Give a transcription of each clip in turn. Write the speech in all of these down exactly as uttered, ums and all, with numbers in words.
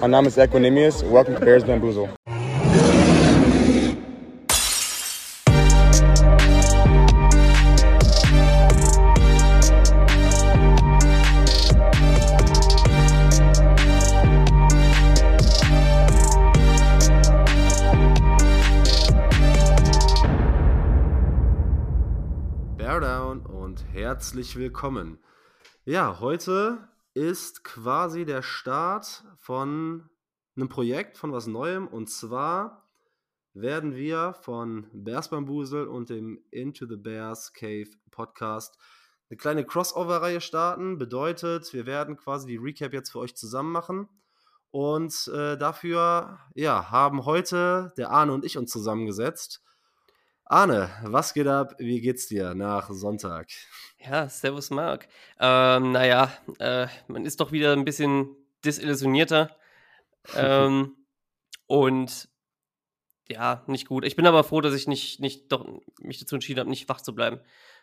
Mein Name ist Equanimous. Welcome to Bears Bamboozle. Bear down und herzlich willkommen. Ja, heute ist quasi der Start von einem Projekt, von was Neuem. Und zwar werden wir von Bears Bamboozle und dem Into the Bears Cave Podcast eine kleine Crossover-Reihe starten. Bedeutet, wir werden quasi die Recap jetzt für euch zusammen machen. Und äh, dafür ja, haben heute der Arne und ich uns zusammengesetzt. Arne, was geht ab? Wie geht's dir nach Sonntag? Ja, servus Marc. Ähm, naja, äh, man ist doch wieder ein bisschen desillusionierter ähm, und ja, nicht gut. Ich bin aber froh, dass ich nicht, nicht doch, mich dazu entschieden habe, nicht wach zu bleiben,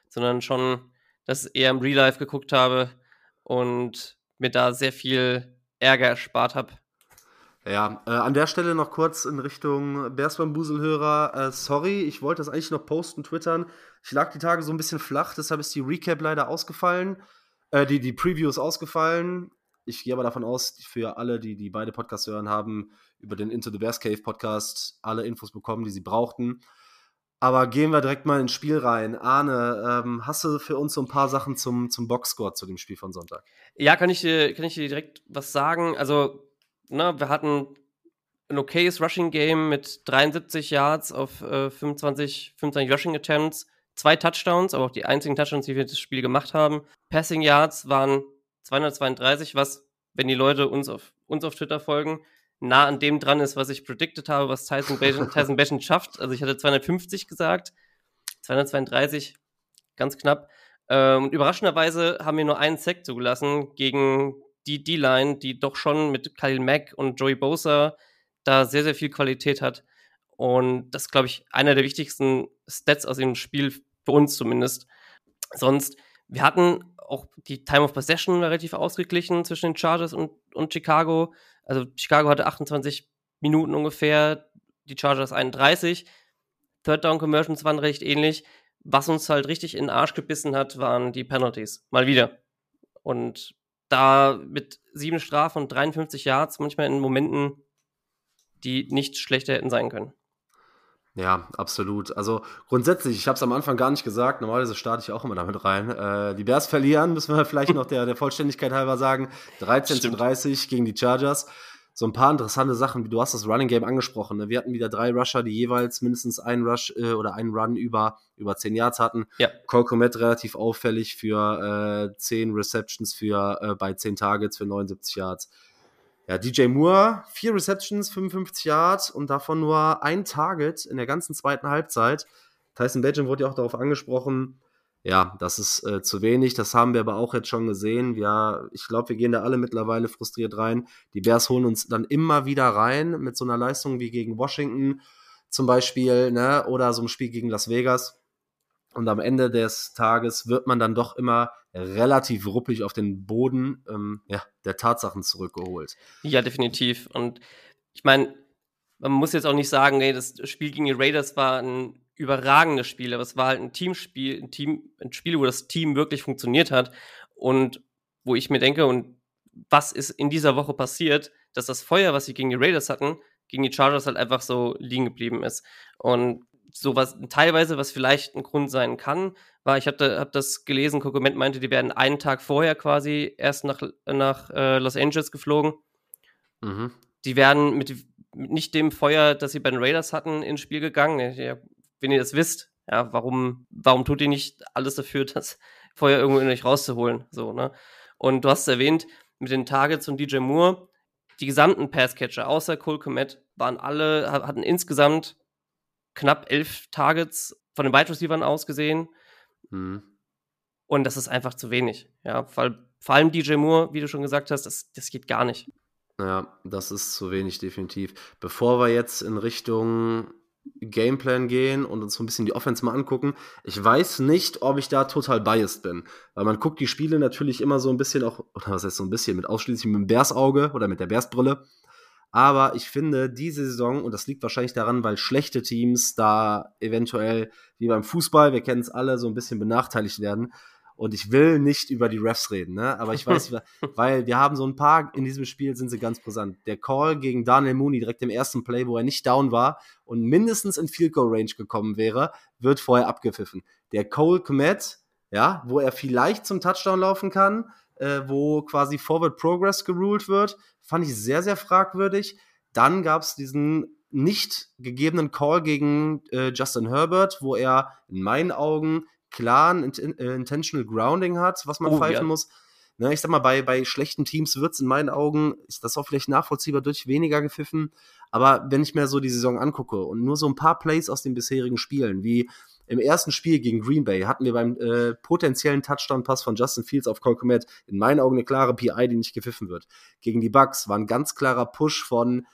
sondern schon, dass ich eher im Real Life geguckt habe und mir da sehr viel Ärger erspart habe. Ja, äh, an der Stelle noch kurz in Richtung Bears Bamboozle-Hörer. Äh, sorry, ich wollte das eigentlich noch posten, twittern. Ich lag die Tage so ein bisschen flach, deshalb ist die Recap leider ausgefallen. Äh, die, die Preview ist ausgefallen. Ich gehe aber davon aus, für alle, die, die beide Podcasts hören, haben über den Into the Bears Cave Podcast alle Infos bekommen, die sie brauchten. Aber gehen wir direkt mal ins Spiel rein. Arne, ähm, hast du für uns so ein paar Sachen zum, zum Boxscore zu dem Spiel von Sonntag? Ja, kann ich dir, kann ich dir direkt was sagen? Also, Na, wir hatten ein okayes Rushing-Game mit dreiundsiebzig Yards auf äh, fünfundzwanzig Rushing-Attempts, zwei Touchdowns, aber auch die einzigen Touchdowns, die wir das Spiel gemacht haben. Passing-Yards waren zweihundertzweiunddreißig, was, wenn die Leute uns auf, uns auf Twitter folgen, nah an dem dran ist, was ich predicted habe, was Tyson Bagent schafft. Also ich hatte zweihundertfünfzig gesagt, zweihundertzweiunddreißig, ganz knapp. Ähm, überraschenderweise haben wir nur einen Sack zugelassen gegen die D-Line, die doch schon mit Khalil Mack und Joey Bosa da sehr, sehr viel Qualität hat. Und das ist, glaube ich, einer der wichtigsten Stats aus dem Spiel, für uns zumindest. Sonst, wir hatten auch die Time of Possession relativ ausgeglichen zwischen den Chargers und, und Chicago. Also Chicago hatte achtundzwanzig Minuten ungefähr, die Chargers einunddreißig. Third-Down-Conversions waren recht ähnlich. Was uns halt richtig in den Arsch gebissen hat, waren die Penalties. Mal wieder. Und da mit sieben Strafen und dreiundfünfzig Yards manchmal in Momenten, die nicht schlechter hätten sein können. Ja, absolut. Also grundsätzlich, ich habe es am Anfang gar nicht gesagt, normalerweise starte ich auch immer damit rein. Äh, die Bears verlieren, müssen wir vielleicht noch der, der Vollständigkeit halber sagen, dreizehn zu dreißig gegen die Chargers. So ein paar interessante Sachen, wie du hast das Running Game angesprochen. Ne? Wir hatten wieder drei Rusher, die jeweils mindestens einen Rush äh, oder einen Run über, über zehn Yards hatten. Ja. Cole Kmet relativ auffällig für äh, zehn Receptions für äh, bei zehn Targets für neunundsiebzig Yards. Ja, D J Moore, vier Receptions, fünfundfünfzig Yards und davon nur ein Target in der ganzen zweiten Halbzeit. Tyson Bagent wurde ja auch darauf angesprochen. Ja, das ist äh, zu wenig, das haben wir aber auch jetzt schon gesehen. Ja, ich glaube, wir gehen da alle mittlerweile frustriert rein. Die Bears holen uns dann immer wieder rein mit so einer Leistung wie gegen Washington zum Beispiel, ne, oder so einem Spiel gegen Las Vegas. Und am Ende des Tages wird man dann doch immer relativ ruppig auf den Boden ähm, ja, der Tatsachen zurückgeholt. Ja, definitiv. Und ich meine, man muss jetzt auch nicht sagen, ey, das Spiel gegen die Raiders war ein überragendes Spiel, aber es war halt ein Teamspiel, ein Team, ein Spiel, wo das Team wirklich funktioniert hat und wo ich mir denke, und was ist in dieser Woche passiert, dass das Feuer, was sie gegen die Raiders hatten, gegen die Chargers halt einfach so liegen geblieben ist. Und sowas teilweise, was vielleicht ein Grund sein kann, war, ich habe da, hab das gelesen, Kokoment meinte, die werden einen Tag vorher quasi erst nach, nach äh, Los Angeles geflogen. Mhm. Die werden mit, mit nicht dem Feuer, das sie bei den Raiders hatten, ins Spiel gegangen. Ja, wenn ihr das wisst, ja, warum, warum tut ihr nicht alles dafür, das Feuer irgendwo in euch rauszuholen? So, ne? Und du hast es erwähnt, mit den Targets und D J Moore, die gesamten Passcatcher, außer Cole Kmet, waren alle, hatten insgesamt knapp elf Targets von den Wide Receivern aus gesehen. Mhm. Und das ist einfach zu wenig. Ja, vor, vor allem D J Moore, wie du schon gesagt hast, das, das geht gar nicht. Ja, das ist zu wenig, definitiv. Bevor wir jetzt in Richtung Gameplan gehen und uns so ein bisschen die Offense mal angucken. Ich weiß nicht, ob ich da total biased bin, weil man guckt die Spiele natürlich immer so ein bisschen auch, oder was heißt so ein bisschen, mit ausschließlich mit dem Bears-Auge oder mit der Bears-Brille. Aber ich finde, diese Saison, und das liegt wahrscheinlich daran, weil schlechte Teams da eventuell, wie beim Fußball, wir kennen es alle, so ein bisschen benachteiligt werden. Und ich will nicht über die Refs reden, ne? Aber ich weiß, weil wir haben so ein paar, in diesem Spiel sind sie ganz brisant. Der Call gegen Darnell Mooney direkt im ersten Play, wo er nicht down war und mindestens in Field Goal Range gekommen wäre, wird vorher abgepfiffen. Der Cole Kmet, ja, wo er vielleicht zum Touchdown laufen kann, äh, wo quasi Forward Progress geruled wird, fand ich sehr, sehr fragwürdig. Dann gab es diesen nicht gegebenen Call gegen äh, Justin Herbert, wo er in meinen Augen klar ein Intentional Grounding hat, was man oh, pfeifen ja. muss. Ne, ich sag mal, bei, bei schlechten Teams wird es in meinen Augen, ist das auch vielleicht nachvollziehbar, durch weniger gepfiffen. Aber wenn ich mir so die Saison angucke und nur so ein paar Plays aus den bisherigen Spielen, wie im ersten Spiel gegen Green Bay hatten wir beim äh, potenziellen Touchdown-Pass von Justin Fields auf Cole Kmet in meinen Augen eine klare P I, die nicht gepfiffen wird. Gegen die Bucks war ein ganz klarer Push von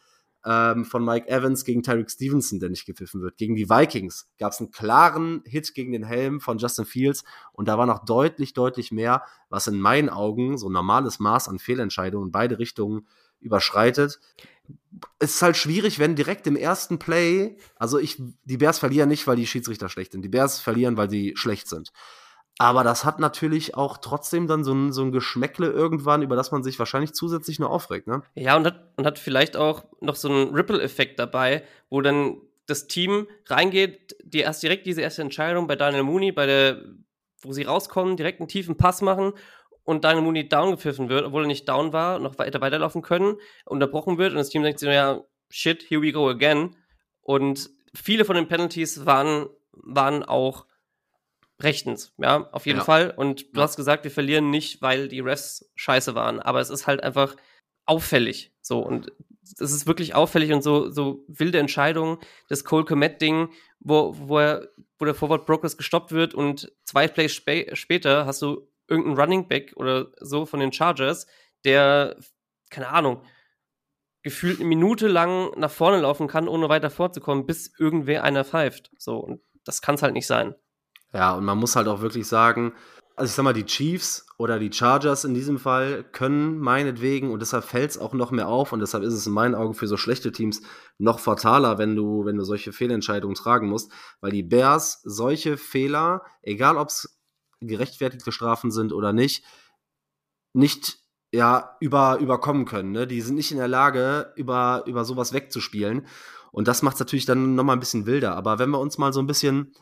Ähm, von Mike Evans gegen Tyrique Stevenson, der nicht gepfiffen wird. Gegen die Vikings gab es einen klaren Hit gegen den Helm von Justin Fields und da war noch deutlich, deutlich mehr, was in meinen Augen so ein normales Maß an Fehlentscheidungen in beide Richtungen überschreitet. Es ist halt schwierig, wenn direkt im ersten Play, also ich, die Bears verlieren nicht, weil die Schiedsrichter schlecht sind, die Bears verlieren, weil sie schlecht sind. Aber das hat natürlich auch trotzdem dann so ein, so ein Geschmäckle irgendwann, über das man sich wahrscheinlich zusätzlich nur aufregt, ne? Ja, und hat, und hat vielleicht auch noch so einen Ripple-Effekt dabei, wo dann das Team reingeht, die erst direkt diese erste Entscheidung bei Daniel Mooney, bei der, wo sie rauskommen, direkt einen tiefen Pass machen und Daniel Mooney down gepfiffen wird, obwohl er nicht down war, noch weiter weiterlaufen können, unterbrochen wird und das Team denkt sich, naja, shit, here we go again. Und viele von den Penalties waren, waren auch rechtens, ja, auf jeden ja. Fall. Und du ja. hast gesagt, wir verlieren nicht, weil die Refs scheiße waren. Aber es ist halt einfach auffällig. So, und es ist wirklich auffällig und so, so wilde Entscheidungen. Das Cole Kmet-Ding, wo, wo, er, wo der Forward Progress gestoppt wird und zwei Plays spä- später hast du irgendeinen Running Back oder so von den Chargers, der, keine Ahnung, gefühlt eine Minute lang nach vorne laufen kann, ohne weiter vorzukommen, bis irgendwer einer pfeift. So, und das kann es halt nicht sein. Ja, und man muss halt auch wirklich sagen, also ich sag mal, die Chiefs oder die Chargers in diesem Fall können meinetwegen, und deshalb fällt es auch noch mehr auf, und deshalb ist es in meinen Augen für so schlechte Teams noch fataler, wenn du, wenn du solche Fehlentscheidungen tragen musst, weil die Bears solche Fehler, egal ob es gerechtfertigte Strafen sind oder nicht, nicht ja, über, überkommen können, ne? Die sind nicht in der Lage, über, über sowas wegzuspielen. Und das macht es natürlich dann nochmal ein bisschen wilder. Aber wenn wir uns mal so ein bisschen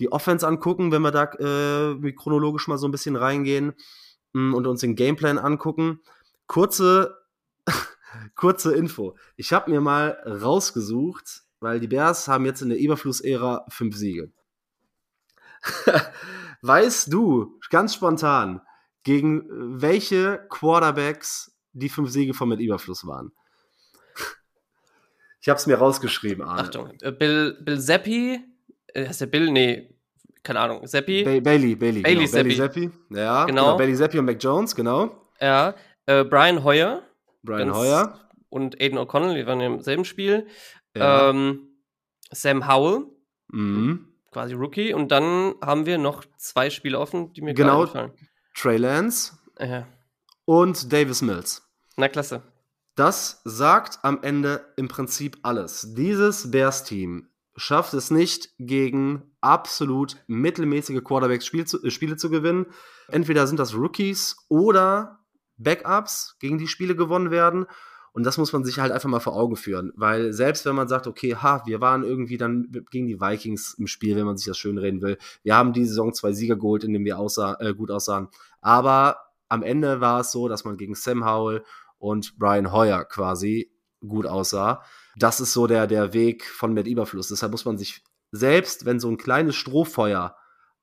die Offense angucken, wenn wir da äh, chronologisch mal so ein bisschen reingehen mh, und uns den Gameplan angucken. Kurze, kurze Info. Ich habe mir mal rausgesucht, weil die Bears haben jetzt in der Eberflus-Ära fünf Siege. Weißt du, ganz spontan, gegen welche Quarterbacks die fünf Siege von Matt Eberflus waren? Ich habe es mir rausgeschrieben, Arne. Achtung, Bill, Bill Zappi, heißt der Bill? Nee, keine Ahnung. Zappi? Ba- Bailey, Bailey. Bailey, genau. Bailey Zappi. Ja, genau. genau. Bailey Zappi und Mac Jones, genau. Ja, äh, Brian Hoyer. Brian Hoyer. Und Aiden O'Connell, die waren im selben Spiel. Ja. Ähm, Sam Howell, mhm. quasi Rookie. Und dann haben wir noch zwei Spiele offen, die mir genau gefallen. Genau, Trey Lance ja. und Davis Mills. Na, klasse. Das sagt am Ende im Prinzip alles. Dieses Bears-Team schafft es nicht, gegen absolut mittelmäßige Quarterbacks Spiel zu, äh, Spiele zu gewinnen. Entweder sind das Rookies oder Backups, gegen die Spiele gewonnen werden. Und das muss man sich halt einfach mal vor Augen führen. Weil selbst wenn man sagt, okay, ha, wir waren irgendwie dann gegen die Vikings im Spiel, wenn man sich das schönreden will. Wir haben die Saison zwei Sieger geholt, in denen wir aussah, äh, gut aussahen. Aber am Ende war es so, dass man gegen Sam Howell und Brian Hoyer quasi gut aussah. Das ist so der, der Weg von Matt Eberflus. Deshalb muss man sich selbst, wenn so ein kleines Strohfeuer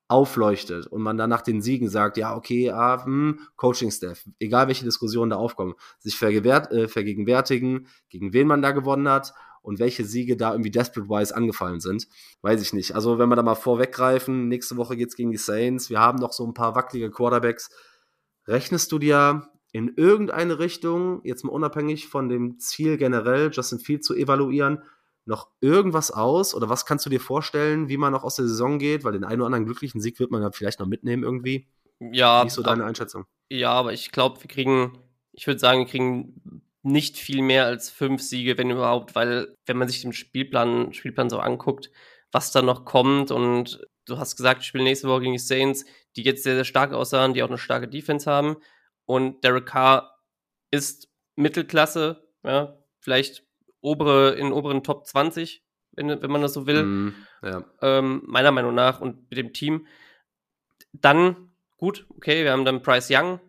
aufleuchtet und man dann nach den Siegen sagt, ja, okay, ah, hm, Coaching-Staff, egal welche Diskussionen da aufkommen, sich vergewert, äh, vergegenwärtigen, gegen wen man da gewonnen hat und welche Siege da irgendwie desperate-wise angefallen sind, weiß ich nicht. Also wenn wir da mal vorweggreifen, nächste Woche geht's gegen die Saints, wir haben noch so ein paar wackelige Quarterbacks. Rechnest du dir in irgendeine Richtung, jetzt mal unabhängig von dem Ziel generell, Justin Fields zu evaluieren, noch irgendwas aus? Oder was kannst du dir vorstellen, wie man noch aus der Saison geht? Weil den einen oder anderen glücklichen Sieg wird man dann vielleicht noch mitnehmen irgendwie. Ja. Wie ist so deine ab, Einschätzung? Ja, aber ich glaube, wir kriegen, ich würde sagen, wir kriegen nicht viel mehr als fünf Siege, wenn überhaupt, weil wenn man sich den Spielplan, Spielplan so anguckt, was da noch kommt, und du hast gesagt, ich spiele nächste Woche gegen die Saints, die jetzt sehr, sehr stark aussahen, die auch eine starke Defense haben, und Derek Carr ist Mittelklasse, ja, vielleicht obere, in oberen Top zwanzig, wenn, wenn man das so will, mm, ja. ähm, meiner Meinung nach, und mit dem Team. Dann, gut, okay, wir haben dann Bryce Young,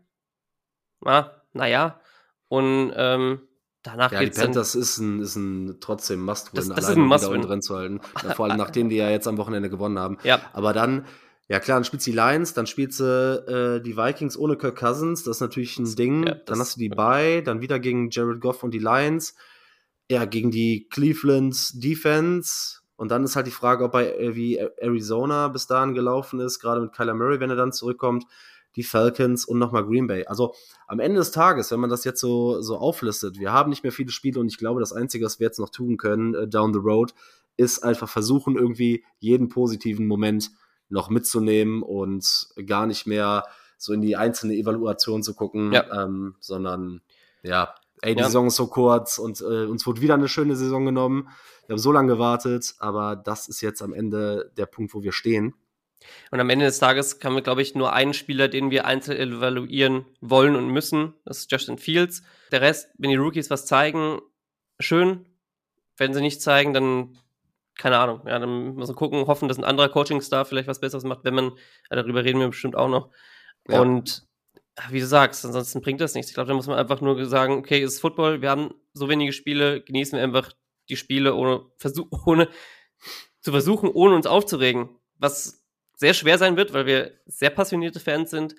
ja, naja, und ähm, danach ja, geht's dann... Ja, das ist ein, ist ein trotzdem Must-Win, das, das allein, um Must-Win. Da unten drin zu halten. Ja, vor allem, nachdem die ja jetzt am Wochenende gewonnen haben. Ja. Aber dann, ja klar, dann spielst du die Lions, dann spielst du äh, die Vikings ohne Kirk Cousins, das ist natürlich ein Ding. Ja, dann hast du die Bye, dann wieder gegen Jared Goff und die Lions, ja, gegen die Clevelands Defense, und dann ist halt die Frage, ob bei äh, wie Arizona bis dahin gelaufen ist, gerade mit Kyler Murray, wenn er dann zurückkommt, die Falcons und nochmal Green Bay. Also am Ende des Tages, wenn man das jetzt so, so auflistet, wir haben nicht mehr viele Spiele, und ich glaube, das Einzige, was wir jetzt noch tun können, äh, down the road, ist einfach versuchen, irgendwie jeden positiven Moment noch mitzunehmen und gar nicht mehr so in die einzelne Evaluation zu gucken, ja. Ähm, sondern ja, ey, die ja. Saison ist so kurz, und äh, uns wurde wieder eine schöne Saison genommen. Wir haben so lange gewartet, aber das ist jetzt am Ende der Punkt, wo wir stehen. Und am Ende des Tages haben wir, glaube ich, nur einen Spieler, den wir einzeln evaluieren wollen und müssen. Das ist Justin Fields. Der Rest, wenn die Rookies was zeigen, schön. Wenn sie nicht zeigen, dann, keine Ahnung. Ja, dann müssen wir gucken, hoffen, dass ein anderer Coaching-Star vielleicht was Besseres macht, wenn man, ja, darüber reden wir bestimmt auch noch. Ja. Und wie du sagst, ansonsten bringt das nichts. Ich glaube, da muss man einfach nur sagen, okay, es ist Football, wir haben so wenige Spiele, genießen wir einfach die Spiele, ohne, versuch, ohne zu versuchen, ohne uns aufzuregen. Was sehr schwer sein wird, weil wir sehr passionierte Fans sind.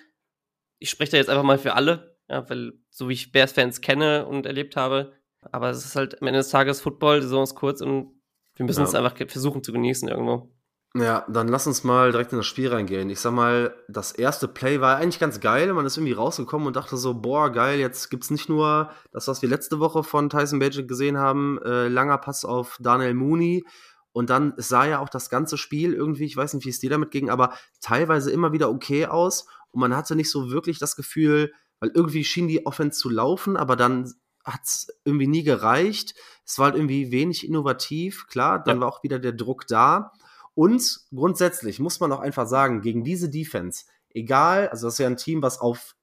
Ich spreche da jetzt einfach mal für alle, ja, weil so wie ich Bears-Fans kenne und erlebt habe. Aber es ist halt am Ende des Tages Football, die Saison ist kurz, und wir müssen es ja. einfach versuchen zu genießen irgendwo. Ja, dann lass uns mal direkt in das Spiel reingehen. Ich sag mal, das erste Play war eigentlich ganz geil. Man ist irgendwie rausgekommen und dachte so, boah, geil, jetzt gibt's nicht nur das, was wir letzte Woche von Tyson Bagent gesehen haben, äh, langer Pass auf Darnell Mooney. Und dann sah ja auch das ganze Spiel irgendwie, ich weiß nicht, wie es dir damit ging, aber teilweise immer wieder okay aus. Und man hatte nicht so wirklich das Gefühl, weil irgendwie schien die Offense zu laufen, aber dann hat es irgendwie nie gereicht. Es war halt irgendwie wenig innovativ, klar. Dann war auch wieder der Druck da. Und grundsätzlich muss man auch einfach sagen, gegen diese Defense, egal, also das ist ja ein Team, was auf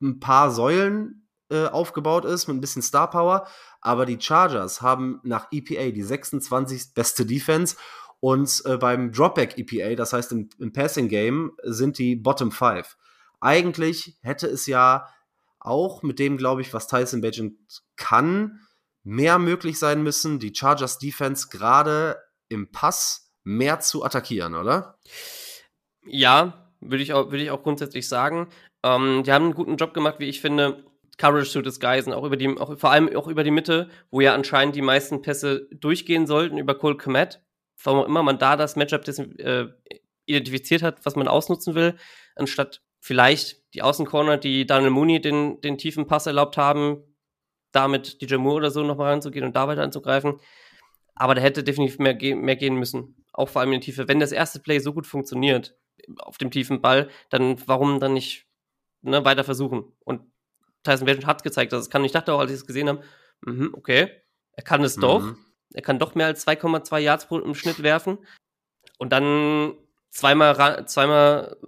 ein paar Säulen äh, aufgebaut ist, mit ein bisschen Star-Power, aber die Chargers haben nach E P A die sechsundzwanzigste beste Defense, und äh, beim Dropback-E P A, das heißt im, im Passing-Game, sind die Bottom Five. Eigentlich hätte es ja auch mit dem, glaube ich, was Tyson Bagent kann, mehr möglich sein müssen, die Chargers-Defense gerade im Pass mehr zu attackieren, oder? Ja, würde ich, würd ich auch grundsätzlich sagen. Ähm, die haben einen guten Job gemacht, wie ich finde, Coverage zu disguisen, auch über die, auch, vor allem auch über die Mitte, wo ja anscheinend die meisten Pässe durchgehen sollten über Cole Kmet. Warum auch immer man da das Matchup des, äh, identifiziert hat, was man ausnutzen will, anstatt vielleicht die Außencorner, die Daniel Mooney den, den tiefen Pass erlaubt haben, damit D J Moore oder so nochmal ranzugehen und da weiter anzugreifen. Aber da hätte definitiv mehr, ge- mehr gehen müssen, auch vor allem in der Tiefe. Wenn das erste Play so gut funktioniert, auf dem tiefen Ball, dann warum dann nicht, ne, weiter versuchen? Und Tyson Bagent hat gezeigt, dass es kann. Ich dachte auch, als ich es gesehen habe, mh, okay, er kann es mhm. doch. Er kann doch mehr als zwei Komma zwei Yards pro im Schnitt werfen. Und dann zweimal, ra- zweimal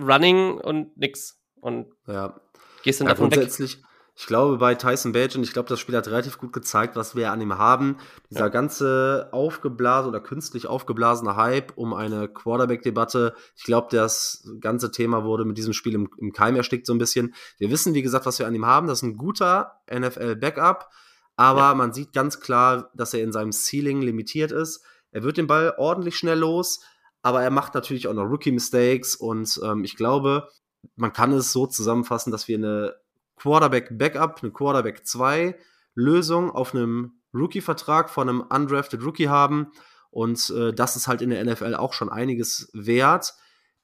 Running und nix. Und ja. gehst dann ja, davon grundsätzlich weg. Ich glaube, bei Tyson Bagent, ich glaube, das Spiel hat relativ gut gezeigt, was wir an ihm haben. Dieser ja. ganze aufgeblasene oder künstlich aufgeblasene Hype um eine Quarterback-Debatte. Ich glaube, das ganze Thema wurde mit diesem Spiel im, im Keim erstickt so ein bisschen. Wir wissen, wie gesagt, was wir an ihm haben. Das ist ein guter N F L-Backup. Aber ja. man sieht ganz klar, dass er in seinem Ceiling limitiert ist. Er wird den Ball ordentlich schnell los, aber er macht natürlich auch noch Rookie-Mistakes. Und ähm, ich glaube, man kann es so zusammenfassen, dass wir eine Quarterback-Backup, eine Quarterback-zwei-Lösung auf einem Rookie-Vertrag von einem undrafted Rookie haben, und äh, das ist halt in der N F L auch schon einiges wert.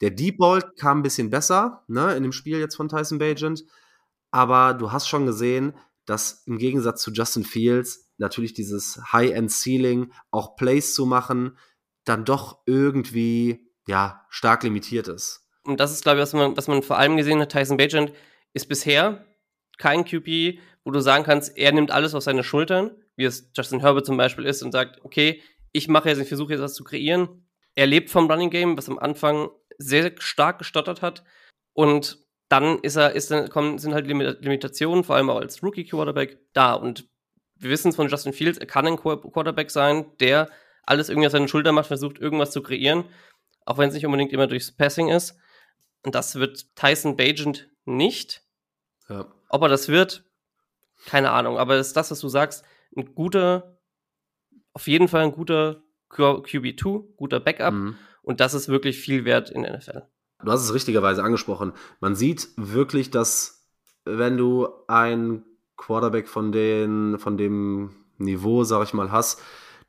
Der Deep Ball kam ein bisschen besser, ne, in dem Spiel jetzt von Tyson Bagent, aber du hast schon gesehen, dass im Gegensatz zu Justin Fields natürlich dieses High-End-Ceiling, auch Plays zu machen, dann doch irgendwie ja, stark limitiert ist. Und das ist, glaube ich, was man, was man vor allem gesehen hat. Tyson Bagent ist bisher kein Q B, wo du sagen kannst, er nimmt alles auf seine Schultern, wie es Justin Herbert zum Beispiel ist und sagt, okay, ich mache jetzt, ich versuche jetzt was zu kreieren. Er lebt vom Running Game, was am Anfang sehr stark gestottert hat. Und dann ist er, ist, kommen, sind halt Limitationen, vor allem auch als Rookie-Quarterback, da. Und wir wissen es von Justin Fields, er kann ein Quarterback sein, der alles irgendwie auf seine Schultern macht, versucht irgendwas zu kreieren, auch wenn es nicht unbedingt immer durchs Passing ist. Und das wird Tyson Bagent nicht. Ja. Ob er das wird, keine Ahnung. Aber das ist das, was du sagst, ein guter, auf jeden Fall ein guter Q B zwei, guter Backup. Mhm. Und das ist wirklich viel wert in der N F L. Du hast es richtigerweise angesprochen. Man sieht wirklich, dass wenn du einen Quarterback von, den, von dem Niveau, sag ich mal, hast,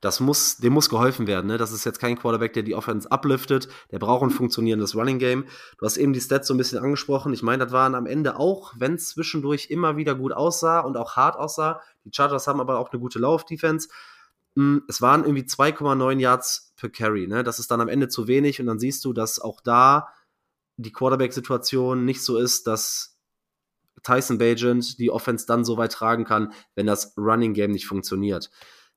das muss, dem muss geholfen werden. Ne? Das ist jetzt kein Quarterback, der die Offense upliftet. Der braucht ein funktionierendes Running Game. Du hast eben die Stats so ein bisschen angesprochen. Ich meine, das waren am Ende auch, wenn es zwischendurch immer wieder gut aussah und auch hart aussah. Die Chargers haben aber auch eine gute Lauf-Defense. Es waren irgendwie zwei Komma neun Yards per Carry. Ne? Das ist dann am Ende zu wenig. Und dann siehst du, dass auch da die Quarterback-Situation nicht so ist, dass Tyson Bagent die Offense dann so weit tragen kann, wenn das Running Game nicht funktioniert.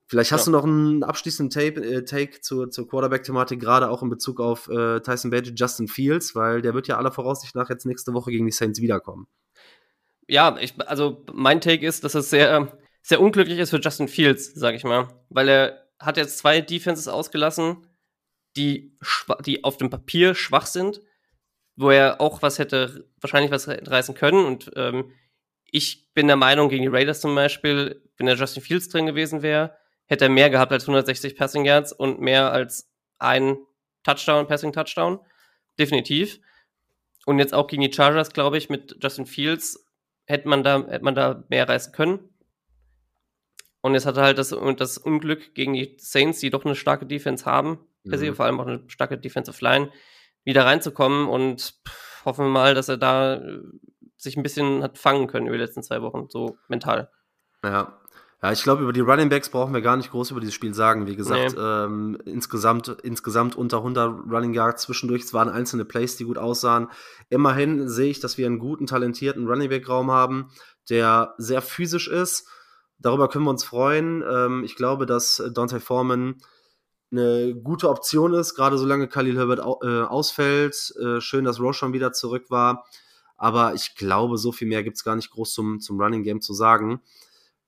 Vielleicht hast ja. du noch einen abschließenden Tape, äh, Take zur, zur Quarterback-Thematik, gerade auch in Bezug auf äh, Tyson Bagent, Justin Fields, weil der wird ja aller Voraussicht nach jetzt nächste Woche gegen die Saints wiederkommen. Ja, ich, also mein Take ist, dass es sehr, sehr unglücklich ist für Justin Fields, sag ich mal, weil er hat jetzt zwei Defenses ausgelassen, die, schwa- die auf dem Papier schwach sind, wo er auch was hätte, wahrscheinlich was reißen können. Und ähm, ich bin der Meinung, gegen die Raiders zum Beispiel, wenn der Justin Fields drin gewesen wäre, hätte er mehr gehabt als hundertsechzig Passing Yards und mehr als ein Touchdown, Passing-Touchdown. Definitiv. Und jetzt auch gegen die Chargers, glaube ich, mit Justin Fields hätte man da, hätte man da mehr reißen können. Und jetzt hat er halt das, das Unglück gegen die Saints, die doch eine starke Defense haben, mhm. per se, vor allem auch eine starke Defensive Line, wieder reinzukommen, und hoffen wir mal, dass er da sich ein bisschen hat fangen können über die letzten zwei Wochen, so mental. Ja, ja, ich glaube, über die Running Backs brauchen wir gar nicht groß über dieses Spiel sagen. Wie gesagt, nee. ähm, insgesamt, insgesamt unter hundert Running Yards zwischendurch. Es waren einzelne Plays, die gut aussahen. Immerhin sehe ich, dass wir einen guten, talentierten Running Back-Raum haben, der sehr physisch ist. Darüber können wir uns freuen. Ähm, ich glaube, dass Dante Foreman eine gute Option ist, gerade solange Khalil Herbert au- äh, ausfällt. Äh, schön, dass Roschon wieder zurück war. Aber ich glaube, so viel mehr gibt es gar nicht groß zum, zum Running Game zu sagen.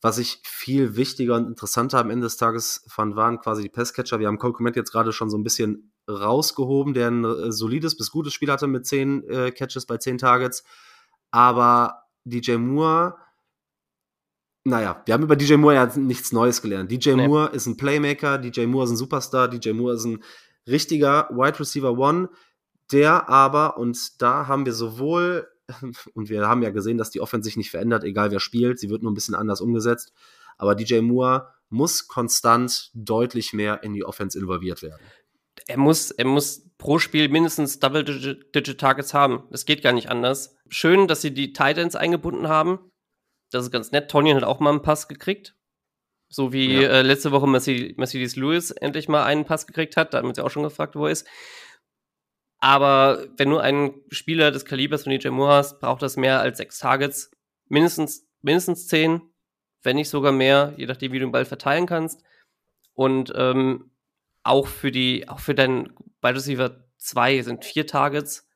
Was ich viel wichtiger und interessanter am Ende des Tages fand, waren quasi die Passcatcher. Wir haben Cole Kmet jetzt gerade schon so ein bisschen rausgehoben, der ein äh, solides bis gutes Spiel hatte mit zehn äh, Catches bei zehn Targets. Aber D J Moore, naja, wir haben über D J Moore ja nichts Neues gelernt. D J nee. Moore ist ein Playmaker, D J Moore ist ein Superstar, D J Moore ist ein richtiger Wide Receiver One, der aber, und da haben wir sowohl, und wir haben ja gesehen, dass die Offense sich nicht verändert, egal wer spielt, sie wird nur ein bisschen anders umgesetzt, aber D J Moore muss konstant deutlich mehr in die Offense involviert werden. Er muss, er muss pro Spiel mindestens Double-Digit-Targets haben. Das geht gar nicht anders. Schön, dass sie die Tight Ends eingebunden haben. Das ist ganz nett. Tonyan hat auch mal einen Pass gekriegt. So wie ja. äh, letzte Woche Mercedes, Mercedes Lewis endlich mal einen Pass gekriegt hat. Da haben wir uns ja auch schon gefragt, wo er ist. Aber wenn du einen Spieler des Kalibers von D J Moore hast, braucht das mehr als sechs Targets. Mindestens, mindestens zehn, wenn nicht sogar mehr, je nachdem, wie du den Ball verteilen kannst. Und ähm, auch für die, auch für deinen Wide Receiver zwei sind vier Targets.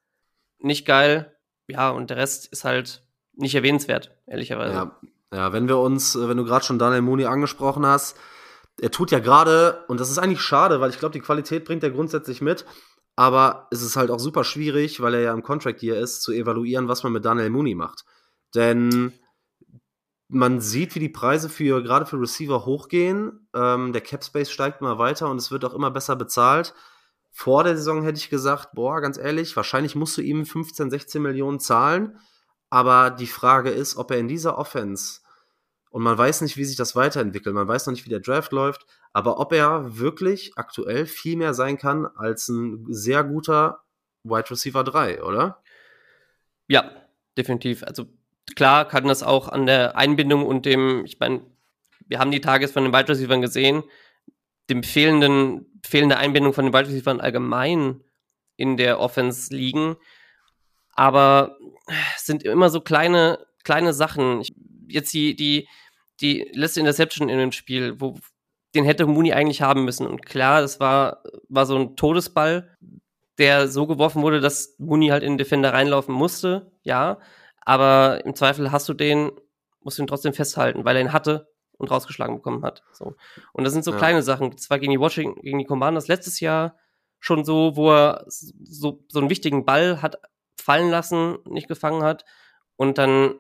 Nicht geil. Ja, und der Rest ist halt nicht erwähnenswert, ehrlicherweise. Ja, ja, wenn wir uns, wenn du gerade schon Darnell Mooney angesprochen hast, er tut ja gerade, und das ist eigentlich schade, weil ich glaube, die Qualität bringt er grundsätzlich mit, aber es ist halt auch super schwierig, weil er ja im Contract hier ist, zu evaluieren, was man mit Darnell Mooney macht. Denn man sieht, wie die Preise für gerade für Receiver hochgehen, ähm, der Capspace steigt immer weiter und es wird auch immer besser bezahlt. Vor der Saison hätte ich gesagt, boah, ganz ehrlich, wahrscheinlich musst du ihm fünfzehn, sechzehn Millionen zahlen. Aber die Frage ist, ob er in dieser Offense, und man weiß nicht, wie sich das weiterentwickelt, man weiß noch nicht, wie der Draft läuft, aber ob er wirklich aktuell viel mehr sein kann als ein sehr guter Wide Receiver drei, oder? Ja, definitiv. Also Klar kann das auch an der Einbindung und dem, ich meine, wir haben die Targets von den Wide Receivers gesehen, dem fehlenden, fehlende Einbindung von den Wide Receivers allgemein in der Offense liegen. Aber es sind immer so kleine, kleine Sachen. Ich, jetzt die, die, die letzte Interception in dem Spiel, wo den hätte Mooney eigentlich haben müssen. Und klar, das war, war so ein Todesball, der so geworfen wurde, dass Mooney halt in den Defender reinlaufen musste, ja. Aber im Zweifel hast du den, musst du ihn trotzdem festhalten, weil er ihn hatte und rausgeschlagen bekommen hat. So. Und das sind so ja. kleine Sachen. Das war gegen die Washington, gegen die Commanders letztes Jahr schon so, wo er so, so einen wichtigen Ball hat fallen lassen, nicht gefangen hat. Und dann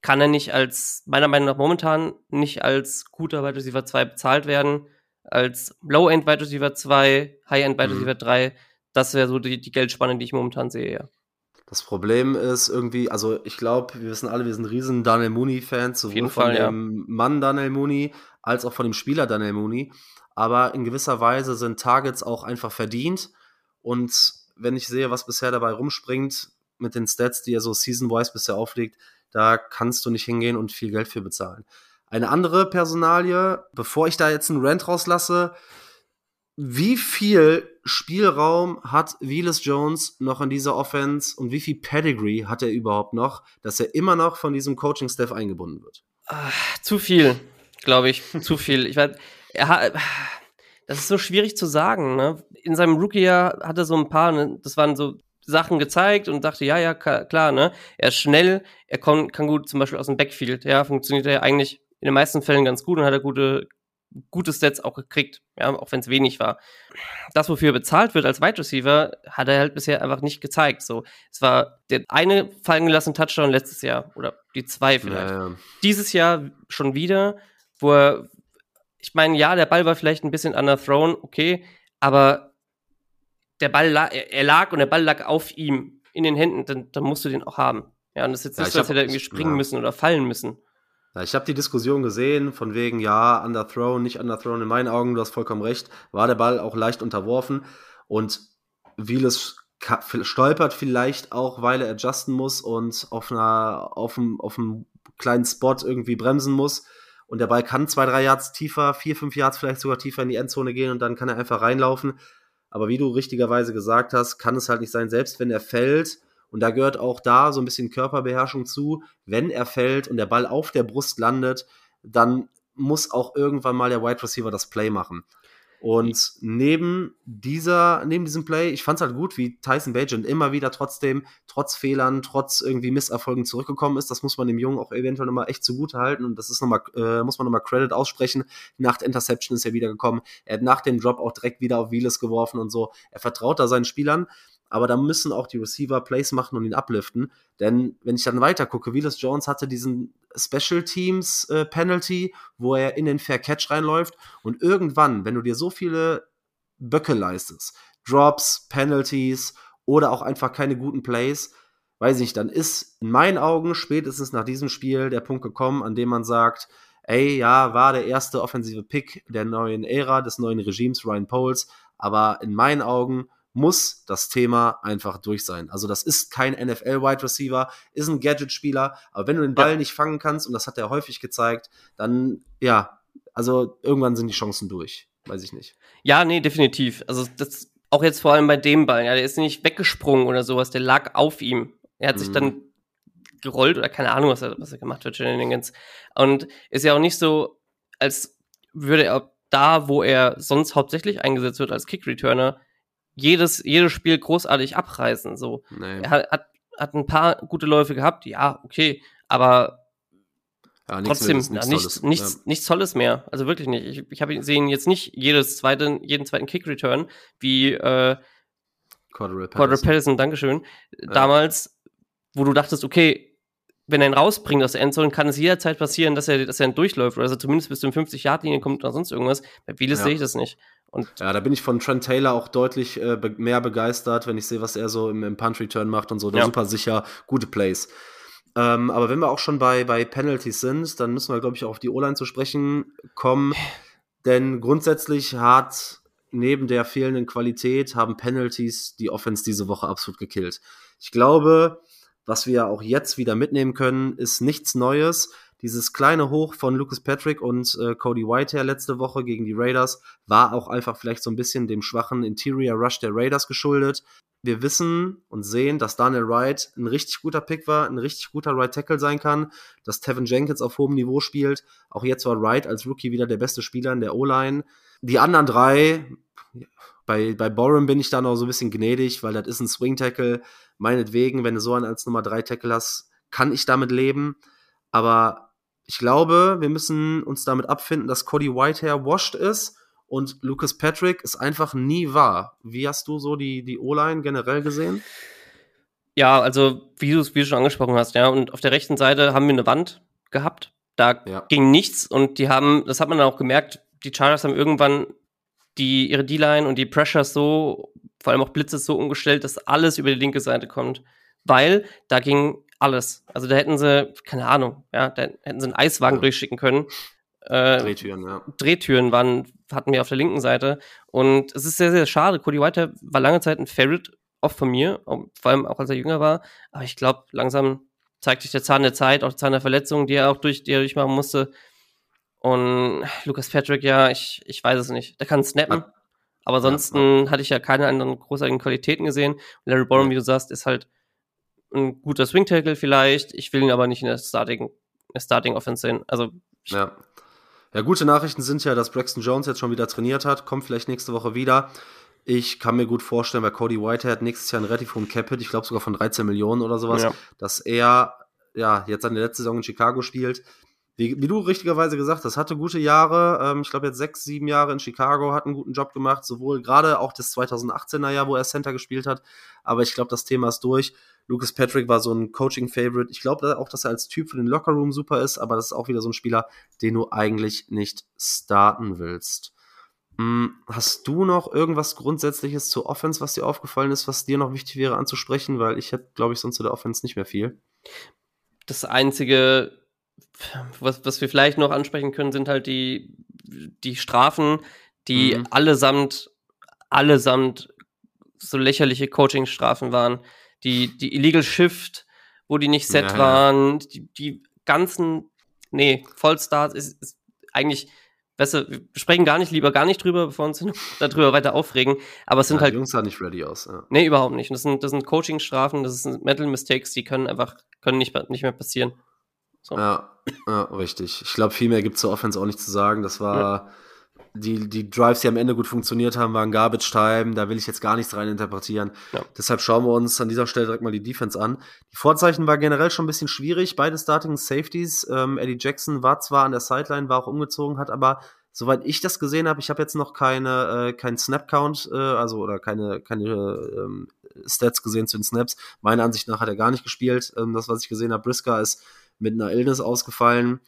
kann er nicht als, meiner Meinung nach momentan, nicht als guter Wide Receiver zwei bezahlt werden, als Low-End Wide Receiver zwei, High-End Wide Receiver mhm. drei. Das wäre so die, die Geldspanne, die ich momentan sehe, ja. Das Problem ist irgendwie, also ich glaube, wir wissen alle, wir sind riesen Darnell Mooney-Fans, sowohl von Fall, dem ja. Mann Darnell Mooney als auch von dem Spieler Darnell Mooney. Aber in gewisser Weise sind Targets auch einfach verdient. Und wenn ich sehe, was bisher dabei rumspringt, mit den Stats, die er so season-wise bisher auflegt, da kannst du nicht hingehen und viel Geld für bezahlen. Eine andere Personalie, bevor ich da jetzt einen Rant rauslasse, wie viel Spielraum hat Velus Jones noch in dieser Offense und wie viel Pedigree hat er überhaupt noch, dass er immer noch von diesem Coaching-Staff eingebunden wird? Ach, zu viel, glaube ich. zu viel. Ich weiß, er, das ist so schwierig zu sagen. Ne? In seinem Rookie-Jahr hat er so ein paar, ne? Das waren so Sachen gezeigt und dachte, ja, ja, klar, ne? Er ist schnell, er kann, kann gut zum Beispiel aus dem Backfield. Ja, funktioniert er eigentlich in den meisten Fällen ganz gut und hat er gute gute Stats auch gekriegt, ja, auch wenn es wenig war. Das, wofür er bezahlt wird als Wide Receiver, hat er halt bisher einfach nicht gezeigt. So, es war der eine fallen gelassene Touchdown letztes Jahr oder die zwei vielleicht. Ja, ja. Dieses Jahr schon wieder, wo er, ich meine, ja, der Ball war vielleicht ein bisschen underthrown, okay, aber der Ball la- er lag und der Ball lag auf ihm in den Händen, dann, dann musst du den auch haben. Ja, und das ist jetzt ja, nicht so, als hätte er irgendwie springen ja. müssen oder fallen müssen. Ich habe die Diskussion gesehen, von wegen, ja, underthrown, nicht underthrown, in meinen Augen, du hast vollkommen recht, war der Ball auch leicht unterworfen und Velus stolpert vielleicht auch, weil er adjusten muss und auf, einer, auf, einem, auf einem kleinen Spot irgendwie bremsen muss und der Ball kann zwei, drei Yards tiefer, vier, fünf Yards vielleicht sogar tiefer in die Endzone gehen und dann kann er einfach reinlaufen, aber wie du richtigerweise gesagt hast, kann es halt nicht sein, selbst wenn er fällt. Und da gehört auch da so ein bisschen Körperbeherrschung zu. Wenn er fällt und der Ball auf der Brust landet, dann muss auch irgendwann mal der Wide Receiver das Play machen. Und neben dieser, neben diesem Play, ich fand es halt gut, wie Tyson Bagent immer wieder trotzdem, trotz Fehlern, trotz irgendwie Misserfolgen zurückgekommen ist. Das muss man dem Jungen auch eventuell nochmal echt zugutehalten. Und das ist nochmal, äh, muss man nochmal Credit aussprechen. Nach der Interception ist er wiedergekommen. Er hat nach dem Drop auch direkt wieder auf Velus geworfen und so. Er vertraut da seinen Spielern. Aber da müssen auch die Receiver Plays machen und ihn upliften. Denn wenn ich dann weiter gucke, Velus Jones hatte diesen Special Teams äh, Penalty, wo er in den Fair Catch reinläuft. Und irgendwann, wenn du dir so viele Böcke leistest, Drops, Penalties oder auch einfach keine guten Plays, weiß ich nicht, dann ist in meinen Augen spätestens nach diesem Spiel der Punkt gekommen, an dem man sagt, ey, ja, war der erste offensive Pick der neuen Ära, des neuen Regimes, Ryan Poles. Aber in meinen Augen muss das Thema einfach durch sein. Also das ist kein N F L-Wide Receiver, ist ein Gadget-Spieler, aber wenn du den Ball ja. nicht fangen kannst, und das hat er häufig gezeigt, dann, ja, also irgendwann sind die Chancen durch. Weiß ich nicht. Ja, nee, definitiv. Also das auch jetzt vor allem bei dem Ball, ja, der ist nicht weggesprungen oder sowas, der lag auf ihm. Er hat mhm. sich dann gerollt oder keine Ahnung, was er, was er gemacht hat. Und ist ja auch nicht so, als würde er da, wo er sonst hauptsächlich eingesetzt wird als Kick-Returner, jedes, jedes Spiel großartig abreißen, so. Nee. Er hat, hat, hat ein paar gute Läufe gehabt, ja, okay, aber ja, trotzdem nichts, mehr, nichts, nichts, Tolles. nichts, ja. nichts Tolles mehr, also wirklich nicht. Ich, ich habe ihn jetzt nicht jedes zweite, jeden zweiten Kick-Return, wie äh, Cordell Patterson. Patterson, Dankeschön, ja. damals, wo du dachtest, okay, wenn er ihn rausbringt aus der Endzone, kann es jederzeit passieren, dass er, dass er ihn durchläuft oder dass er zumindest bis zu fünfzig-Yard-Linie kommt oder sonst irgendwas. Bei Velus ja. sehe ich das nicht. Und ja, da bin ich von Trent Taylor auch deutlich äh, be- mehr begeistert, wenn ich sehe, was er so im, im Punt-Return macht und so. Ja. Super sicher, gute Plays. Ähm, aber wenn wir auch schon bei, bei Penalties sind, dann müssen wir, glaube ich, auch auf die O-Line zu sprechen kommen. Denn grundsätzlich hat neben der fehlenden Qualität haben Penalties die Offense diese Woche absolut gekillt. Ich glaube, was wir auch jetzt wieder mitnehmen können, ist nichts Neues. Dieses kleine Hoch von Lucas Patrick und äh, Cody Whitehair letzte Woche gegen die Raiders war auch einfach vielleicht so ein bisschen dem schwachen Interior Rush der Raiders geschuldet. Wir wissen und sehen, dass Darnell Wright ein richtig guter Pick war, ein richtig guter Right Tackle sein kann, dass Tevin Jenkins auf hohem Niveau spielt. Auch jetzt war Wright als Rookie wieder der beste Spieler in der O-Line. Die anderen drei, bei, bei Borum bin ich da noch so ein bisschen gnädig, weil das ist ein Swing-Tackle. Meinetwegen, wenn du so einen als Nummer drei Tackle hast, kann ich damit leben. Aber ich glaube, wir müssen uns damit abfinden, dass Cody Whitehair washed ist und Lucas Patrick ist einfach nie wahr. Wie hast du so die, die O-Line generell gesehen? Ja, also wie du es wie du schon angesprochen hast, ja. Und auf der rechten Seite haben wir eine Wand gehabt. Da ja. ging nichts und die haben, das hat man auch gemerkt, die Chargers haben irgendwann die, ihre D-Line und die Pressures so, vor allem auch Blitze so umgestellt, dass alles über die linke Seite kommt. Weil da ging alles. Also da hätten sie, keine Ahnung, ja, da hätten sie einen Eiswagen oh. durchschicken können. Äh, Drehtüren, ja. Drehtüren waren, hatten wir auf der linken Seite. Und es ist sehr, sehr schade. Cody Whitehair war lange Zeit ein Favorite, oft von mir, vor allem auch als er jünger war. Aber ich glaube, langsam zeigt sich der Zahn der Zeit, auch der Zahn der Verletzungen, die er auch durch, die er durchmachen musste. Und Lucas Patrick, ja, ich, ich weiß es nicht. Der kann snappen. Hat, aber ansonsten ja. hatte ich ja keine anderen großartigen Qualitäten gesehen. Und Larry Borum, ja. wie du sagst, ist halt ein guter Swing-Tackle vielleicht, ich will ihn aber nicht in der Starting, Starting Offense sehen. Also ja. ja, gute Nachrichten sind ja, dass Braxton Jones jetzt schon wieder trainiert hat, kommt vielleicht nächste Woche wieder. Ich kann mir gut vorstellen, weil Cody Whitehair hat nächstes Jahr ein relativ hohen Capit, ich glaube sogar von dreizehn Millionen oder sowas, ja. dass er ja jetzt seine letzte Saison in Chicago spielt. Wie, wie du richtigerweise gesagt hast, hatte gute Jahre, ähm, ich glaube jetzt sechs, sieben Jahre in Chicago, hat einen guten Job gemacht, sowohl gerade auch das zweitausendachtzehner Jahr, wo er Center gespielt hat, aber ich glaube, das Thema ist durch. Lucas Patrick war so ein Coaching-Favorite. Ich glaube auch, dass er als Typ für den Lockerroom super ist, aber das ist auch wieder so ein Spieler, den du eigentlich nicht starten willst. Hast du noch irgendwas Grundsätzliches zur Offense, was dir aufgefallen ist, was dir noch wichtig wäre anzusprechen? Weil ich hätte, glaube ich, sonst zu der Offense nicht mehr viel. Das Einzige, was, was wir vielleicht noch ansprechen können, sind halt die, die Strafen, die mhm. allesamt, allesamt so lächerliche Coaching-Strafen waren. Die, die Illegal Shift, wo die nicht set ja, waren, die, die ganzen, nee, Vollstarts ist, ist eigentlich, weißt du, wir sprechen gar nicht, lieber gar nicht drüber, bevor wir uns darüber weiter aufregen, aber es sind ja, halt... Die Jungs sahen nicht ready aus. Ja. Nee, überhaupt nicht. Das sind, das sind Coaching-Strafen, das sind Mental-Mistakes, die können einfach, können nicht, nicht mehr passieren. So. Ja, ja, richtig. Ich glaube, viel mehr gibt es zur Offense auch nicht zu sagen. Das war... Ja. Die, die Drives, die am Ende gut funktioniert haben, waren Garbage-Time, da will ich jetzt gar nichts rein interpretieren. Ja. Deshalb schauen wir uns an dieser Stelle direkt mal die Defense an. Die Vorzeichen war generell schon ein bisschen schwierig, beide Starting Safeties. Ähm, Eddie Jackson war zwar an der Sideline, war auch umgezogen, hat aber, soweit ich das gesehen habe, ich habe jetzt noch keine äh, keinen Snap-Count, äh, also oder keine, keine ähm, Stats gesehen zu den Snaps. Meiner Ansicht nach hat er gar nicht gespielt. Ähm, das, was ich gesehen habe, Brisker ist mit einer Illness ausgefallen.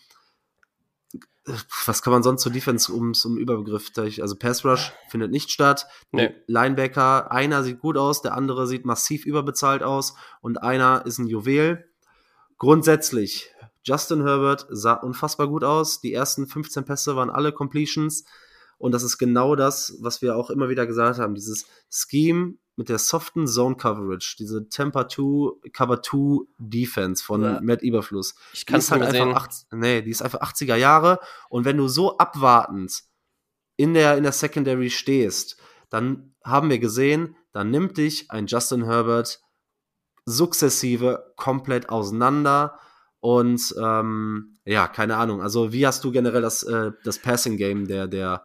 Was kann man sonst zur Defense um zum Überbegriff? Also Pass Rush findet nicht statt. Nee. Linebacker, einer sieht gut aus, der andere sieht massiv überbezahlt aus und einer ist ein Juwel. Grundsätzlich, Justin Herbert sah unfassbar gut aus. Die ersten fünfzehn Pässe waren alle Completions und das ist genau das, was wir auch immer wieder gesagt haben. Dieses Scheme mit der soften Zone Coverage, diese Tempo zwei, Cover zwei Defense von ja. Matt Eberflus. Ich kann es halt einfach nee, die ist einfach achtziger Jahre und wenn du so abwartend in der in der Secondary stehst, dann haben wir gesehen, dann nimmt dich ein Justin Herbert sukzessive komplett auseinander und ähm, ja, keine Ahnung. Also, wie hast du generell das äh, das Passing Game der der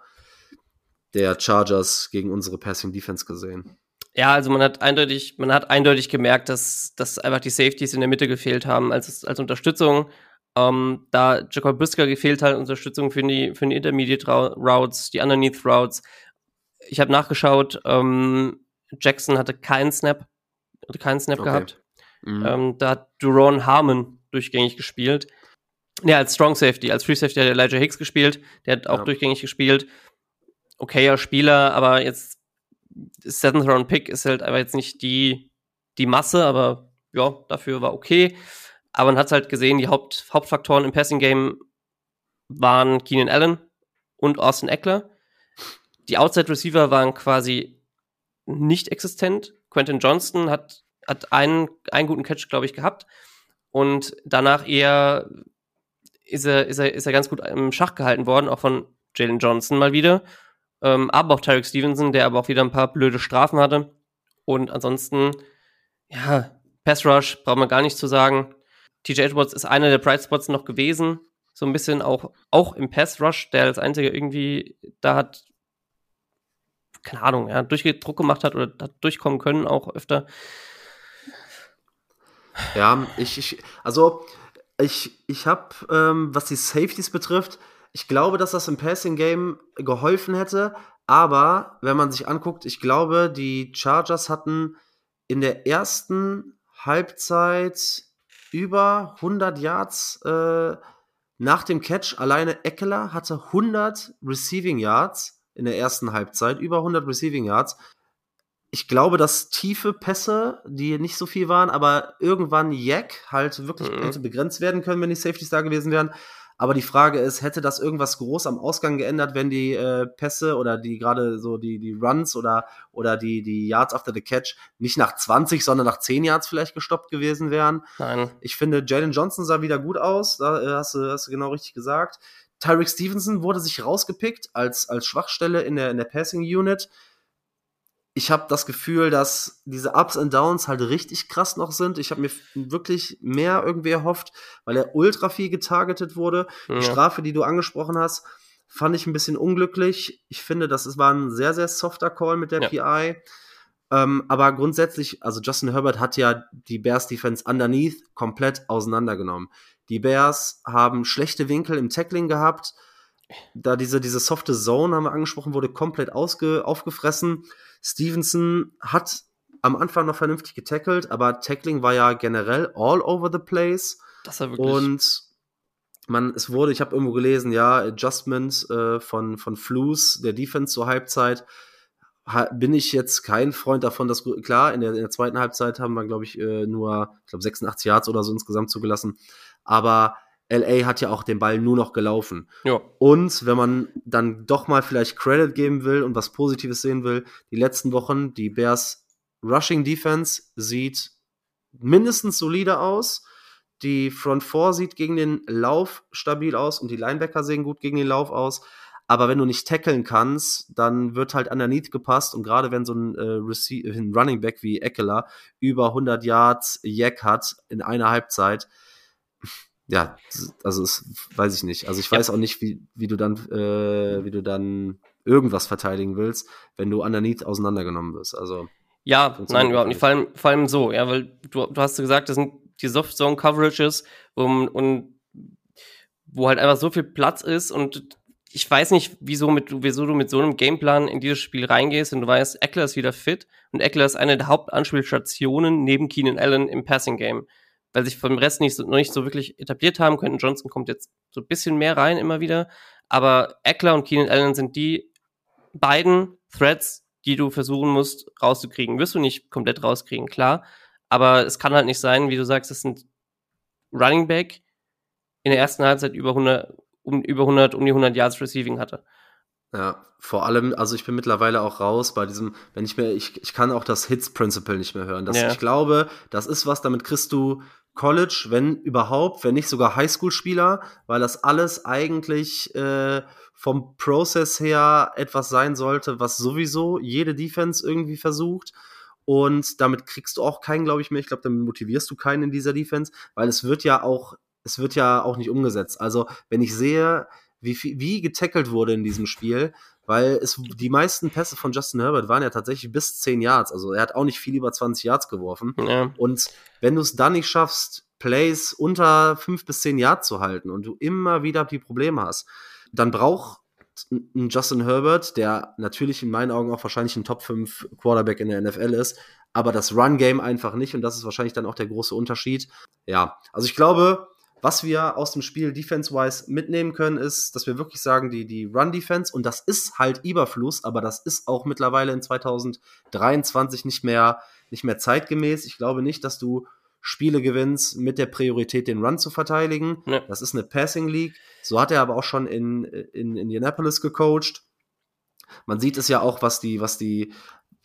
der Chargers gegen unsere Passing Defense gesehen? Ja, also man hat eindeutig, man hat eindeutig gemerkt, dass, dass einfach die Safeties in der Mitte gefehlt haben als, als Unterstützung. Ähm, da Jaquan Brisker gefehlt hat, Unterstützung für die, für die Intermediate Routes, die Underneath Routes. Ich habe nachgeschaut, ähm, Jackson hatte keinen Snap, hatte keinen Snap okay. gehabt. Mhm. Ähm, da hat Duron Harmon durchgängig gespielt. Ja, als Strong Safety, als Free Safety hat Elijah Hicks gespielt. Der hat auch ja. durchgängig gespielt. Okayer Spieler, aber jetzt Seventh Round Pick ist halt aber jetzt nicht die, die Masse, aber ja, dafür war okay. Aber man hat es halt gesehen, die Haupt, Hauptfaktoren im Passing Game waren Keenan Allen und Austin Ekeler. Die Outside Receiver waren quasi nicht existent. Quentin Johnston hat hat einen, einen guten Catch, glaube ich, gehabt. Und danach eher ist er, ist er, ist er ganz gut im Schach gehalten worden, auch von Jaylon Johnson mal wieder. Ähm, aber auch Tyrique Stevenson, der aber auch wieder ein paar blöde Strafen hatte. Und ansonsten, ja, Pass Rush, braucht man gar nicht zu sagen. T J Edwards ist einer der Bright Spots noch gewesen. So ein bisschen auch, auch im Pass Rush, der als einziger irgendwie da hat, keine Ahnung, ja, Druck gemacht hat oder hat durchkommen können auch öfter. Ja, ich, ich also ich, ich habe, ähm, was die Safeties betrifft, ich glaube, dass das im Passing Game geholfen hätte, aber wenn man sich anguckt, ich glaube, die Chargers hatten in der ersten Halbzeit über hundert Yards äh, nach dem Catch. Alleine Ekeler hatte hundert Receiving Yards in der ersten Halbzeit, über hundert Receiving Yards. Ich glaube, dass tiefe Pässe, die nicht so viel waren, aber irgendwann Jack halt wirklich mhm. begrenzt werden können, wenn die Safeties da gewesen wären. Aber die Frage ist, hätte das irgendwas groß am Ausgang geändert, wenn die äh, Pässe oder die gerade so die, die Runs oder, oder die, die Yards after the Catch nicht nach zwanzig, sondern nach zehn Yards vielleicht gestoppt gewesen wären? Nein. Ich finde, Jaylon Johnson sah wieder gut aus, da äh, hast, du, hast du genau richtig gesagt. Tyrique Stevenson wurde sich rausgepickt als, als Schwachstelle in der, in der Passing Unit. Ich habe das Gefühl, dass diese Ups and Downs halt richtig krass noch sind. Ich habe mir wirklich mehr irgendwie erhofft, weil er ultra viel getargetet wurde. Ja. Die Strafe, die du angesprochen hast, fand ich ein bisschen unglücklich. Ich finde, das war ein sehr, sehr softer Call mit der ja. P I. Ähm, aber grundsätzlich, also Justin Herbert hat ja die Bears-Defense underneath komplett auseinandergenommen. Die Bears haben schlechte Winkel im Tackling gehabt. Da diese, diese softe Zone, haben wir angesprochen, wurde komplett ausge, aufgefressen. Stevenson hat am Anfang noch vernünftig getackelt, aber Tackling war ja generell all over the place. Das war wirklich. Und man, es wurde, ich habe irgendwo gelesen, ja, Adjustment äh, von, von Flus, der Defense zur Halbzeit. Ha, bin ich jetzt kein Freund davon, dass, klar, in der, in der zweiten Halbzeit haben wir, glaube ich, äh, nur, ich glaube, sechsundachtzig Yards oder so insgesamt zugelassen. Aber L A hat ja auch den Ball nur noch gelaufen. Ja. Und wenn man dann doch mal vielleicht Credit geben will und was Positives sehen will, die letzten Wochen, die Bears Rushing Defense sieht mindestens solide aus, die Front Four sieht gegen den Lauf stabil aus und die Linebacker sehen gut gegen den Lauf aus, aber wenn du nicht tackeln kannst, dann wird halt underneath gepasst und gerade wenn so ein, äh, Rece- ein Running Back wie Ekeler über hundert Yards Jack hat in einer Halbzeit, ja, also es weiß ich nicht. Also ich weiß ja. auch nicht, wie, wie du dann, äh, wie du dann irgendwas verteidigen willst, wenn du underneath auseinandergenommen wirst. Also ja, nein, überhaupt nicht. Vor allem, vor allem so, ja, weil du, du hast gesagt, das sind die Soft Zone Coverages um, und wo halt einfach so viel Platz ist und ich weiß nicht, wieso, mit, wieso du mit so einem Gameplan in dieses Spiel reingehst und du weißt, Ekeler ist wieder fit und Ekeler ist eine der Hauptanspielstationen neben Keenan Allen im Passing Game, weil sich vom Rest nicht so, noch nicht so wirklich etabliert haben können. Johnson kommt jetzt so ein bisschen mehr rein immer wieder, aber Ekeler und Keenan Allen sind die beiden Threads, die du versuchen musst rauszukriegen. Wirst du nicht komplett rauskriegen, klar, aber es kann halt nicht sein, wie du sagst, es sind Running Back in der ersten Halbzeit über hundert, um, über hundert, um die hundert Yards Receiving hatte. Ja, vor allem, also ich bin mittlerweile auch raus bei diesem, wenn ich mir, ich, ich kann auch das Hits-Principle nicht mehr hören. Das, ja. Ich glaube, das ist was, damit kriegst du College, wenn überhaupt, wenn nicht sogar Highschool-Spieler, weil das alles eigentlich äh, vom Prozess her etwas sein sollte, was sowieso jede Defense irgendwie versucht. Und damit kriegst du auch keinen, glaube ich, mehr. Ich glaube, damit motivierst du keinen in dieser Defense, weil es wird ja auch, es wird ja auch nicht umgesetzt. Also, wenn ich sehe, Wie, wie getackelt wurde in diesem Spiel, weil es die meisten Pässe von Justin Herbert waren ja tatsächlich bis zehn Yards, also er hat auch nicht viel über zwanzig Yards geworfen, ja. Und wenn du es dann nicht schaffst, Plays unter fünf bis zehn Yards zu halten und du immer wieder die Probleme hast, dann braucht ein Justin Herbert, der natürlich in meinen Augen auch wahrscheinlich ein Top fünf Quarterback in der N F L ist, aber das Run-Game einfach nicht und das ist wahrscheinlich dann auch der große Unterschied. Ja, also ich glaube, was wir aus dem Spiel defense-wise mitnehmen können, ist, dass wir wirklich sagen, die, die Run-Defense, und das ist halt Eberflus, aber das ist auch mittlerweile in zwanzig dreiundzwanzig nicht mehr, nicht mehr zeitgemäß. Ich glaube nicht, dass du Spiele gewinnst mit der Priorität, den Run zu verteidigen. Nee. Das ist eine Passing-League. So hat er aber auch schon in, in, in Indianapolis gecoacht. Man sieht es ja auch, was die, was die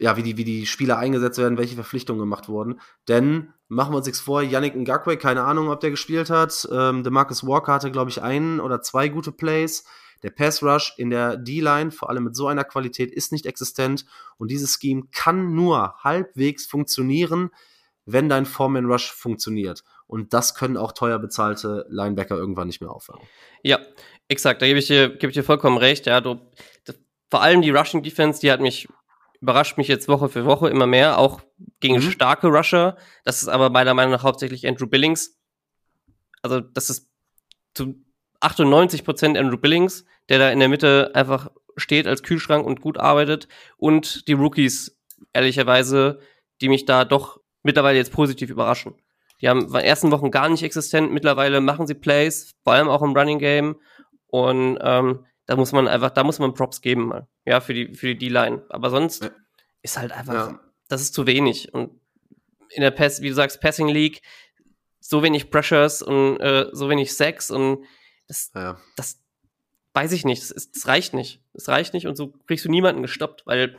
ja, wie die, wie die Spieler eingesetzt werden, welche Verpflichtungen gemacht wurden. Denn, machen wir uns nichts vor, Yannick Ngakoue, keine Ahnung, ob der gespielt hat. Ähm, DeMarcus Walker hatte, glaube ich, einen oder zwei gute Plays. Der Pass-Rush in der D-Line, vor allem mit so einer Qualität, ist nicht existent. Und dieses Scheme kann nur halbwegs funktionieren, wenn dein Four-Man-Rush funktioniert. Und das können auch teuer bezahlte Linebacker irgendwann nicht mehr auffangen. Ja, exakt, da gebe ich dir, gebe ich dir vollkommen recht. Ja, du, das, vor allem die Rushing-Defense, die hat mich überrascht mich jetzt Woche für Woche immer mehr, auch gegen mhm. starke Rusher. Das ist aber meiner Meinung nach hauptsächlich Andrew Billings. Also das ist zu achtundneunzig Prozent Andrew Billings, der da in der Mitte einfach steht als Kühlschrank und gut arbeitet. Und die Rookies, ehrlicherweise, die mich da doch mittlerweile jetzt positiv überraschen. Die haben in den ersten Wochen gar nicht existent. Mittlerweile machen sie Plays, vor allem auch im Running Game. Und ähm, da muss man einfach, da muss man Props geben mal, ja, für die, für die D-Line. Aber sonst ja. ist halt einfach, ja. das ist zu wenig. Und in der Pass, wie du sagst, Passing League, so wenig Pressures und äh, so wenig Sacks und das, ja. das weiß ich nicht, das, ist, das reicht nicht. Das reicht nicht und so kriegst du niemanden gestoppt, weil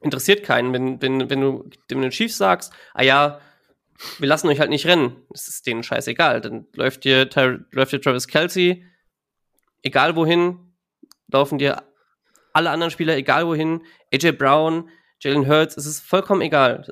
interessiert keinen, wenn, wenn, wenn du dem Chiefs sagst, ah ja, wir lassen euch halt nicht rennen. Das ist denen scheißegal. Dann läuft dir, läuft dir Travis Kelce, egal wohin, laufen dir alle anderen Spieler, egal wohin, A J Brown, Jalen Hurts, es ist vollkommen egal.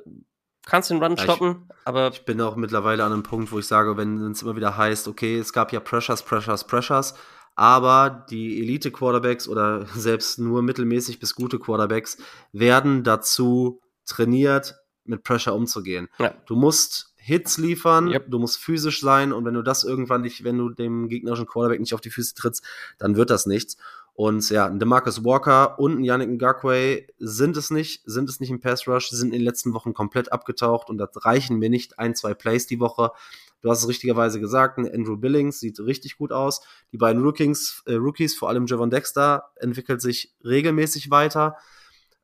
Kannst den Run ja, stoppen, ich, aber... Ich bin auch mittlerweile an einem Punkt, wo ich sage, wenn es immer wieder heißt, okay, es gab ja Pressures, Pressures, Pressures, aber die Elite-Quarterbacks oder selbst nur mittelmäßig bis gute Quarterbacks werden dazu trainiert, mit Pressure umzugehen. Ja. Du musst Hits liefern, yep. du musst physisch sein und wenn du das irgendwann nicht, wenn du dem gegnerischen Quarterback nicht auf die Füße trittst, dann wird das nichts. Und ja, ein DeMarcus Walker und ein Yannick Ngakoue sind es nicht, sind es nicht im Pass Rush, sind in den letzten Wochen komplett abgetaucht und das reichen mir nicht ein, zwei Plays die Woche. Du hast es richtigerweise gesagt, Andrew Billings sieht richtig gut aus. Die beiden Rookies, äh, Rookies vor allem Gervon Dexter, entwickelt sich regelmäßig weiter.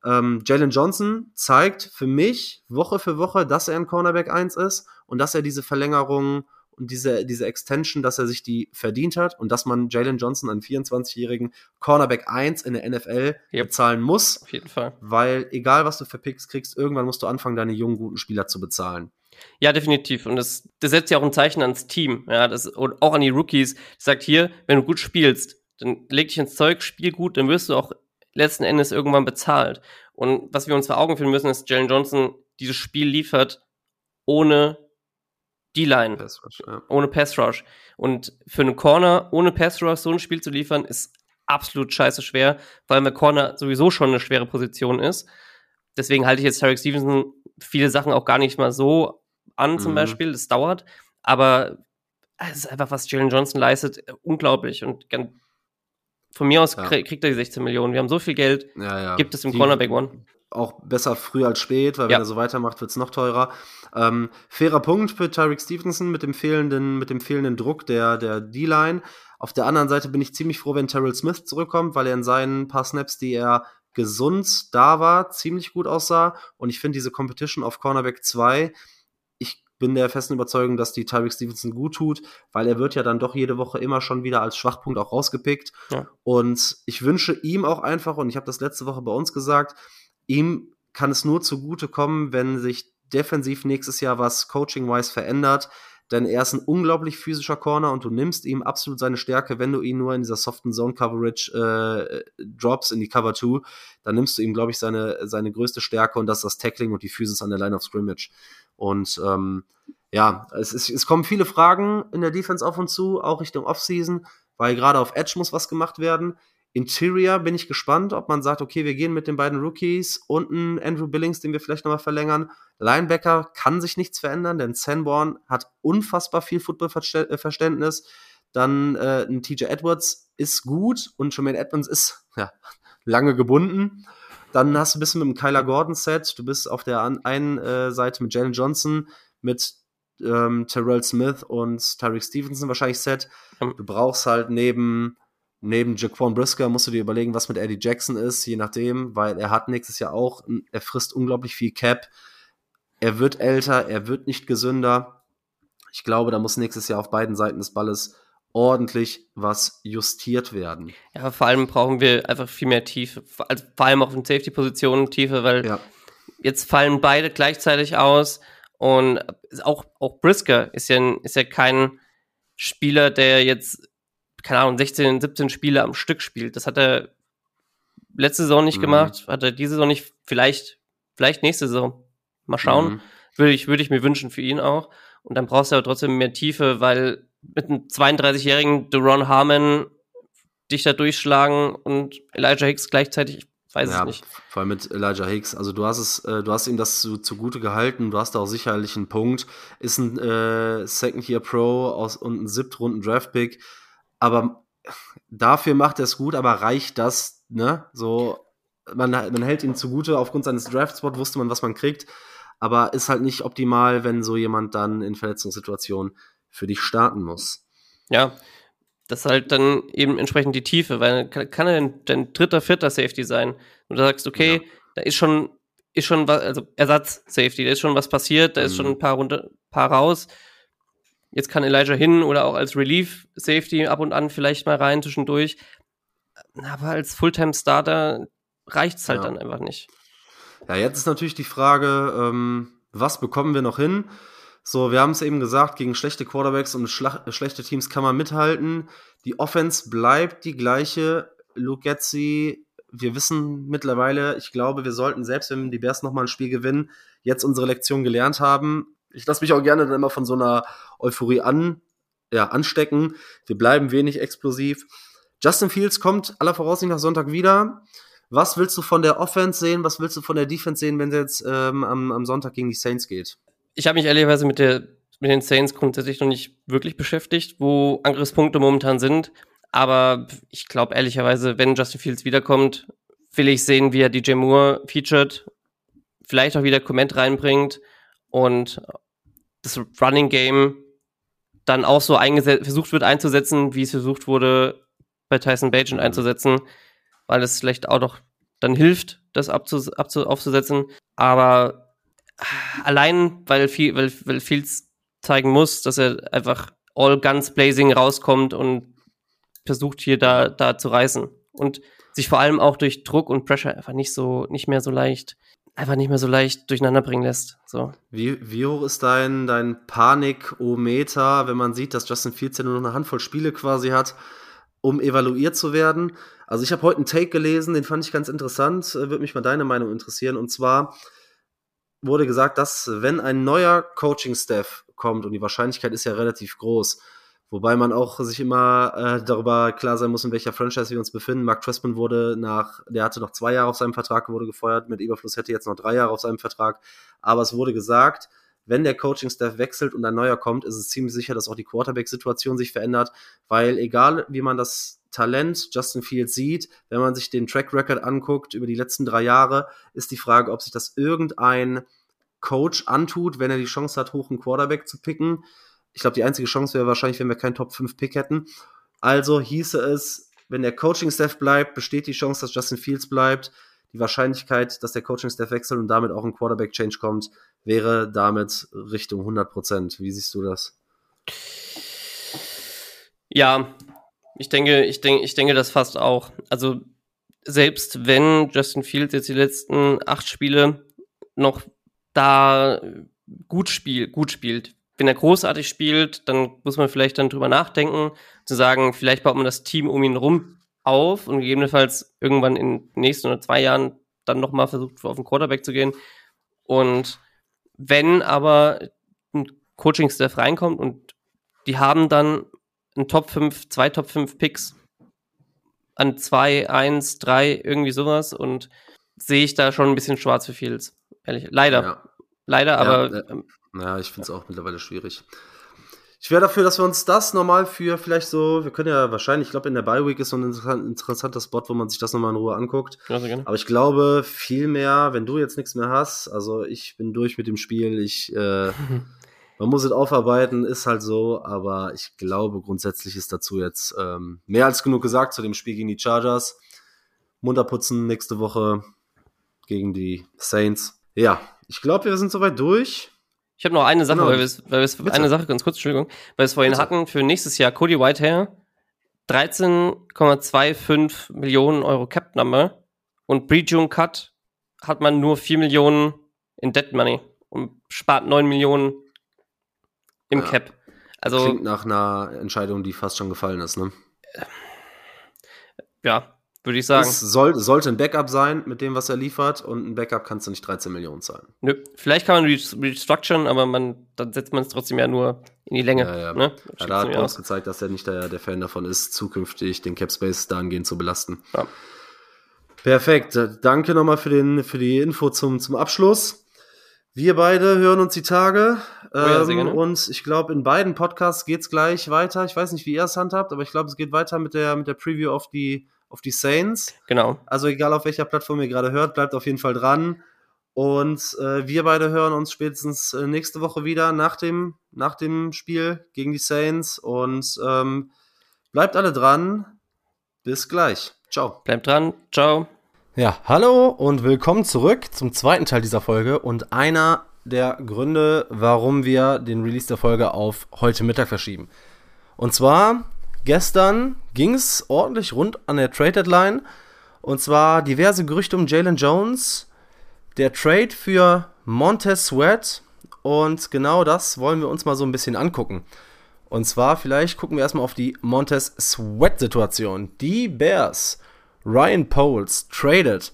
Ähm, Jaylon Johnson zeigt für mich Woche für Woche, dass er ein Cornerback eins ist und dass er diese Verlängerung und diese, diese Extension, dass er sich die verdient hat und dass man Jaylon Johnson, einen vierundzwanzigjährigen Cornerback eins in der N F L, yep. bezahlen muss. Auf jeden Fall. Weil egal, was du für Picks kriegst, irgendwann musst du anfangen, deine jungen, guten Spieler zu bezahlen. Ja, definitiv. Und das, das setzt ja auch ein Zeichen ans Team, ja, das, und auch an die Rookies. Das sagt hier, wenn du gut spielst, dann leg dich ins Zeug, spiel gut, dann wirst du auch letzten Endes irgendwann bezahlt. Und was wir uns vor Augen führen müssen, ist, Jaylon Johnson dieses Spiel liefert ohne D-Line, Pass Rush, ja. ohne Pass Rush. Und für einen Corner ohne Pass Rush so ein Spiel zu liefern, ist absolut scheiße schwer, weil der Corner sowieso schon eine schwere Position ist. Deswegen halte ich jetzt Tyrique Stevenson viele Sachen auch gar nicht mal so an, zum mhm. Beispiel. Das dauert. Aber es ist einfach, was Jaylon Johnson leistet, unglaublich. Und ganz Von mir aus ja. kriegt er die sechzehn Millionen. Wir haben so viel Geld, ja, ja. gibt es im die, Cornerback One. Auch besser früh als spät, weil ja. wenn er so weitermacht, wird es noch teurer. Ähm, fairer Punkt für Tyrique Stevenson mit dem fehlenden, mit dem fehlenden Druck der, der D-Line. Auf der anderen Seite bin ich ziemlich froh, wenn Terrell Smith zurückkommt, weil er in seinen paar Snaps, die er gesund da war, ziemlich gut aussah. Und ich finde diese Competition auf Cornerback zwei, ich bin der festen Überzeugung, dass die Tyrique Stevenson gut tut, weil er wird ja dann doch jede Woche immer schon wieder als Schwachpunkt auch rausgepickt. Ja. Und ich wünsche ihm auch einfach, und ich habe das letzte Woche bei uns gesagt, ihm kann es nur zugutekommen, wenn sich defensiv nächstes Jahr was coaching-wise verändert, denn er ist ein unglaublich physischer Corner und du nimmst ihm absolut seine Stärke, wenn du ihn nur in dieser soften Zone-Coverage äh, drops in die Cover zwei, dann nimmst du ihm, glaube ich, seine, seine größte Stärke und das ist das Tackling und die Physis an der Line of Scrimmage. Und ähm, ja, es, es, es kommen viele Fragen in der Defense auf uns zu, auch Richtung Offseason, weil gerade auf Edge muss was gemacht werden. Interior bin ich gespannt, ob man sagt, okay, wir gehen mit den beiden Rookies und einen Andrew Billings, den wir vielleicht nochmal verlängern. Linebacker kann sich nichts verändern, denn Sanborn hat unfassbar viel Footballverständnis. Dann äh, ein T J Edwards ist gut und Tremaine Edmonds ist ja, lange gebunden. Dann hast du ein bisschen mit dem Kyler Gordon-Set. Du bist auf der einen äh, Seite mit Jaylon Johnson, mit ähm, Terrell Smith und Tyrique Stevenson wahrscheinlich Set. Du brauchst halt neben... Neben Jaquan Brisker musst du dir überlegen, was mit Eddie Jackson ist, je nachdem, weil er hat nächstes Jahr auch, er frisst unglaublich viel Cap, er wird älter, er wird nicht gesünder. Ich glaube, da muss nächstes Jahr auf beiden Seiten des Balles ordentlich was justiert werden. Ja, vor allem brauchen wir einfach viel mehr Tiefe, also vor allem auf den Safety-Positionen Tiefe, weil ja. jetzt fallen beide gleichzeitig aus und auch, auch Brisker ist ja, ist ja kein Spieler, der jetzt, keine Ahnung, sechzehn, siebzehn Spiele am Stück spielt. Das hat er letzte Saison nicht mhm. gemacht, hat er diese Saison nicht, vielleicht, vielleicht nächste Saison. Mal schauen. Mhm. Würde ich, würde ich mir wünschen für ihn auch. Und dann brauchst du aber trotzdem mehr Tiefe, weil mit einem zweiunddreißigjährigen Daron Harmon dich da durchschlagen und Elijah Hicks gleichzeitig, ich weiß ja, es nicht. Vor allem mit Elijah Hicks. Also du hast es, du hast ihm das zu, zugute gehalten, du hast da auch sicherlich einen Punkt. Ist ein äh, Second-Year-Pro aus und ein Siebt-Runden-Draft-Pick. Aber dafür macht er es gut, aber reicht das, ne? So, man, man hält ihn zugute, aufgrund seines Draft-Spots wusste man, was man kriegt. Aber ist halt nicht optimal, wenn so jemand dann in Verletzungssituationen für dich starten muss. Ja, das ist halt dann eben entsprechend die Tiefe, weil kann, kann er denn dein dritter, vierter Safety sein? Und du sagst, okay, ja. da ist schon, ist schon was, also Ersatz-Safety, da ist schon was passiert, da mhm. ist schon ein paar runter, paar raus. Jetzt kann Elijah hin oder auch als Relief-Safety ab und an vielleicht mal rein zwischendurch. Aber als Fulltime-Starter reicht es halt ja. dann einfach nicht. Ja, jetzt ist natürlich die Frage, ähm, was bekommen wir noch hin? So, wir haben es eben gesagt, gegen schlechte Quarterbacks und schlach- schlechte Teams kann man mithalten. Die Offense bleibt die gleiche. Luke Getsy, wir wissen mittlerweile, ich glaube, wir sollten, selbst wenn die Bears nochmal ein Spiel gewinnen, jetzt unsere Lektion gelernt haben. Ich lasse mich auch gerne dann immer von so einer Euphorie an, ja, anstecken. Wir bleiben wenig explosiv. Justin Fields kommt aller Voraussicht nach Sonntag wieder. Was willst du von der Offense sehen? Was willst du von der Defense sehen, wenn es jetzt ähm, am, am Sonntag gegen die Saints geht? Ich habe mich ehrlicherweise mit, der, mit den Saints grundsätzlich noch nicht wirklich beschäftigt, wo Angriffspunkte momentan sind. Aber ich glaube ehrlicherweise, wenn Justin Fields wiederkommt, will ich sehen, wie er D J Moore featured, vielleicht auch wieder Comment reinbringt und das Running Game dann auch so eingeset- versucht wird einzusetzen, wie es versucht wurde, bei Tyson Bagent einzusetzen. Weil es vielleicht auch doch dann hilft, das abzus- abzu- aufzusetzen. Aber allein, weil, viel, weil, weil Fields zeigen muss, dass er einfach all guns blazing rauskommt und versucht hier da, da zu reißen. Und sich vor allem auch durch Druck und Pressure einfach nicht so, nicht mehr so leicht, einfach nicht mehr so leicht durcheinander bringen lässt. So. Wie, wie hoch ist dein, dein Panik-O-Meter, wenn man sieht, dass Justin Fields ja nur noch eine Handvoll Spiele quasi hat, um evaluiert zu werden? Also ich habe heute einen Take gelesen, den fand ich ganz interessant, würde mich mal deine Meinung interessieren. Und zwar wurde gesagt, dass wenn ein neuer Coaching-Staff kommt, und die Wahrscheinlichkeit ist ja relativ groß, wobei man auch sich immer äh, darüber klar sein muss, in welcher Franchise wir uns befinden. Mark Trestman wurde nach, der hatte noch zwei Jahre auf seinem Vertrag, wurde gefeuert, Matt Eberflus hätte jetzt noch drei Jahre auf seinem Vertrag. Aber es wurde gesagt, wenn der Coaching-Staff wechselt und ein neuer kommt, ist es ziemlich sicher, dass auch die Quarterback-Situation sich verändert, weil egal, wie man das Talent Justin Fields sieht, wenn man sich den Track-Record anguckt über die letzten drei Jahre, ist die Frage, ob sich das irgendein Coach antut, wenn er die Chance hat, hoch einen Quarterback zu picken. Ich glaube, die einzige Chance wäre wahrscheinlich, wenn wir keinen Top fünf Pick hätten. Also hieße es, wenn der Coaching-Staff bleibt, besteht die Chance, dass Justin Fields bleibt. Die Wahrscheinlichkeit, dass der Coaching-Staff wechselt und damit auch ein Quarterback-Change kommt, wäre damit Richtung hundert Prozent. Wie siehst du das? Ja, ich denke, ich denke, ich denke das fast auch. Also selbst wenn Justin Fields jetzt die letzten acht Spiele noch da gut spielt, gut spielt, wenn er großartig spielt, dann muss man vielleicht dann drüber nachdenken, zu sagen, vielleicht baut man das Team um ihn rum auf und gegebenenfalls irgendwann in den nächsten oder zwei Jahren dann nochmal versucht, auf den Quarterback zu gehen. Und wenn aber ein Coaching-Staff reinkommt und die haben dann ein Top fünf, zwei Top fünf Picks an zwei, eins, drei, irgendwie sowas, und sehe ich da schon ein bisschen schwarz für Fields. Ehrlich, leider. Ja. Leider, ja, aber... Äh, ja, ich finde es ja. auch mittlerweile schwierig. Ich wäre dafür, dass wir uns das nochmal für vielleicht so, wir können ja wahrscheinlich, ich glaube, in der Bye-Week ist so ein interessanter Spot, wo man sich das nochmal in Ruhe anguckt. Ja, sehr gerne. Aber ich glaube, viel mehr, wenn du jetzt nichts mehr hast, also ich bin durch mit dem Spiel, ich, äh, man muss es aufarbeiten, ist halt so, aber ich glaube, grundsätzlich ist dazu jetzt ähm, mehr als genug gesagt zu dem Spiel gegen die Chargers. Munter putzen nächste Woche gegen die Saints. Ja, ich glaube, wir sind soweit durch. Ich habe noch eine Sache, genau. weil wir es, weil wir es eine Sache ganz kurz, Entschuldigung, weil wir es vorhin Bitte. hatten für nächstes Jahr Cody Whitehair, dreizehn Komma fünfundzwanzig Millionen Euro Cap Number und Pre-June Cut hat man nur vier Millionen in Dead Money und spart neun Millionen im ja. Cap. Also klingt nach einer Entscheidung, die fast schon gefallen ist, ne? Ja, würde ich sagen. Es soll, sollte ein Backup sein mit dem, was er liefert, und ein Backup kannst du nicht dreizehn Millionen zahlen. Nö, vielleicht kann man restructuren, aber man, dann setzt man es trotzdem ja nur in die Länge. Ja, ja. Ne? Ja, da hat Poles gezeigt, dass er nicht der, der Fan davon ist, zukünftig den Cap Space dahingehend zu belasten. Ja. Perfekt, danke nochmal für, den, für die Info zum, zum Abschluss. Wir beide hören uns die Tage. Oh ja, sehr gerne. Und ich glaube, in beiden Podcasts geht's gleich weiter. Ich weiß nicht, wie ihr es handhabt, aber ich glaube, es geht weiter mit der, mit der Preview auf die, auf die Saints. Genau. Also egal, auf welcher Plattform ihr gerade hört, bleibt auf jeden Fall dran. Und äh, wir beide hören uns spätestens äh, nächste Woche wieder nach dem, nach dem Spiel gegen die Saints. Und ähm, bleibt alle dran. Bis gleich. Ciao. Bleibt dran. Ciao. Ja, hallo und willkommen zurück zum zweiten Teil dieser Folge und einer der Gründe, warum wir den Release der Folge auf heute Mittag verschieben. Und zwar, gestern ging es ordentlich rund an der Trade-Deadline, und zwar diverse Gerüchte um Jaylon Jones, der Trade für Montez Sweat, und genau das wollen wir uns mal so ein bisschen angucken. Und zwar, vielleicht gucken wir erstmal auf die Montez Sweat-Situation. Die Bears... Ryan Poles tradet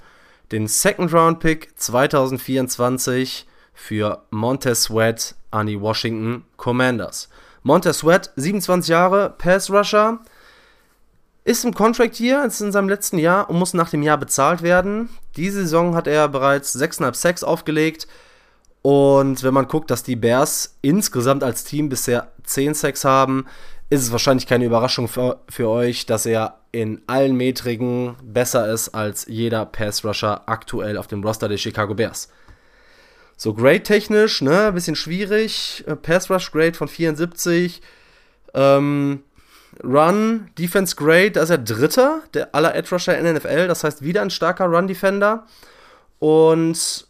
den Second-Round-Pick zwanzig vierundzwanzig für Montez Sweat an die Washington Commanders. Montez Sweat, siebenundzwanzig Jahre, Pass-Rusher, ist im Contract hier, ist in seinem letzten Jahr und muss nach dem Jahr bezahlt werden. Diese Saison hat er bereits sechs Komma fünf Sacks aufgelegt, und wenn man guckt, dass die Bears insgesamt als Team bisher zehn Sacks haben, ist es wahrscheinlich keine Überraschung für, für euch, dass er in allen Metriken besser ist als jeder Pass-Rusher aktuell auf dem Roster der Chicago Bears. So grade-technisch, ne, ein bisschen schwierig. Pass-Rush-Grade von vierundsiebzig. Ähm, Run-Defense-Grade, da ist er Dritter der aller Edge-Rusher in der N F L. Das heißt, wieder ein starker Run-Defender. Und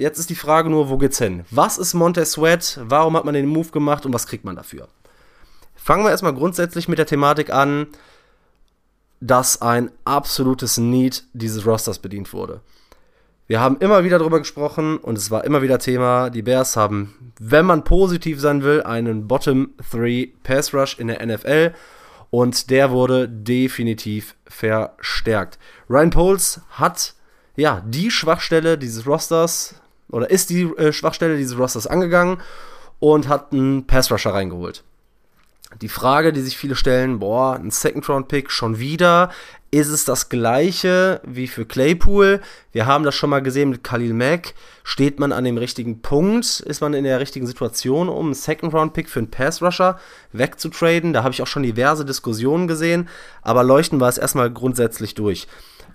jetzt ist die Frage nur, wo geht's hin? Was ist Montez Sweat? Warum hat man den Move gemacht und was kriegt man dafür? Fangen wir erstmal grundsätzlich mit der Thematik an, dass ein absolutes Need dieses Rosters bedient wurde. Wir haben immer wieder darüber gesprochen und es war immer wieder Thema, die Bears haben, wenn man positiv sein will, einen Bottom drei Pass Rush in der N F L, und der wurde definitiv verstärkt. Ryan Poles hat ja die Schwachstelle dieses Rosters, oder ist die äh, Schwachstelle dieses Rosters angegangen und hat einen Pass Rusher reingeholt. Die Frage, die sich viele stellen, boah, ein Second-Round-Pick schon wieder, ist es das gleiche wie für Claypool? Wir haben das schon mal gesehen mit Khalil Mack, steht man an dem richtigen Punkt, ist man in der richtigen Situation, um einen Second-Round-Pick für einen Pass-Rusher wegzutraden? Da habe ich auch schon diverse Diskussionen gesehen, aber leuchten wir es erstmal grundsätzlich durch.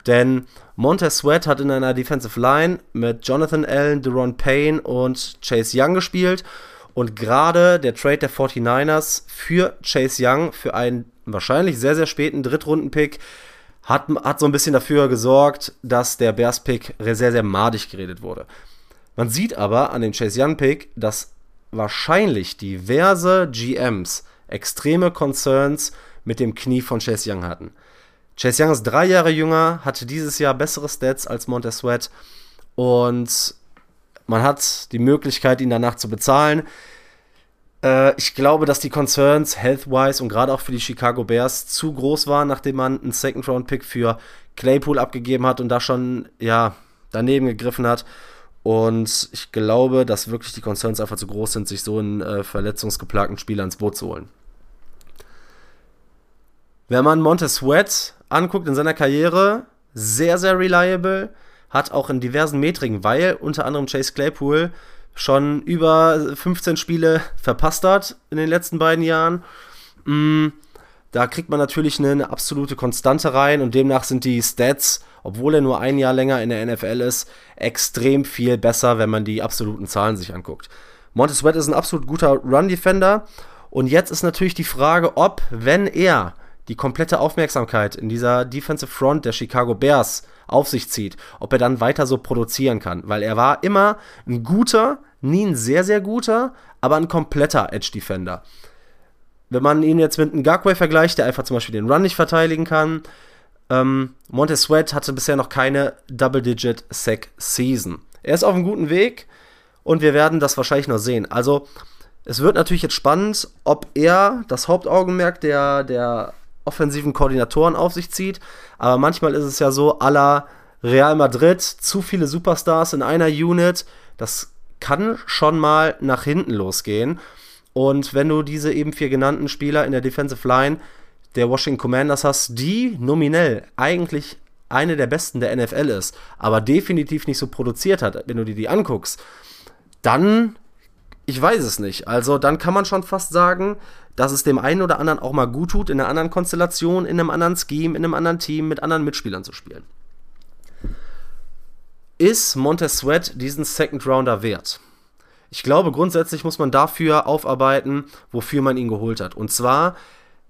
Denn Montez Sweat hat in einer Defensive Line mit Jonathan Allen, Daron Payne und Chase Young gespielt. Und gerade der Trade der forty-niners für Chase Young, für einen wahrscheinlich sehr, sehr späten Drittrunden-Pick, hat, hat so ein bisschen dafür gesorgt, dass der Bears-Pick sehr, sehr madig geredet wurde. Man sieht aber an dem Chase Young-Pick, dass wahrscheinlich diverse G Ms extreme Concerns mit dem Knie von Chase Young hatten. Chase Young ist drei Jahre jünger, hatte dieses Jahr bessere Stats als Montez Sweat, und man hat die Möglichkeit, ihn danach zu bezahlen. Äh, ich glaube, dass die Concerns health-wise und gerade auch für die Chicago Bears zu groß waren, nachdem man einen Second-Round-Pick für Claypool abgegeben hat und da schon ja daneben gegriffen hat. Und ich glaube, dass wirklich die Concerns einfach zu groß sind, sich so einen äh, verletzungsgeplagten Spieler ins Boot zu holen. Wenn man Montez Sweat anguckt in seiner Karriere, sehr, sehr reliable, hat auch in diversen Metriken, weil unter anderem Chase Claypool schon über fünfzehn Spiele verpasst hat in den letzten beiden Jahren. Da kriegt man natürlich eine absolute Konstante rein, und demnach sind die Stats, obwohl er nur ein Jahr länger in der N F L ist, extrem viel besser, wenn man die absoluten Zahlen sich anguckt. Montez Sweat ist ein absolut guter Run-Defender, und jetzt ist natürlich die Frage, ob, wenn er die komplette Aufmerksamkeit in dieser Defensive Front der Chicago Bears auf sich zieht, ob er dann weiter so produzieren kann. Weil er war immer ein guter nie ein sehr, sehr guter, aber ein kompletter Edge-Defender. Wenn man ihn jetzt mit einem Ngakoue vergleicht, der einfach zum Beispiel den Run nicht verteidigen kann. Ähm, Montez Sweat hatte bisher noch keine Double-Digit-Sack-Season. Er ist auf einem guten Weg und wir werden das wahrscheinlich noch sehen. Also es wird natürlich jetzt spannend, ob er das Hauptaugenmerk der, der offensiven Koordinatoren auf sich zieht. Aber manchmal ist es ja so, à la Real Madrid, zu viele Superstars in einer Unit. Das kann schon mal nach hinten losgehen. Und wenn du diese eben vier genannten Spieler in der Defensive Line der Washington Commanders hast, die nominell eigentlich eine der besten der N F L ist, aber definitiv nicht so produziert hat, wenn du dir die anguckst, dann, ich weiß es nicht, also dann kann man schon fast sagen, dass es dem einen oder anderen auch mal gut tut, in einer anderen Konstellation, in einem anderen Scheme, in einem anderen Team, mit anderen Mitspielern zu spielen. Ist Montez Sweat diesen Second-Rounder wert? Ich glaube, grundsätzlich muss man dafür aufarbeiten, wofür man ihn geholt hat. Und zwar,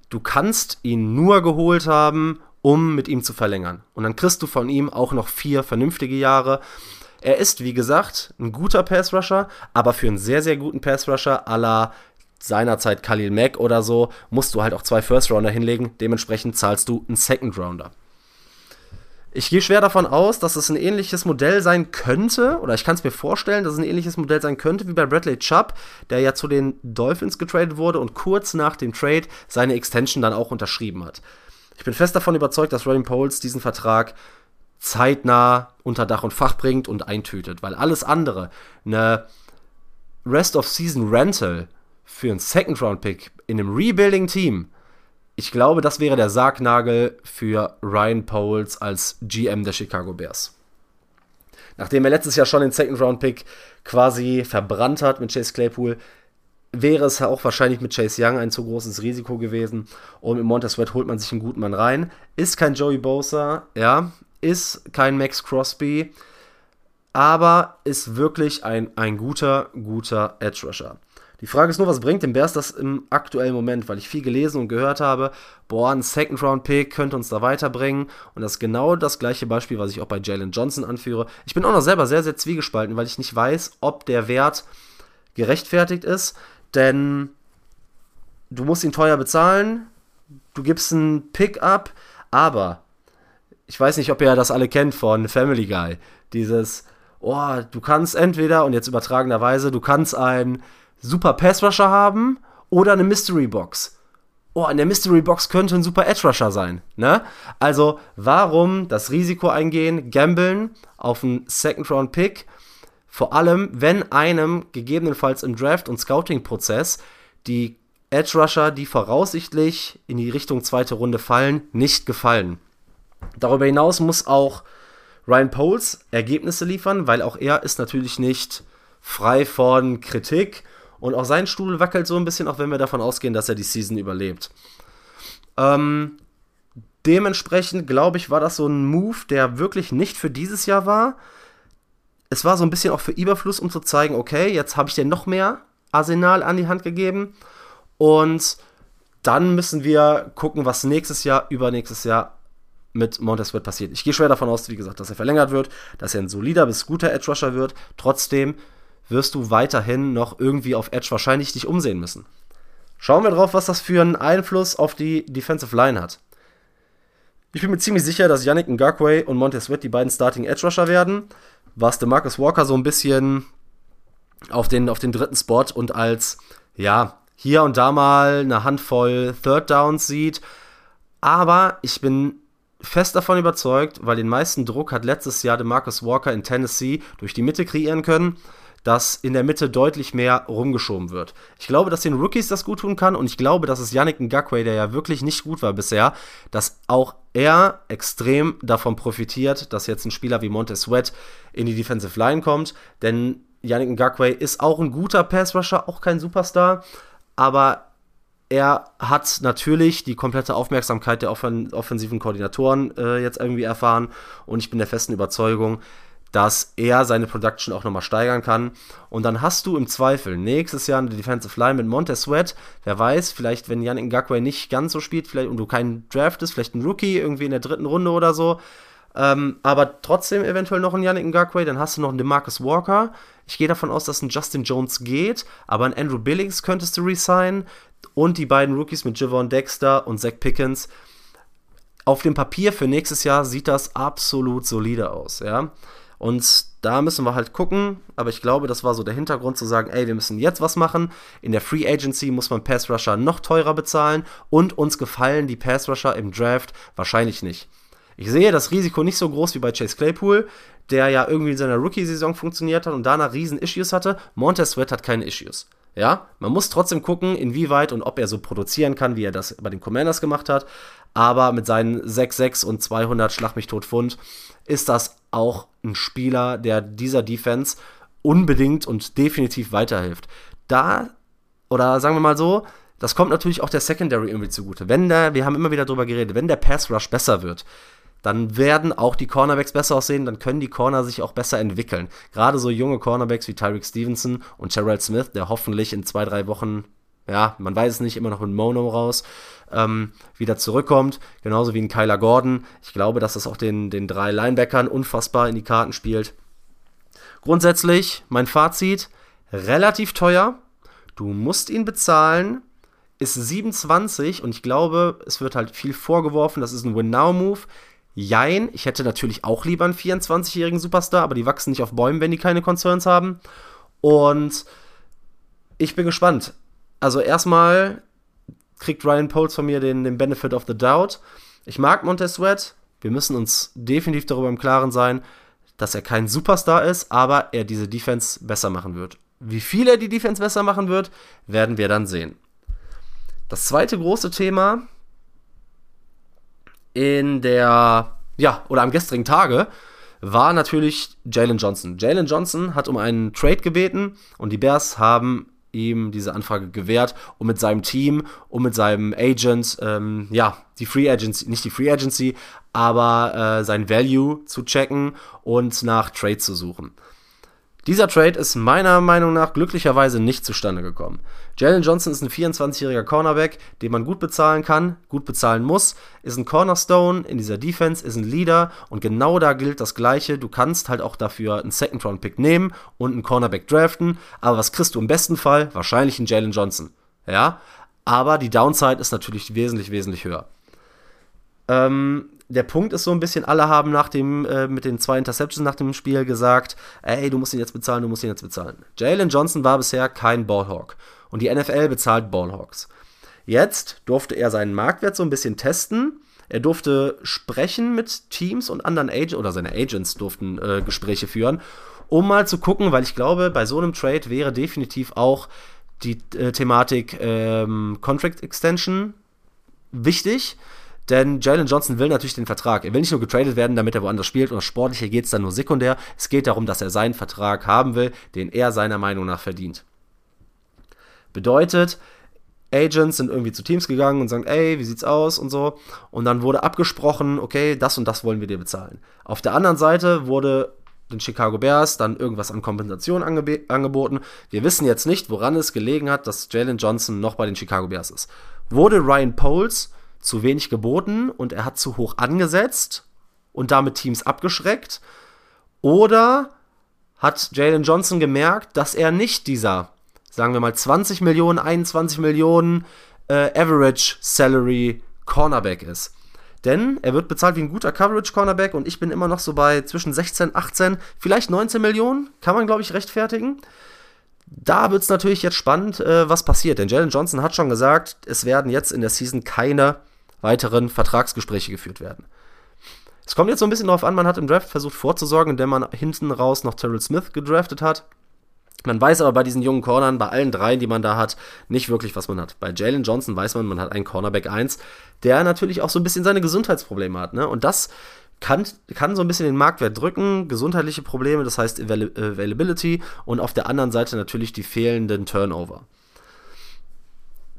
du kannst ihn nur geholt haben, um mit ihm zu verlängern. Und dann kriegst du von ihm auch noch vier vernünftige Jahre. Er ist, wie gesagt, ein guter Pass-Rusher, aber für einen sehr, sehr guten Pass-Rusher à la seinerzeit Khalil Mack oder so, musst du halt auch zwei First-Rounder hinlegen. Dementsprechend zahlst du einen Second-Rounder. Ich gehe schwer davon aus, dass es ein ähnliches Modell sein könnte, oder ich kann es mir vorstellen, dass es ein ähnliches Modell sein könnte wie bei Bradley Chubb, der ja zu den Dolphins getradet wurde und kurz nach dem Trade seine Extension dann auch unterschrieben hat. Ich bin fest davon überzeugt, dass Ryan Poles diesen Vertrag zeitnah unter Dach und Fach bringt und eintütet, weil alles andere, eine Rest-of-Season-Rental für einen Second-Round-Pick in einem Rebuilding-Team, ich glaube, das wäre der Sargnagel für Ryan Poles als G M der Chicago Bears. Nachdem er letztes Jahr schon den Second-Round-Pick quasi verbrannt hat mit Chase Claypool, wäre es auch wahrscheinlich mit Chase Young ein zu großes Risiko gewesen. Und mit Montez Sweat holt man sich einen guten Mann rein. Ist kein Joey Bosa, ja, ist kein Max Crosby, aber ist wirklich ein, ein guter, guter Edge-Rusher. Die Frage ist nur, was bringt den Bears das im aktuellen Moment? Weil ich viel gelesen und gehört habe, boah, ein Second-Round-Pick könnte uns da weiterbringen. Und das ist genau das gleiche Beispiel, was ich auch bei Jaylon Johnson anführe. Ich bin auch noch selber sehr, sehr zwiegespalten, weil ich nicht weiß, ob der Wert gerechtfertigt ist. Denn du musst ihn teuer bezahlen, du gibst einen Pick ab, aber ich weiß nicht, ob ihr das alle kennt von Family Guy. Dieses, oh, du kannst entweder, und jetzt übertragenerweise, du kannst ein Super Pass-Rusher haben oder eine Mystery-Box. Oh, in der Mystery-Box könnte ein Super Edge-Rusher sein, ne? Also, warum das Risiko eingehen, gambeln auf einen Second-Round-Pick? Vor allem, wenn einem gegebenenfalls im Draft- und Scouting-Prozess die Edge-Rusher, die voraussichtlich in die Richtung zweite Runde fallen, nicht gefallen. Darüber hinaus muss auch Ryan Poles Ergebnisse liefern, weil auch er ist natürlich nicht frei von Kritik. Und auch sein Stuhl wackelt so ein bisschen, auch wenn wir davon ausgehen, dass er die Season überlebt. Ähm, dementsprechend, glaube ich, war das so ein Move, der wirklich nicht für dieses Jahr war. Es war so ein bisschen auch für Eberflus, um zu zeigen, okay, jetzt habe ich dir noch mehr Arsenal an die Hand gegeben. Und dann müssen wir gucken, was nächstes Jahr, übernächstes Jahr mit Montez Sweat passiert. Ich gehe schwer davon aus, wie gesagt, dass er verlängert wird, dass er ein solider bis guter Edge-Rusher wird. Trotzdem wirst du weiterhin noch irgendwie auf Edge wahrscheinlich dich umsehen müssen. Schauen wir drauf, was das für einen Einfluss auf die Defensive Line hat. Ich bin mir ziemlich sicher, dass Yannick Ngakoue und Montez Sweat die beiden Starting Edge Rusher werden, was DeMarcus Walker so ein bisschen auf den, auf den dritten Spot und als, ja, hier und da mal eine Handvoll Third Downs sieht. Aber ich bin fest davon überzeugt, weil den meisten Druck hat letztes Jahr DeMarcus Walker in Tennessee durch die Mitte kreieren können, dass in der Mitte deutlich mehr rumgeschoben wird. Ich glaube, dass den Rookies das gut tun kann und ich glaube, dass es Yannick Ngakoue, der ja wirklich nicht gut war bisher, dass auch er extrem davon profitiert, dass jetzt ein Spieler wie Montez Sweat in die Defensive Line kommt, denn Yannick Ngakoue ist auch ein guter Pass-Rusher, auch kein Superstar, aber er hat natürlich die komplette Aufmerksamkeit der offen- offensiven Koordinatoren äh, jetzt irgendwie erfahren und ich bin der festen Überzeugung, dass er seine Production auch nochmal steigern kann. Und dann hast du im Zweifel nächstes Jahr eine Defensive Line mit Montez Sweat. Wer weiß, vielleicht, wenn Yannick Ngakoue nicht ganz so spielt vielleicht, und du keinen draftest, vielleicht einen Rookie irgendwie in der dritten Runde oder so, Ähm, aber trotzdem eventuell noch einen Yannick Ngakoue, dann hast du noch einen DeMarcus Walker. Ich gehe davon aus, dass ein Justin Jones geht, aber ein Andrew Billings könntest du resignen und die beiden Rookies mit Gervon Dexter und Zach Pickens. Auf dem Papier für nächstes Jahr sieht das absolut solide aus, ja. Und da müssen wir halt gucken, aber ich glaube, das war so der Hintergrund zu sagen, ey, wir müssen jetzt was machen. In der Free Agency muss man Pass Rusher noch teurer bezahlen und uns gefallen die Pass Rusher im Draft wahrscheinlich nicht. Ich sehe das Risiko nicht so groß wie bei Chase Claypool, der ja irgendwie in seiner Rookie-Saison funktioniert hat und danach riesen Issues hatte. Montez Sweat hat keine Issues. Ja, man muss trotzdem gucken, inwieweit und ob er so produzieren kann, wie er das bei den Commanders gemacht hat. Aber mit seinen sechs Komma sechs und zweihundert Schlag mich tot Pfund ist das auch ein Spieler, der dieser Defense unbedingt und definitiv weiterhilft. Da, oder sagen wir mal so, das kommt natürlich auch der Secondary irgendwie zugute. Wenn der, wir haben immer wieder drüber geredet, wenn der Pass Rush besser wird, dann werden auch die Cornerbacks besser aussehen, dann können die Corner sich auch besser entwickeln. Gerade so junge Cornerbacks wie Tyrique Stevenson und Terrell Smith, der hoffentlich in zwei, drei Wochen, ja, man weiß es nicht, immer noch mit Mono raus, ähm, wieder zurückkommt. Genauso wie ein Kyler Gordon. Ich glaube, dass das auch den, den drei Linebackern unfassbar in die Karten spielt. Grundsätzlich, mein Fazit, relativ teuer. Du musst ihn bezahlen. Ist siebenundzwanzig und ich glaube, es wird halt viel vorgeworfen, das ist ein Win-Now-Move. Jein, ich hätte natürlich auch lieber einen vierundzwanzigjährigen Superstar, aber die wachsen nicht auf Bäumen, wenn die keine Concerns haben. Und ich bin gespannt. Also erstmal kriegt Ryan Poles von mir den, den Benefit of the Doubt. Ich mag Montez Sweat. Wir müssen uns definitiv darüber im Klaren sein, dass er kein Superstar ist, aber er diese Defense besser machen wird. Wie viel er die Defense besser machen wird, werden wir dann sehen. Das zweite große Thema in der, ja, oder am gestrigen Tage war natürlich Jaylon Johnson. Jaylon Johnson hat um einen Trade gebeten und die Bears haben ihm diese Anfrage gewährt, um mit seinem Team, um mit seinem Agent, ähm, ja, die Free Agency, nicht die Free Agency, aber äh, sein Value zu checken und nach Trade zu suchen. Dieser Trade ist meiner Meinung nach glücklicherweise nicht zustande gekommen. Jaylon Johnson ist ein vierundzwanzigjähriger Cornerback, den man gut bezahlen kann, gut bezahlen muss, ist ein Cornerstone in dieser Defense, ist ein Leader und genau da gilt das Gleiche. Du kannst halt auch dafür einen Second-Round-Pick nehmen und einen Cornerback draften, aber was kriegst du im besten Fall? Wahrscheinlich einen Jaylon Johnson, ja? Aber die Downside ist natürlich wesentlich, wesentlich höher. Ähm... Der Punkt ist so ein bisschen, alle haben nach dem, äh, mit den zwei Interceptions nach dem Spiel gesagt, ey, du musst ihn jetzt bezahlen, du musst ihn jetzt bezahlen. Jaylon Johnson war bisher kein Ballhawk. Und die N F L bezahlt Ballhawks. Jetzt durfte er seinen Marktwert so ein bisschen testen. Er durfte sprechen mit Teams und anderen Agents, oder seine Agents durften äh, Gespräche führen, um mal zu gucken, weil ich glaube, bei so einem Trade wäre definitiv auch die äh, Thematik ähm, Contract Extension wichtig. Denn Jaylon Johnson will natürlich den Vertrag. Er will nicht nur getradet werden, damit er woanders spielt. Und sportlich geht es dann nur sekundär. Es geht darum, dass er seinen Vertrag haben will, den er seiner Meinung nach verdient. Bedeutet, Agents sind irgendwie zu Teams gegangen und sagen, ey, wie sieht's aus und so. Und dann wurde abgesprochen, okay, das und das wollen wir dir bezahlen. Auf der anderen Seite wurde den Chicago Bears dann irgendwas an Kompensation angeb- angeboten. Wir wissen jetzt nicht, woran es gelegen hat, dass Jaylon Johnson noch bei den Chicago Bears ist. Wurde Ryan Poles zu wenig geboten und er hat zu hoch angesetzt und damit Teams abgeschreckt? Oder hat Jaylon Johnson gemerkt, dass er nicht dieser, sagen wir mal, zwanzig Millionen, einundzwanzig Millionen äh, Average Salary Cornerback ist? Denn er wird bezahlt wie ein guter Coverage Cornerback und ich bin immer noch so bei zwischen sechzehn, achtzehn, vielleicht neunzehn Millionen, kann man glaube ich rechtfertigen. Da wird es natürlich jetzt spannend, äh, was passiert, denn Jaylon Johnson hat schon gesagt, es werden jetzt in der Season keine weiteren Vertragsgespräche geführt werden. Es kommt jetzt so ein bisschen darauf an, man hat im Draft versucht vorzusorgen, indem man hinten raus noch Terrell Smith gedraftet hat. Man weiß aber bei diesen jungen Cornern, bei allen dreien, die man da hat, nicht wirklich, was man hat. Bei Jaylon Johnson weiß man, man hat einen Cornerback eins, der natürlich auch so ein bisschen seine Gesundheitsprobleme hat, ne? Und das kann, kann so ein bisschen den Marktwert drücken, gesundheitliche Probleme, das heißt Availability und auf der anderen Seite natürlich die fehlenden Turnover.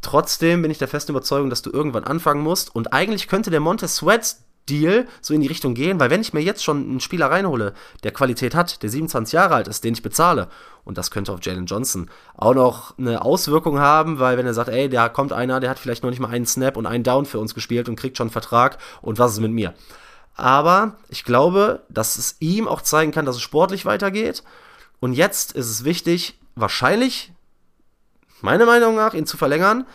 Trotzdem bin ich der festen Überzeugung, dass du irgendwann anfangen musst. Und eigentlich könnte der Montez Sweat-Deal so in die Richtung gehen, weil wenn ich mir jetzt schon einen Spieler reinhole, der Qualität hat, der siebenundzwanzig Jahre alt ist, den ich bezahle, und das könnte auf Jaylon Johnson auch noch eine Auswirkung haben, weil wenn er sagt, ey, da kommt einer, der hat vielleicht noch nicht mal einen Snap und einen Down für uns gespielt und kriegt schon einen Vertrag und was ist mit mir? Aber ich glaube, dass es ihm auch zeigen kann, dass es sportlich weitergeht. Und jetzt ist es wichtig, wahrscheinlich, meiner Meinung nach, ihn zu verlängern.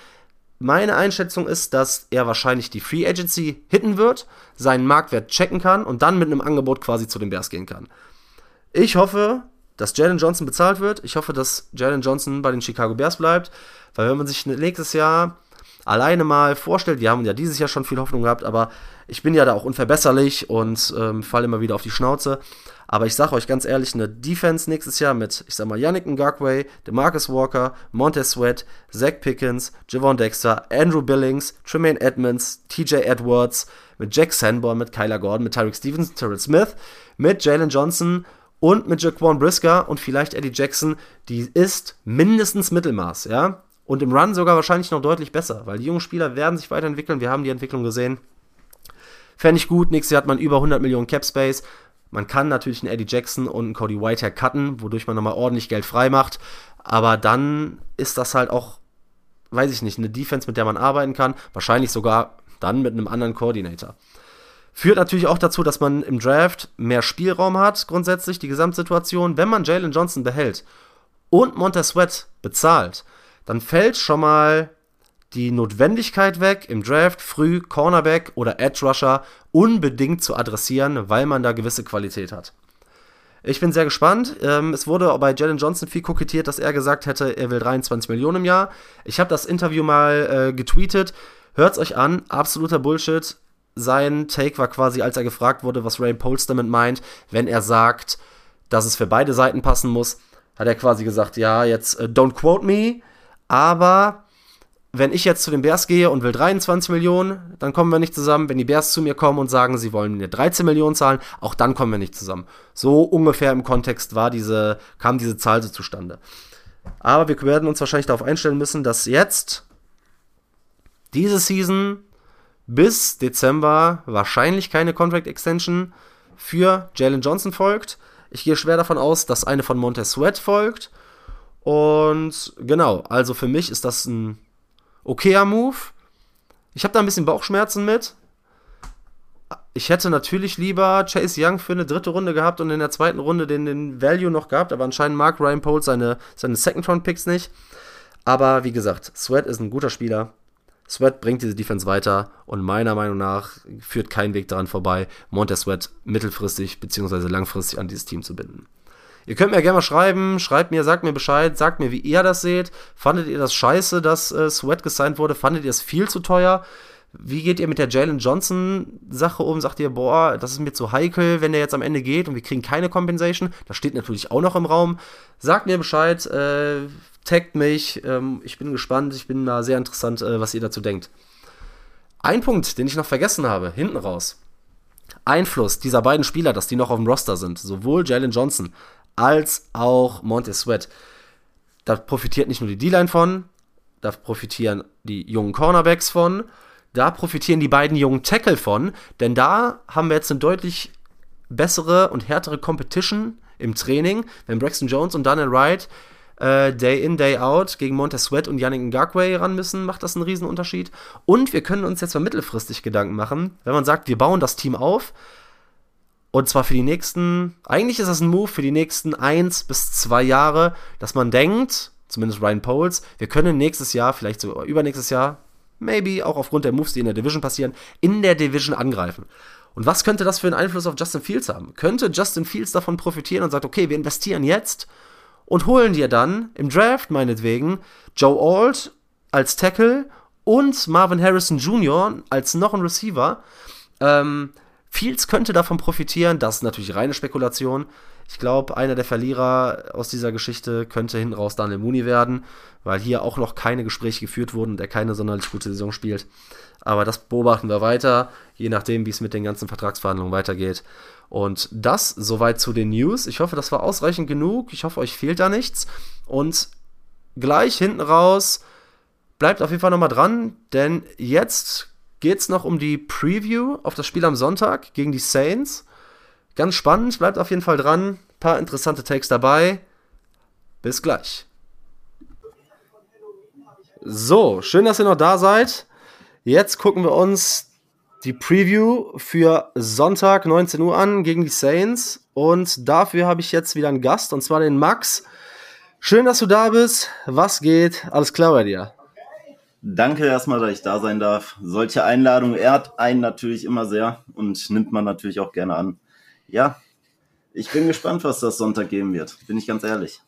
Meine Einschätzung ist, dass er wahrscheinlich die Free Agency hitten wird, seinen Marktwert checken kann und dann mit einem Angebot quasi zu den Bears gehen kann. Ich hoffe, dass Jaylon Johnson bezahlt wird. Ich hoffe, dass Jaylon Johnson bei den Chicago Bears bleibt. Weil wenn man sich nächstes Jahr alleine mal vorstellt, wir haben ja dieses Jahr schon viel Hoffnung gehabt, aber ich bin ja da auch unverbesserlich und ähm, falle immer wieder auf die Schnauze. Aber ich sage euch ganz ehrlich, eine Defense nächstes Jahr mit, ich sag mal, Yannick Ngakoue, DeMarcus Walker, Montez Sweat, Zach Pickens, Gervon Dexter, Andrew Billings, Tremaine Edmonds, T J Edwards, mit Jack Sanborn, mit Kyler Gordon, mit Tyrique Stevenson, Terrell Smith, mit Jaylon Johnson und mit Jaquan Brisker und vielleicht Eddie Jackson, die ist mindestens Mittelmaß, ja. Und im Run sogar wahrscheinlich noch deutlich besser, weil die jungen Spieler werden sich weiterentwickeln. Wir haben die Entwicklung gesehen. Fände ich gut. Nächstes Jahr hat man über hundert Millionen Cap Space. Man kann natürlich einen Eddie Jackson und einen Cody Whitehair cutten, wodurch man nochmal ordentlich Geld frei macht. Aber dann ist das halt auch, weiß ich nicht, eine Defense, mit der man arbeiten kann. Wahrscheinlich sogar dann mit einem anderen Coordinator. Führt natürlich auch dazu, dass man im Draft mehr Spielraum hat, grundsätzlich die Gesamtsituation. Wenn man Jaylon Johnson behält und Montez Sweat bezahlt, dann fällt schon mal die Notwendigkeit weg, im Draft früh Cornerback oder Edge Rusher unbedingt zu adressieren, weil man da gewisse Qualität hat. Ich bin sehr gespannt. Ähm, es wurde bei Jaylon Johnson viel kokettiert, dass er gesagt hätte, er will dreiundzwanzig Millionen im Jahr. Ich habe das Interview mal äh, getweetet. Hört's euch an, absoluter Bullshit. Sein Take war quasi, als er gefragt wurde, was Ryan Poles damit meint, wenn er sagt, dass es für beide Seiten passen muss, hat er quasi gesagt, ja, jetzt äh, don't quote me. Aber wenn ich jetzt zu den Bears gehe und will dreiundzwanzig Millionen, dann kommen wir nicht zusammen. Wenn die Bears zu mir kommen und sagen, sie wollen mir dreizehn Millionen zahlen, auch dann kommen wir nicht zusammen. So ungefähr im Kontext war diese, kam diese Zahl so zustande. Aber wir werden uns wahrscheinlich darauf einstellen müssen, dass jetzt diese Season bis Dezember wahrscheinlich keine Contract Extension für Jaylon Johnson folgt. Ich gehe schwer davon aus, dass eine von Montez Sweat folgt. Und genau, also für mich ist das ein okayer Move. Ich habe da ein bisschen Bauchschmerzen mit. Ich hätte natürlich lieber Chase Young für eine dritte Runde gehabt und in der zweiten Runde den, den Value noch gehabt, aber anscheinend mag Ryan Poles seine, seine Second-Round-Picks nicht. Aber wie gesagt, Sweat ist ein guter Spieler. Sweat bringt diese Defense weiter und meiner Meinung nach führt kein Weg daran vorbei, Montez Sweat mittelfristig bzw. langfristig an dieses Team zu binden. Ihr könnt mir gerne mal schreiben, schreibt mir, sagt mir Bescheid, sagt mir, wie ihr das seht. Fandet ihr das scheiße, dass äh, Sweat gesigned wurde? Fandet ihr es viel zu teuer? Wie geht ihr mit der Jaylon Johnson-Sache um? Sagt ihr, boah, das ist mir zu heikel, wenn der jetzt am Ende geht und wir kriegen keine Compensation? Das steht natürlich auch noch im Raum. Sagt mir Bescheid, äh, taggt mich. Ähm, ich bin gespannt, ich bin da sehr interessant, äh, was ihr dazu denkt. Ein Punkt, den ich noch vergessen habe, hinten raus. Einfluss dieser beiden Spieler, dass die noch auf dem Roster sind. Sowohl Jaylon Johnson als auch Montez Sweat. Da profitiert nicht nur die D-Line von, da profitieren die jungen Cornerbacks von, da profitieren die beiden jungen Tackle von, denn da haben wir jetzt eine deutlich bessere und härtere Competition im Training, wenn Braxton Jones und Darnell Wright äh, Day in, Day out gegen Montez Sweat und Yannick Ngakoue ran müssen, macht das einen Riesenunterschied. Und wir können uns jetzt mal mittelfristig Gedanken machen, wenn man sagt, wir bauen das Team auf. Und zwar für die nächsten, eigentlich ist das ein Move für die nächsten eins bis zwei Jahre, dass man denkt, zumindest Ryan Poles, wir können nächstes Jahr, vielleicht sogar übernächstes Jahr, maybe auch aufgrund der Moves, die in der Division passieren, in der Division angreifen. Und was könnte das für einen Einfluss auf Justin Fields haben? Könnte Justin Fields davon profitieren und sagt, okay, wir investieren jetzt und holen dir dann im Draft meinetwegen Joe Alt als Tackle und Marvin Harrison Junior als noch ein Receiver, ähm, Fields könnte davon profitieren, das ist natürlich reine Spekulation. Ich glaube, einer der Verlierer aus dieser Geschichte könnte hinten raus Darnell Mooney werden, weil hier auch noch keine Gespräche geführt wurden und er keine sonderlich gute Saison spielt. Aber das beobachten wir weiter, je nachdem, wie es mit den ganzen Vertragsverhandlungen weitergeht. Und das soweit zu den News. Ich hoffe, das war ausreichend genug. Ich hoffe, euch fehlt da nichts. Und gleich hinten raus, bleibt auf jeden Fall nochmal dran, denn jetzt geht's noch um die Preview auf das Spiel am Sonntag gegen die Saints. Ganz spannend, bleibt auf jeden Fall dran. Paar interessante Takes dabei. Bis gleich. So, schön, dass ihr noch da seid. Jetzt gucken wir uns die Preview für Sonntag neunzehn Uhr an gegen die Saints. Und dafür habe ich jetzt wieder einen Gast, und zwar den Max. Schön, dass du da bist. Was geht? Alles klar bei dir? Danke erstmal, dass ich da sein darf. Solche Einladung ehrt einen natürlich immer sehr und nimmt man natürlich auch gerne an. Ja, ich bin gespannt, was das Sonntag geben wird, bin ich ganz ehrlich.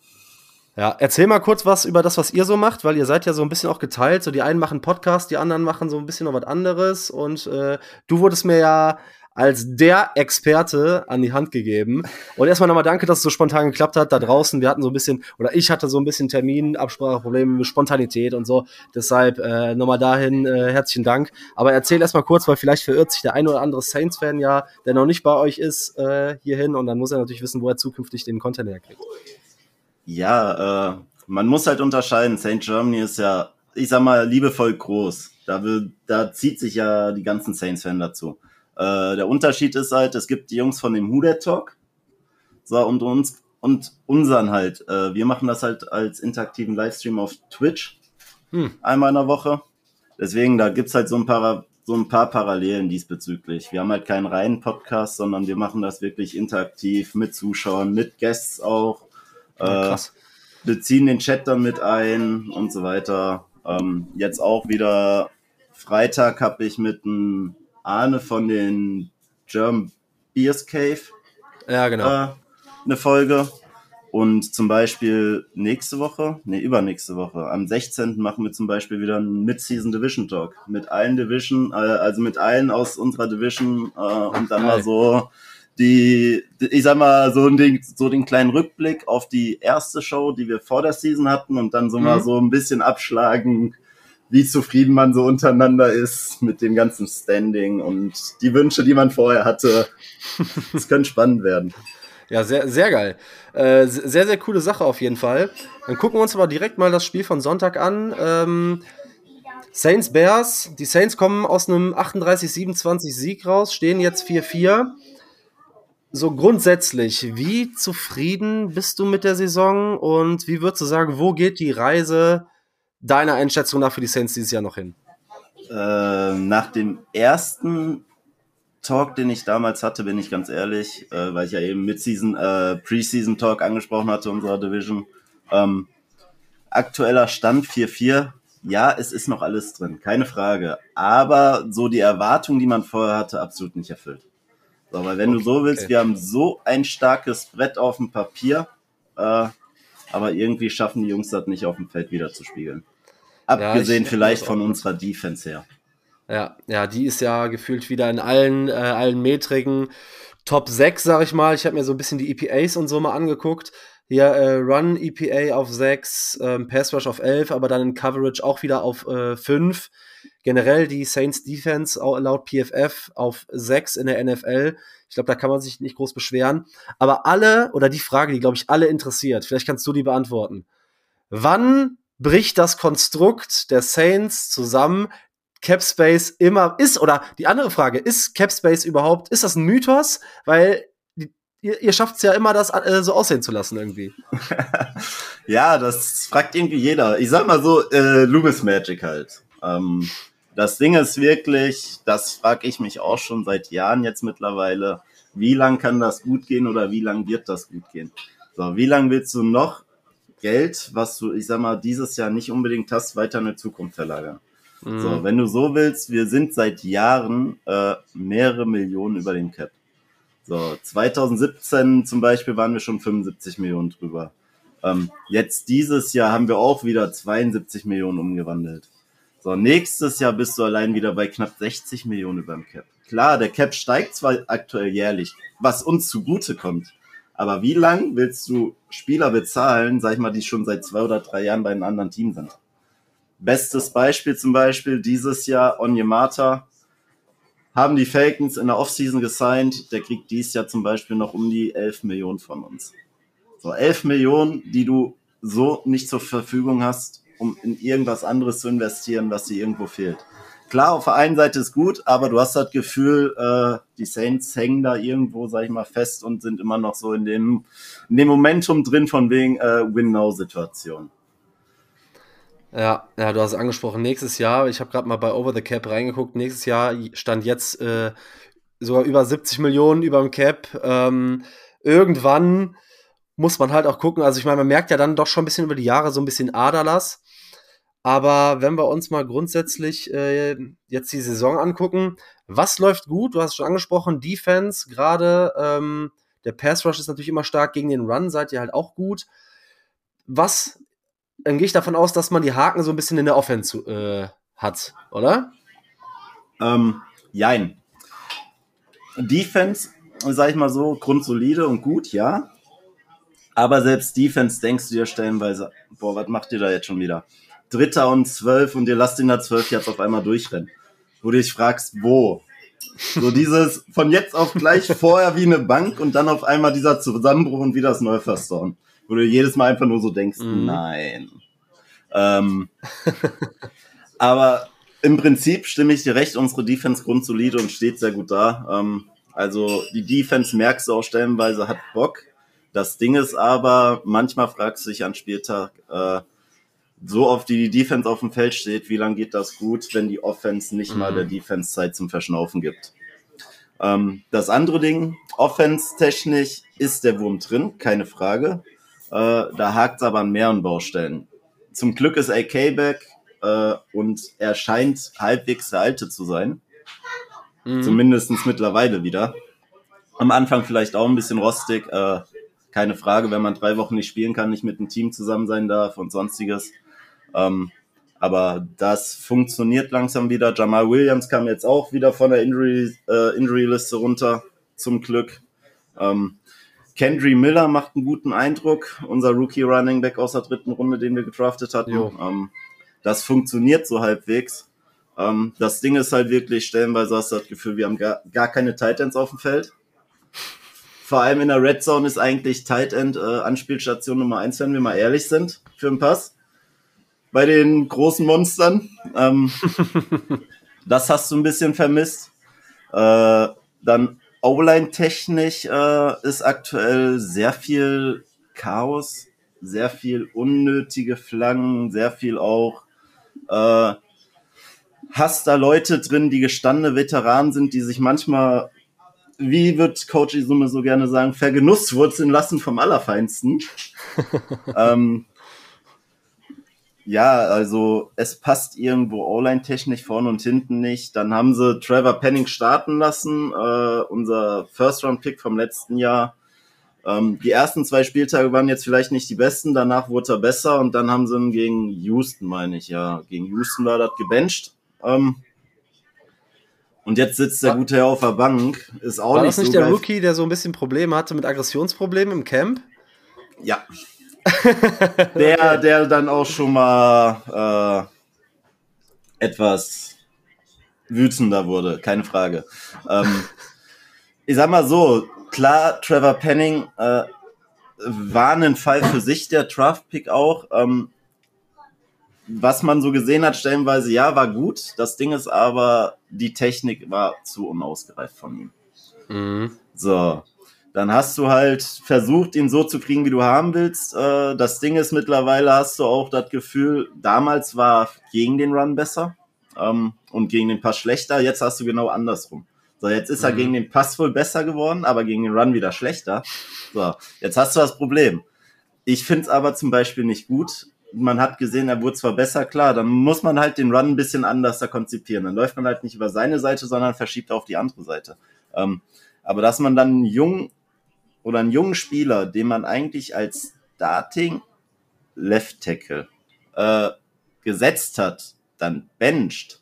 Ja, erzähl mal kurz was über das, was ihr so macht, weil ihr seid ja so ein bisschen auch geteilt. So die einen machen Podcast, die anderen machen so ein bisschen noch was anderes. Und äh, du wurdest mir ja als der Experte an die Hand gegeben. Und erstmal nochmal danke, dass es so spontan geklappt hat da draußen. Wir hatten so ein bisschen, oder ich hatte so ein bisschen Termin, Abspracheprobleme, Spontanität und so. Deshalb äh, nochmal dahin äh, herzlichen Dank. Aber erzähl erstmal kurz, weil vielleicht verirrt sich der ein oder andere Saints-Fan ja, der noch nicht bei euch ist, äh, hierhin. Und dann muss er natürlich wissen, wo er zukünftig den Content herkriegt. Ja, äh, man muss halt unterscheiden. Saint Germany ist ja, ich sag mal, liebevoll groß. Da, will, da zieht sich ja die ganzen Saints-Fan dazu. Äh, der Unterschied ist halt, es gibt die Jungs von dem Who Dat Talk so, und uns und unseren halt. Äh, wir machen das halt als interaktiven Livestream auf Twitch hm. einmal in der Woche. Deswegen, da gibt's halt so ein paar, so ein paar Parallelen diesbezüglich. Wir haben halt keinen reinen Podcast, sondern wir machen das wirklich interaktiv mit Zuschauern, mit Guests auch. Ja, äh, beziehen den Chat dann mit ein und so weiter. Ähm, jetzt auch wieder Freitag habe ich mit einem Arne von den Gervon Beers Cave ja, genau. äh, eine Folge. Und zum Beispiel nächste Woche, nee, übernächste Woche, am sechzehnten machen wir zum Beispiel wieder einen Mid-Season Division Talk. Mit allen Division, äh, also mit allen aus unserer Division äh, und dann Geil. mal so die, ich sag mal, so den, so den kleinen Rückblick auf die erste Show, die wir vor der Season hatten, und dann so mhm. mal so ein bisschen abschlagen, wie zufrieden man so untereinander ist mit dem ganzen Standing und die Wünsche, die man vorher hatte. Das könnte spannend werden. Ja, sehr, sehr geil. Äh, sehr, sehr coole Sache auf jeden Fall. Dann gucken wir uns aber direkt mal das Spiel von Sonntag an. Ähm, Saints Bears, die Saints kommen aus einem achtunddreißig siebenundzwanzig Sieg raus, stehen jetzt vier vier. So grundsätzlich, wie zufrieden bist du mit der Saison und wie würdest du sagen, wo geht die Reise deiner Einschätzung nach für die Saints dieses Jahr noch hin? Äh, nach dem ersten Talk, den ich damals hatte, bin ich ganz ehrlich, äh, weil ich ja eben Mid-Season, äh, Pre-Season-Talk angesprochen hatte, unserer Division. Ähm, aktueller Stand vier vier. Ja, es ist noch alles drin, keine Frage. Aber so die Erwartung, die man vorher hatte, absolut nicht erfüllt. So, weil wenn okay, du so willst, okay. wir haben so ein starkes Brett auf dem Papier, äh, aber irgendwie schaffen die Jungs das nicht auf dem Feld wieder zu spiegeln. Abgesehen ja, ich, vielleicht von unserer Defense her. Ja, ja, die ist ja gefühlt wieder in allen, äh, allen Metriken Top sechs, sag ich mal. Ich habe mir so ein bisschen die E P As und so mal angeguckt. Hier äh, Run E P A auf sechs, äh, Pass Rush auf elf, aber dann in Coverage auch wieder auf äh, fünf. Generell die Saints Defense laut P F F auf sechs in der N F L. Ich glaube, da kann man sich nicht groß beschweren. Aber alle, oder die Frage, die, glaube ich, alle interessiert, vielleicht kannst du die beantworten. Wann bricht das Konstrukt der Saints zusammen? Capspace immer ist, oder die andere Frage, ist Capspace überhaupt, ist das ein Mythos? Weil die, ihr, ihr schafft es ja immer, das äh, so aussehen zu lassen irgendwie. Ja, das fragt irgendwie jeder. Ich sag mal so, äh, Loomis Magic halt. Ähm, das Ding ist wirklich, das frage ich mich auch schon seit Jahren jetzt mittlerweile, wie lang kann das gut gehen oder wie lang wird das gut gehen? So, wie lang willst du noch Geld, was du, ich sag mal, dieses Jahr nicht unbedingt hast, weiter in die Zukunft verlagern? Mhm. So, wenn du so willst, wir sind seit Jahren äh, mehrere Millionen über dem Cap. So, zwanzig siebzehn zum Beispiel waren wir schon fünfundsiebzig Millionen drüber. Ähm, jetzt dieses Jahr haben wir auch wieder zweiundsiebzig Millionen umgewandelt. So, nächstes Jahr bist du allein wieder bei knapp sechzig Millionen über dem Cap. Klar, der Cap steigt zwar aktuell jährlich, was uns zugute kommt, aber wie lang willst du Spieler bezahlen, sag ich mal, die schon seit zwei oder drei Jahren bei einem anderen Team sind? Bestes Beispiel zum Beispiel dieses Jahr, Onyemata, haben die Falcons in der Offseason gesigned, der kriegt dieses Jahr zum Beispiel noch um die elf Millionen von uns. So, elf Millionen, die du so nicht zur Verfügung hast, um in irgendwas anderes zu investieren, was dir irgendwo fehlt. Klar, auf der einen Seite ist gut, aber du hast das Gefühl, äh, die Saints hängen da irgendwo, sag ich mal, fest und sind immer noch so in dem, in dem Momentum drin von wegen äh, Win-Now-Situation. Ja, ja, du hast es angesprochen, nächstes Jahr, ich habe gerade mal bei Over the Cap reingeguckt, nächstes Jahr stand jetzt äh, sogar über siebzig Millionen über dem Cap. Ähm, irgendwann muss man halt auch gucken, also ich meine, man merkt ja dann doch schon ein bisschen über die Jahre so ein bisschen Aderlass, aber wenn wir uns mal grundsätzlich äh, jetzt die Saison angucken, was läuft gut? Du hast es schon angesprochen, Defense gerade, ähm, der Pass Rush ist natürlich immer stark, gegen den Run seid ihr halt auch gut. Was... Dann gehe ich davon aus, dass man die Haken so ein bisschen in der Offense äh, hat, oder? Ähm, jein. Defense, sag ich mal so, grundsolide und gut, ja. Aber selbst Defense denkst du dir stellenweise, boah, was macht ihr da jetzt schon wieder? Dritter und zwölf und ihr lasst ihn da zwölf jetzt auf einmal durchrennen. Wo du dich fragst, wo? So dieses von jetzt auf gleich vorher wie eine Bank und dann auf einmal dieser Zusammenbruch und wieder das neue First Down. Wo du jedes Mal einfach nur so denkst, mm. nein. Ähm, aber im Prinzip stimme ich dir recht, unsere Defense grundsolide und steht sehr gut da. Ähm, also die Defense merkst du auch stellenweise, hat Bock. Das Ding ist aber, manchmal fragst du dich an Spieltag, äh, so oft wie die Defense auf dem Feld steht, wie lange geht das gut, wenn die Offense nicht mm. mal der Defense Zeit zum Verschnaufen gibt. Ähm, das andere Ding, offense-technisch ist der Wurm drin, keine Frage. Äh, da hakt es aber an mehreren Baustellen. Zum Glück ist A K back äh, und er scheint halbwegs der Alte zu sein. Mhm. Zumindest mittlerweile wieder. Am Anfang vielleicht auch ein bisschen rostig. Äh, keine Frage, wenn man drei Wochen nicht spielen kann, nicht mit einem Team zusammen sein darf und sonstiges. Ähm, aber das funktioniert langsam wieder. Jamal Williams kam jetzt auch wieder von der Injury, äh, Injury-Liste runter, zum Glück. Ähm, Kendry Miller macht einen guten Eindruck, unser Rookie-Running-Back aus der dritten Runde, den wir gedraftet hatten. Ähm, das funktioniert so halbwegs. Ähm, das Ding ist halt wirklich, stellenweise hast du das Gefühl, wir haben gar, gar keine Tight Ends auf dem Feld. Vor allem in der Red Zone ist eigentlich Tight End äh, Anspielstation Nummer eins, wenn wir mal ehrlich sind, für einen Pass. Bei den großen Monstern. Ähm, das hast du ein bisschen vermisst. Äh, dann O-Line-technisch äh, ist aktuell sehr viel Chaos, sehr viel unnötige Flanken, sehr viel auch äh, hast da Leute drin, die gestandene Veteranen sind, die sich manchmal, wie wird Coach Isume so gerne sagen, vergenusswurzeln lassen vom Allerfeinsten. ähm, Ja, also es passt irgendwo O-Line-technisch vorne und hinten nicht. Dann haben sie Trevor Penning starten lassen, äh, unser First-Round-Pick vom letzten Jahr. Ähm, die ersten zwei Spieltage waren jetzt vielleicht nicht die besten, danach wurde er besser und dann haben sie ihn gegen Houston, meine ich, ja. Gegen Houston war das gebencht. Ähm, und jetzt sitzt der gute Herr auf der Bank. Ist auch war nicht das nicht so der geil. Rookie, der so ein bisschen Probleme hatte mit Aggressionsproblemen im Camp? Ja. der, der dann auch schon mal äh, etwas wütender wurde, keine Frage. Ähm, ich sag mal so, klar, Trevor Penning äh, war ein Fall für sich, der Draft-Pick auch. Ähm, was man so gesehen hat, stellenweise, ja, war gut. Das Ding ist aber, die Technik war zu unausgereift von ihm. Mhm. So. Dann hast du halt versucht, ihn so zu kriegen, wie du haben willst. Das Ding ist, mittlerweile hast du auch das Gefühl, damals war gegen den Run besser und gegen den Pass schlechter. Jetzt hast du genau andersrum. So, jetzt ist er mhm. gegen den Pass wohl besser geworden, aber gegen den Run wieder schlechter. So, jetzt hast du das Problem. Ich finde es aber zum Beispiel nicht gut. Man hat gesehen, er wurde zwar besser, klar, dann muss man halt den Run ein bisschen anders da konzipieren. Dann läuft man halt nicht über seine Seite, sondern verschiebt auf die andere Seite. Aber dass man dann einen jungen oder einen jungen Spieler, den man eigentlich als Starting Left Tackle äh, gesetzt hat, dann bencht.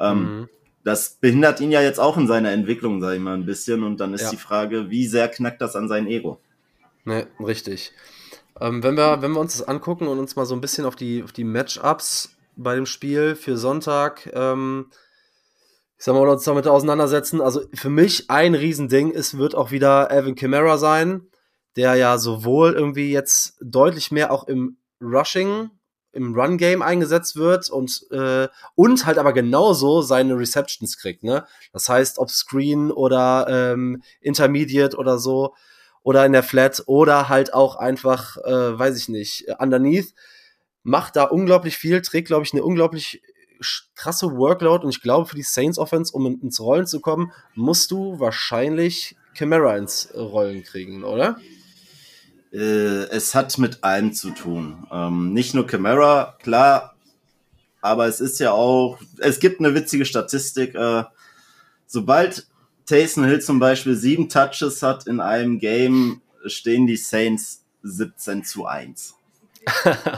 Ähm, mhm. Das behindert ihn ja jetzt auch in seiner Entwicklung, sag ich mal, ein bisschen. Und dann ist ja die Frage, wie sehr knackt das an sein Ego? Ne, richtig. Ähm, wenn wir, wenn wir uns das angucken und uns mal so ein bisschen auf die, auf die Matchups bei dem Spiel für Sonntag ähm, ich sag mal, wir uns damit auseinandersetzen. Also für mich ein Riesending, es wird auch wieder Alvin Kamara sein, der ja sowohl irgendwie jetzt deutlich mehr auch im Rushing, im Run-Game eingesetzt wird und äh, und halt aber genauso seine Receptions kriegt, ne? Das heißt, ob Screen oder ähm, Intermediate oder so oder in der Flat oder halt auch einfach, äh, weiß ich nicht, Underneath. macht da unglaublich viel, trägt, glaube ich, eine unglaublich krasse Workload, und ich glaube, für die Saints-Offense, um ins Rollen zu kommen, musst du wahrscheinlich Kamara ins Rollen kriegen, oder? Äh, es hat mit allem zu tun. Ähm, nicht nur Kamara, klar, aber es ist ja auch, es gibt eine witzige Statistik, äh, sobald Taysom Hill zum Beispiel sieben Touches hat in einem Game, stehen die Saints siebzehn zu eins.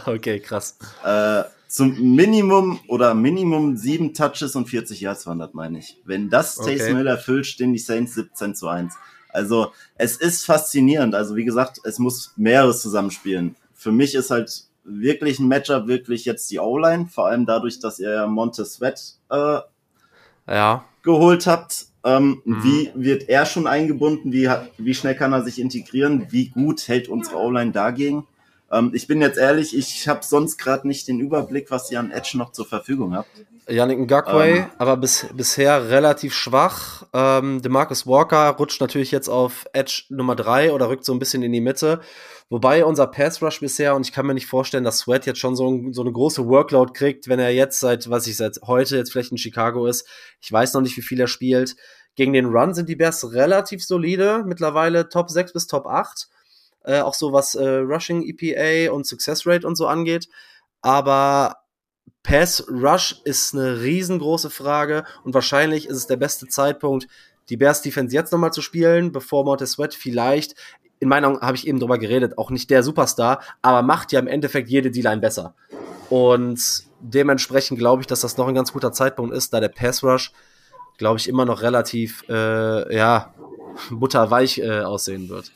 Okay, krass. Äh, zum Minimum oder Minimum sieben Touches und vierzig Yards waren das, meine ich. Wenn das okay. Taysom Hill erfüllt, stehen die Saints siebzehn zu eins. Also es ist faszinierend. Also wie gesagt, es muss mehreres zusammenspielen. Für mich ist halt wirklich ein Matchup wirklich jetzt die O-Line, vor allem dadurch, dass ihr Montez Sweat äh, ja. geholt habt. Ähm, mhm. Wie wird er schon eingebunden? Wie, wie schnell kann er sich integrieren? Wie gut hält unsere O-Line dagegen? Ich bin jetzt ehrlich, ich habe sonst gerade nicht den Überblick, was ihr an Edge noch zur Verfügung habt. Yannick Ngakoue, ähm, aber bis, bisher relativ schwach. Ähm, DeMarcus Walker rutscht natürlich jetzt auf Edge Nummer drei oder rückt so ein bisschen in die Mitte. Wobei unser Pass-Rush bisher, und ich kann mir nicht vorstellen, dass Sweat jetzt schon so, ein, so eine große Workload kriegt, wenn er jetzt seit, was ich seit heute jetzt vielleicht in Chicago ist. Ich weiß noch nicht, wie viel er spielt. Gegen den Run sind die Bears relativ solide. Mittlerweile Top sechs bis Top acht. Äh, auch so was äh, Rushing E P A und Success Rate und so angeht, aber Pass Rush ist eine riesengroße Frage, und wahrscheinlich ist es der beste Zeitpunkt, die Bears Defense jetzt nochmal zu spielen, bevor Montez Sweat vielleicht, in meiner Meinung habe ich eben drüber geredet, auch nicht der Superstar, aber macht ja im Endeffekt jede D-Line besser, und dementsprechend glaube ich, dass das noch ein ganz guter Zeitpunkt ist, da der Pass Rush, glaube ich, immer noch relativ äh, ja, butterweich äh, aussehen wird.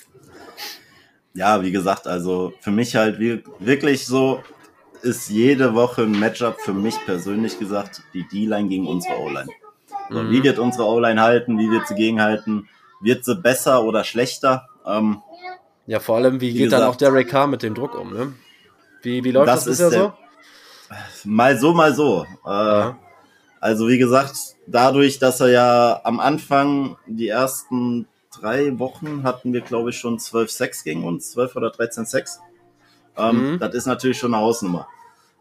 Ja, wie gesagt, also für mich halt wirklich so, ist jede Woche ein Matchup für mich persönlich gesagt, die D-Line gegen unsere O-Line. So, mhm. Wie wird unsere O-Line halten? Wie wird sie gegenhalten? Wird sie besser oder schlechter? Ähm, ja, vor allem, wie, wie geht gesagt, dann auch Derek Carr mit dem Druck um? Ne? Wie, wie läuft das, das bisher so? Mal so, mal so. Äh, ja. Also wie gesagt, dadurch, dass er ja am Anfang die ersten drei Wochen hatten wir, glaube ich, schon zwölf sechs gegen uns, zwölf oder dreizehn sechs. Ähm, mhm. Das ist natürlich schon eine Hausnummer.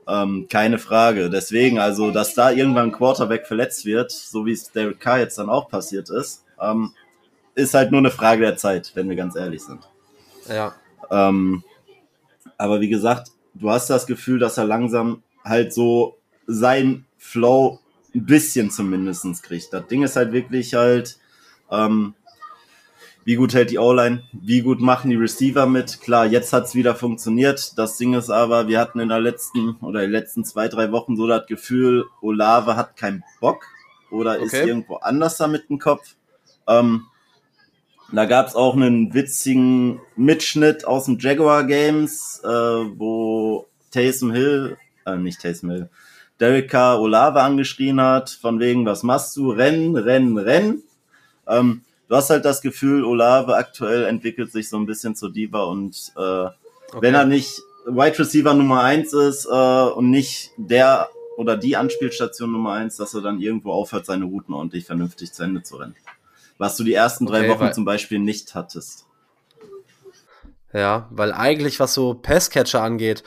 Ähm, keine Frage. Deswegen, also, dass da irgendwann ein Quarterback verletzt wird, so wie es Derek Carr jetzt dann auch passiert ist, ähm, ist halt nur eine Frage der Zeit, wenn wir ganz ehrlich sind. Ja. Ähm, aber wie gesagt, du hast das Gefühl, dass er langsam halt so seinen Flow ein bisschen zumindest kriegt. Das Ding ist halt wirklich halt, ähm, wie gut hält die O-Line? Wie gut machen die Receiver mit? Klar, jetzt hat's wieder funktioniert. Das Ding ist aber, wir hatten in der letzten oder in den letzten zwei, drei Wochen so das Gefühl, Olave hat keinen Bock oder okay. ist irgendwo anders da mit dem Kopf. Ähm, da gab's auch einen witzigen Mitschnitt aus dem Jaguar Games, äh, wo Taysom Hill, äh, nicht Taysom Hill, Derek Carr Olave angeschrien hat, von wegen, was machst du? Rennen, rennen, rennen. Ähm, Du hast halt das Gefühl, Olave aktuell entwickelt sich so ein bisschen zur Diva, und äh, okay. wenn er nicht Wide Receiver Nummer eins ist äh, und nicht der oder die Anspielstation Nummer eins, dass er dann irgendwo aufhört, seine Routen ordentlich vernünftig zu Ende zu rennen. Was du die ersten drei okay, Wochen zum Beispiel nicht hattest. Ja, weil eigentlich, was so Passcatcher angeht,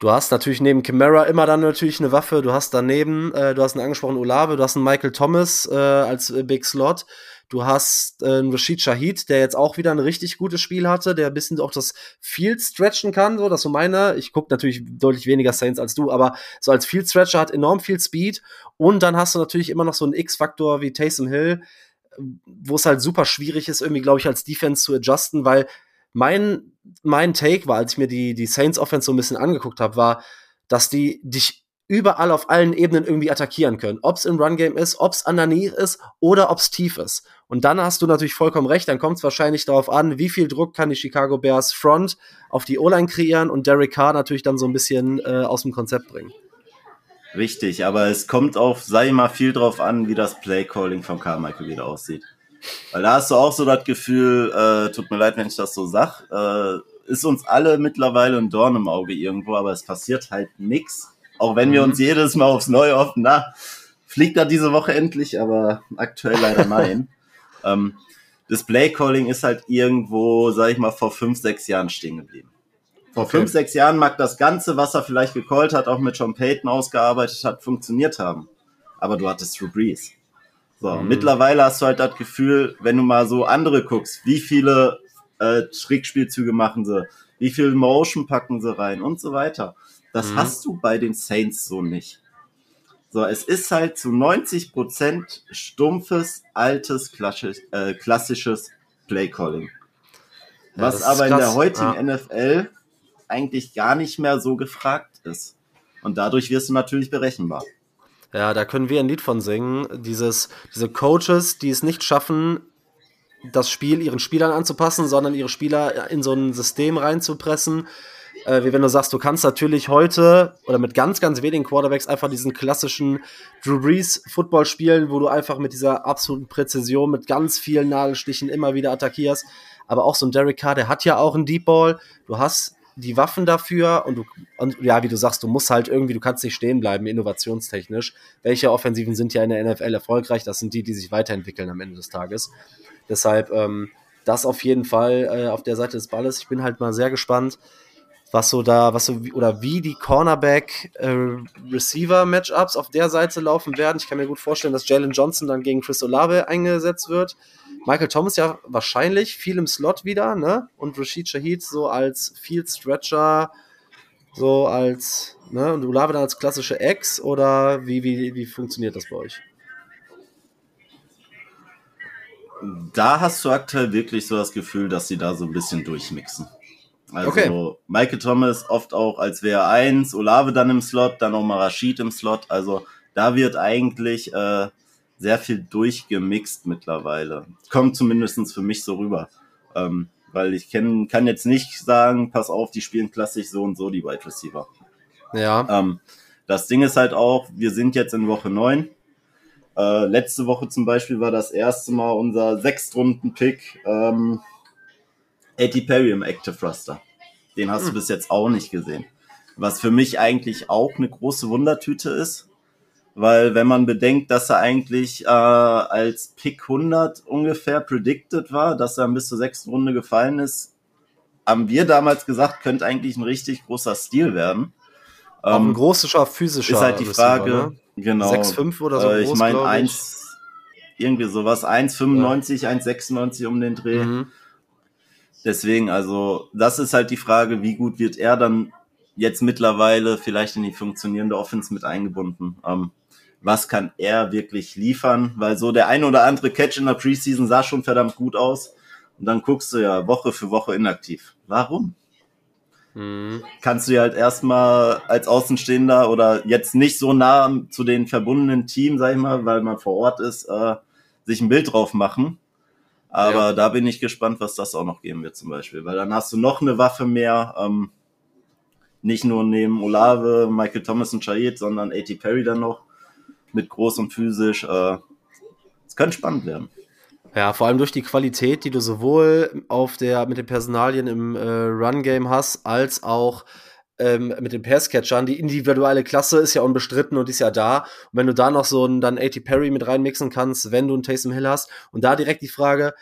du hast natürlich neben Kamara immer dann natürlich eine Waffe, du hast daneben, äh, du hast einen angesprochenen Olave, du hast einen Michael Thomas äh, als äh, Big Slot, du hast äh, einen Rashid Shaheed, der jetzt auch wieder ein richtig gutes Spiel hatte, der ein bisschen auch das Field stretchen kann, so, das ist so meine, ich gucke natürlich deutlich weniger Saints als du, aber so als Field Stretcher hat enorm viel Speed, und dann hast du natürlich immer noch so einen X-Faktor wie Taysom Hill, wo es halt super schwierig ist, irgendwie, glaube ich, als Defense zu adjusten, weil Mein, mein Take war, als ich mir die, die Saints-Offense so ein bisschen angeguckt habe, war, dass die dich überall auf allen Ebenen irgendwie attackieren können. Ob es im Run-Game ist, ob es underneath ist oder ob es tief ist. Und dann hast du natürlich vollkommen recht, dann kommt es wahrscheinlich darauf an, wie viel Druck kann die Chicago Bears Front auf die O-Line kreieren und Derek Carr natürlich dann so ein bisschen äh, aus dem Konzept bringen. Richtig, aber es kommt auch, sei mal, viel drauf an, wie das Play-Calling von Carmichael wieder aussieht. Weil da hast du auch so das Gefühl, äh, tut mir leid, wenn ich das so sag, äh, ist uns alle mittlerweile ein Dorn im Auge irgendwo, aber es passiert halt nichts. Auch wenn mhm. wir uns jedes Mal aufs Neue hoffen, na, fliegt da diese Woche endlich, aber aktuell leider nein. ähm, das Play-Calling ist halt irgendwo, sag ich mal, vor fünf, sechs Jahren stehen geblieben. Vor okay. fünf, sechs Jahren mag das Ganze, was er vielleicht gecallt hat, auch mit Sean Payton ausgearbeitet hat, funktioniert haben. Aber du hattest Drew Brees. So, mhm. Mittlerweile hast du halt das Gefühl, wenn du mal so andere guckst, wie viele äh, Trickspielzüge machen sie, wie viel Motion packen sie rein und so weiter. Das mhm. hast du bei den Saints so nicht. So, es ist halt zu neunzig Prozent stumpfes, altes, klassisch, äh, klassisches Playcalling. Was ja, aber in der heutigen ja. N F L eigentlich gar nicht mehr so gefragt ist. Und dadurch wirst du natürlich berechenbar. Ja, da können wir ein Lied von singen. Dieses, diese Coaches, die es nicht schaffen, das Spiel ihren Spielern anzupassen, sondern ihre Spieler in so ein System reinzupressen. Äh, wie wenn du sagst, du kannst natürlich heute oder mit ganz, ganz wenigen Quarterbacks einfach diesen klassischen Drew Brees-Football spielen, wo du einfach mit dieser absoluten Präzision, mit ganz vielen Nadelstichen immer wieder attackierst. Aber auch so ein Derek Carr, der hat ja auch einen Deep Ball. Du hast die Waffen dafür und du, und ja, wie du sagst, du musst halt irgendwie, du kannst nicht stehen bleiben, innovationstechnisch. Welche Offensiven sind ja in der N F L erfolgreich? Das sind die, die sich weiterentwickeln am Ende des Tages. Deshalb ähm, das auf jeden Fall äh, auf der Seite des Balles. Ich bin halt mal sehr gespannt, was so da, was so, oder wie die Cornerback-Receiver-Matchups äh, auf der Seite laufen werden. Ich kann mir gut vorstellen, dass Jaylon Johnson dann gegen Chris Olave eingesetzt wird. Michael Thomas ja wahrscheinlich viel im Slot wieder, ne? Und Rashid Shaheed so als Field Stretcher, so als, ne? Und Olave dann als klassische Ex, oder wie, wie, wie funktioniert das bei euch? Da hast du aktuell wirklich so das Gefühl, dass sie da so ein bisschen durchmixen. Also okay. Michael Thomas oft auch als W R eins, Olave dann im Slot, dann auch mal Rashid im Slot. Also da wird eigentlich äh, sehr viel durchgemixt mittlerweile. Kommt zumindest für mich so rüber. Ähm, weil ich kenn, kann jetzt nicht sagen, pass auf, die spielen klassisch so und so, die Wide Receiver. Ja. Ähm, das Ding ist halt auch, wir sind jetzt in Woche neun. Äh, letzte Woche zum Beispiel war das erste Mal unser Sechstrunden-Pick ähm, Eddie Perry im Active Thruster. Den hast mhm. du bis jetzt auch nicht gesehen. Was für mich eigentlich auch eine große Wundertüte ist, weil wenn man bedenkt, dass er eigentlich äh, als Pick hundert ungefähr predicted war, dass er bis zur sechsten Runde gefallen ist, haben wir damals gesagt, könnte eigentlich ein richtig großer Stil werden. Ähm, Auch ein großer physischer. Ist halt die Frage, war, ne? Genau. sechs Komma fünf oder so äh, groß, ich meine, eins, irgendwie sowas, eins Komma fünfundneunzig, ja. eins Komma sechsundneunzig um den Dreh. Mhm. Deswegen, also, das ist halt die Frage, wie gut wird er dann jetzt mittlerweile vielleicht in die funktionierende Offense mit eingebunden. Ähm, was kann er wirklich liefern? Weil so der ein oder andere Catch in der Preseason sah schon verdammt gut aus. Und dann guckst du ja Woche für Woche inaktiv. Warum? Mhm. Kannst du ja halt erstmal als Außenstehender oder jetzt nicht so nah zu den verbundenen Team, sag ich mal, weil man vor Ort ist, äh, sich ein Bild drauf machen. Aber ja. da bin ich gespannt, was das auch noch geben wird zum Beispiel. Weil dann hast du noch eine Waffe mehr, ähm, nicht nur neben Olave, Michael Thomas und Shaheed, sondern A T Perry dann noch mit groß und physisch. Äh, es kann spannend werden. Ja, vor allem durch die Qualität, die du sowohl auf der, mit den Personalien im äh, Run-Game hast, als auch ähm, mit den Pass-Catchern. Die individuelle Klasse ist ja unbestritten und ist ja da. Und wenn du da noch so einen dann A T Perry mit reinmixen kannst, wenn du einen Taysom Hill hast. Und da direkt die Frage,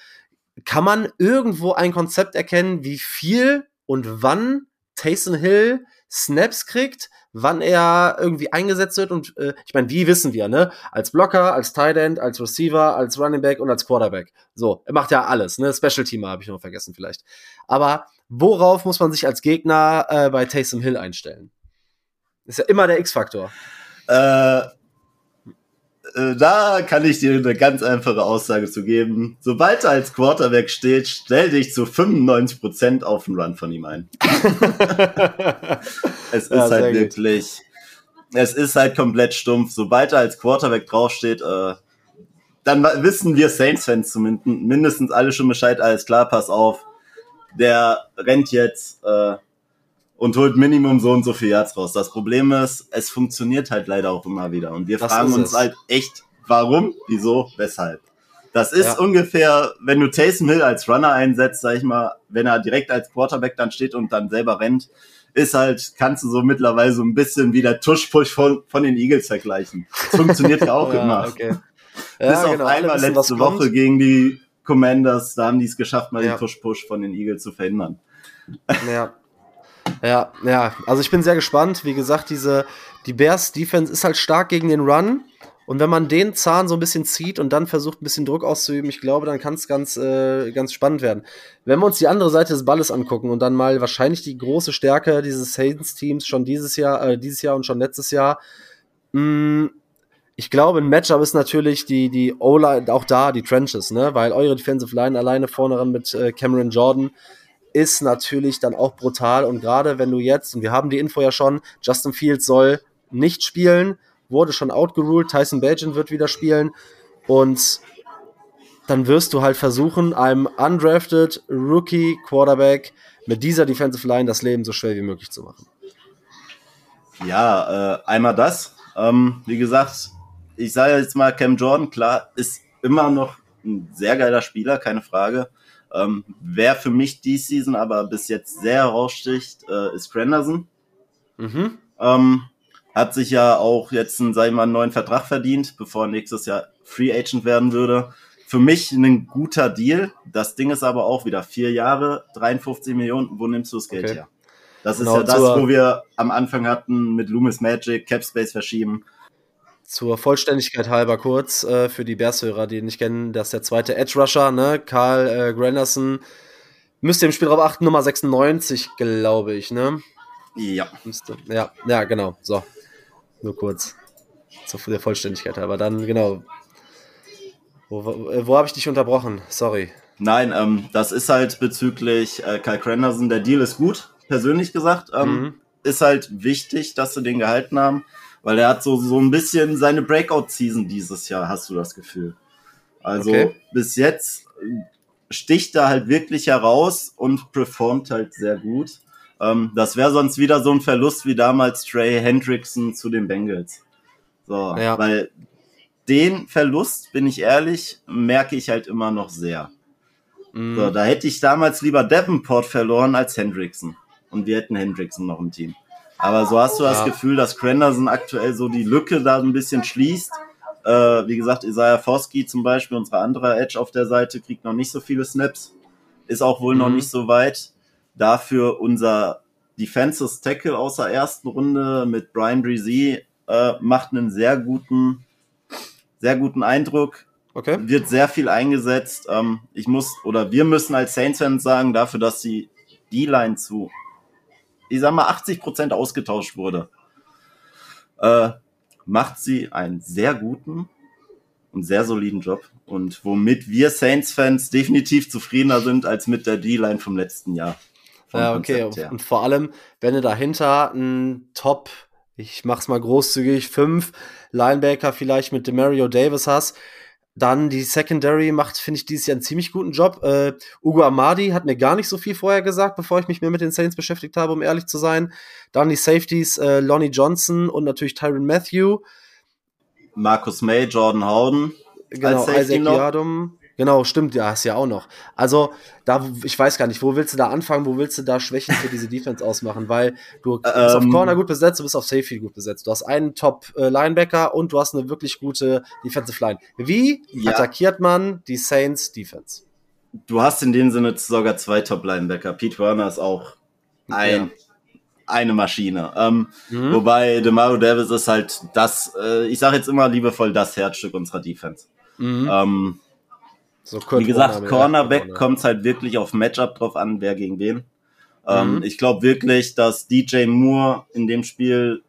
kann man irgendwo ein Konzept erkennen, wie viel und wann Taysom Hill Snaps kriegt, wann er irgendwie eingesetzt wird und äh, ich meine, wie wissen wir, ne? Als Blocker, als Tight End, als Receiver, als Running Back und als Quarterback. So, er macht ja alles, ne? Special Teamer habe ich noch vergessen vielleicht. Aber worauf muss man sich als Gegner äh, bei Taysom Hill einstellen? Ist ja immer der X-Faktor. Äh, äh, da kann ich dir eine ganz einfache Aussage zu geben. Sobald er als Quarterback steht, stell dich zu fünfundneunzig Prozent auf den Run von ihm ein. Es ja, ist halt wirklich, gut. Es ist halt komplett stumpf. Sobald er als Quarterback draufsteht, äh, dann wissen wir Saints-Fans zumindest mindestens alle schon Bescheid, alles klar, pass auf, der rennt jetzt äh, und holt Minimum so und so viel Yards raus. Das Problem ist, es funktioniert halt leider auch immer wieder. Und wir das fragen uns es. halt echt, warum, wieso, weshalb. Das ist ja. ungefähr, wenn du Taysom Hill als Runner einsetzt, sag ich mal, wenn er direkt als Quarterback dann steht und dann selber rennt, ist halt, kannst du so mittlerweile so ein bisschen wie der Tush-Push von, von den Eagles vergleichen. Das funktioniert ja auch ja, immer. Okay. Ja, bis genau, auf einmal wissen, letzte Woche kommt. Gegen die Commanders, da haben die es geschafft, mal ja. den Tush-Push von den Eagles zu verhindern. Ja. Ja, ja, also ich bin sehr gespannt. Wie gesagt, diese, die Bears-Defense ist halt stark gegen den Run. Und wenn man den Zahn so ein bisschen zieht und dann versucht, ein bisschen Druck auszuüben, ich glaube, dann kann es ganz, äh, ganz spannend werden. Wenn wir uns die andere Seite des Balles angucken und dann mal wahrscheinlich die große Stärke dieses Saints-Teams schon dieses Jahr, äh, dieses Jahr und schon letztes Jahr, mh, ich glaube, ein Matchup ist natürlich die, die O-Line, auch da die Trenches, ne? Weil eure Defensive Line alleine vorne ran mit äh, Cameron Jordan ist natürlich dann auch brutal. Und gerade wenn du jetzt, und wir haben die Info ja schon, Justin Fields soll nicht spielen, wurde schon outgeruled, Tyson Bagent wird wieder spielen. Und dann wirst du halt versuchen, einem undrafted Rookie-Quarterback mit dieser Defensive Line das Leben so schwer wie möglich zu machen. Ja, äh, einmal das. Ähm, wie gesagt, ich sage jetzt mal, Cam Jordan, klar, ist immer noch ein sehr geiler Spieler, keine Frage. Ähm, wer für mich die Season aber bis jetzt sehr heraussticht, äh, ist Granderson. Mhm. Ähm, hat sich ja auch jetzt einen, sag ich mal, einen neuen Vertrag verdient, bevor er nächstes Jahr Free Agent werden würde. Für mich ein guter Deal. Das Ding ist aber auch wieder vier Jahre, dreiundfünfzig Millionen. Wo nimmst du das Geld okay. her? Das genau, ist ja das, zur, wo wir am Anfang hatten mit Loomis Magic, Capspace verschieben. Zur Vollständigkeit halber kurz, äh, für die Bears-Hörer, die ihn nicht kennen, das ist der zweite Edge-Rusher, ne? Carl äh, Granderson. Müsst ihr im Spiel drauf achten, Nummer sechsundneunzig, glaube ich, ne? Ja. Müsste, ja. Ja, genau. So. Nur kurz. Zur der Vollständigkeit halber. Dann, genau. Wo, wo, wo habe ich dich unterbrochen? Sorry. Nein, ähm, das ist halt bezüglich äh, Carl Granderson. Der Deal ist gut. Persönlich gesagt, ähm, mhm. ist halt wichtig, dass sie den gehalten haben, weil er hat so, so ein bisschen seine Breakout-Season dieses Jahr, hast du das Gefühl. Also okay. bis jetzt sticht er halt wirklich heraus und performt halt sehr gut. Ähm, das wäre sonst wieder so ein Verlust wie damals Trey Hendrickson zu den Bengals. So, ja. Weil den Verlust, bin ich ehrlich, merke ich halt immer noch sehr. Mhm. So, da hätte ich damals lieber Davenport verloren als Hendrickson. Und wir hätten Hendrickson noch im Team. Aber so hast du das ja. Gefühl, dass Granderson aktuell so die Lücke da ein bisschen schließt. Äh, wie gesagt, Isaiah Foskey zum Beispiel, unsere andere Edge auf der Seite, kriegt noch nicht so viele Snaps. Ist auch wohl mhm. noch nicht so weit. Dafür unser Defensive Tackle aus der ersten Runde mit Brian Brisee äh, macht einen sehr guten, sehr guten Eindruck. Okay. Wird sehr viel eingesetzt. Ähm, ich muss, oder wir müssen als Saints-Fans sagen, dafür, dass die D-Line zu ich sag mal, achtzig Prozent ausgetauscht wurde, äh, macht sie einen sehr guten und sehr soliden Job. Und womit wir Saints-Fans definitiv zufriedener sind als mit der D-Line vom letzten Jahr. Vom ja, okay. Konzept, und vor allem, wenn du dahinter einen Top, ich mach's mal großzügig, fünf Linebacker vielleicht mit Demario Davis hast, dann die Secondary macht, finde ich, dieses Jahr einen ziemlich guten Job. Äh, Ugo Amadi hat mir gar nicht so viel vorher gesagt, bevor ich mich mehr mit den Saints beschäftigt habe, um ehrlich zu sein. Dann die Safeties, äh, Lonnie Johnson und natürlich Tyrann Mathieu. Marcus May, Jordan Howden. Genau, Isaac Yadum. Genau, stimmt, ja, ist ja auch noch. Also, da, ich weiß gar nicht, wo willst du da anfangen, wo willst du da Schwächen für diese Defense ausmachen, weil du bist ähm, auf Corner gut besetzt, du bist auf Safety gut besetzt. Du hast einen Top-Linebacker und du hast eine wirklich gute Defensive Line. Wie ja. attackiert man die Saints-Defense? Du hast in dem Sinne sogar zwei Top-Linebacker. Pete Werner ist auch ein, ja. eine Maschine. Ähm, mhm. Wobei DeMario Davis ist halt das, äh, ich sage jetzt immer liebevoll, das Herzstück unserer Defense. Mhm. Ähm, So Wie gesagt, Ohne, Cornerback ja. kommt es halt wirklich auf Matchup drauf an, wer gegen wen. Mhm. Ähm, ich glaube wirklich, dass D J Moore in dem Spiel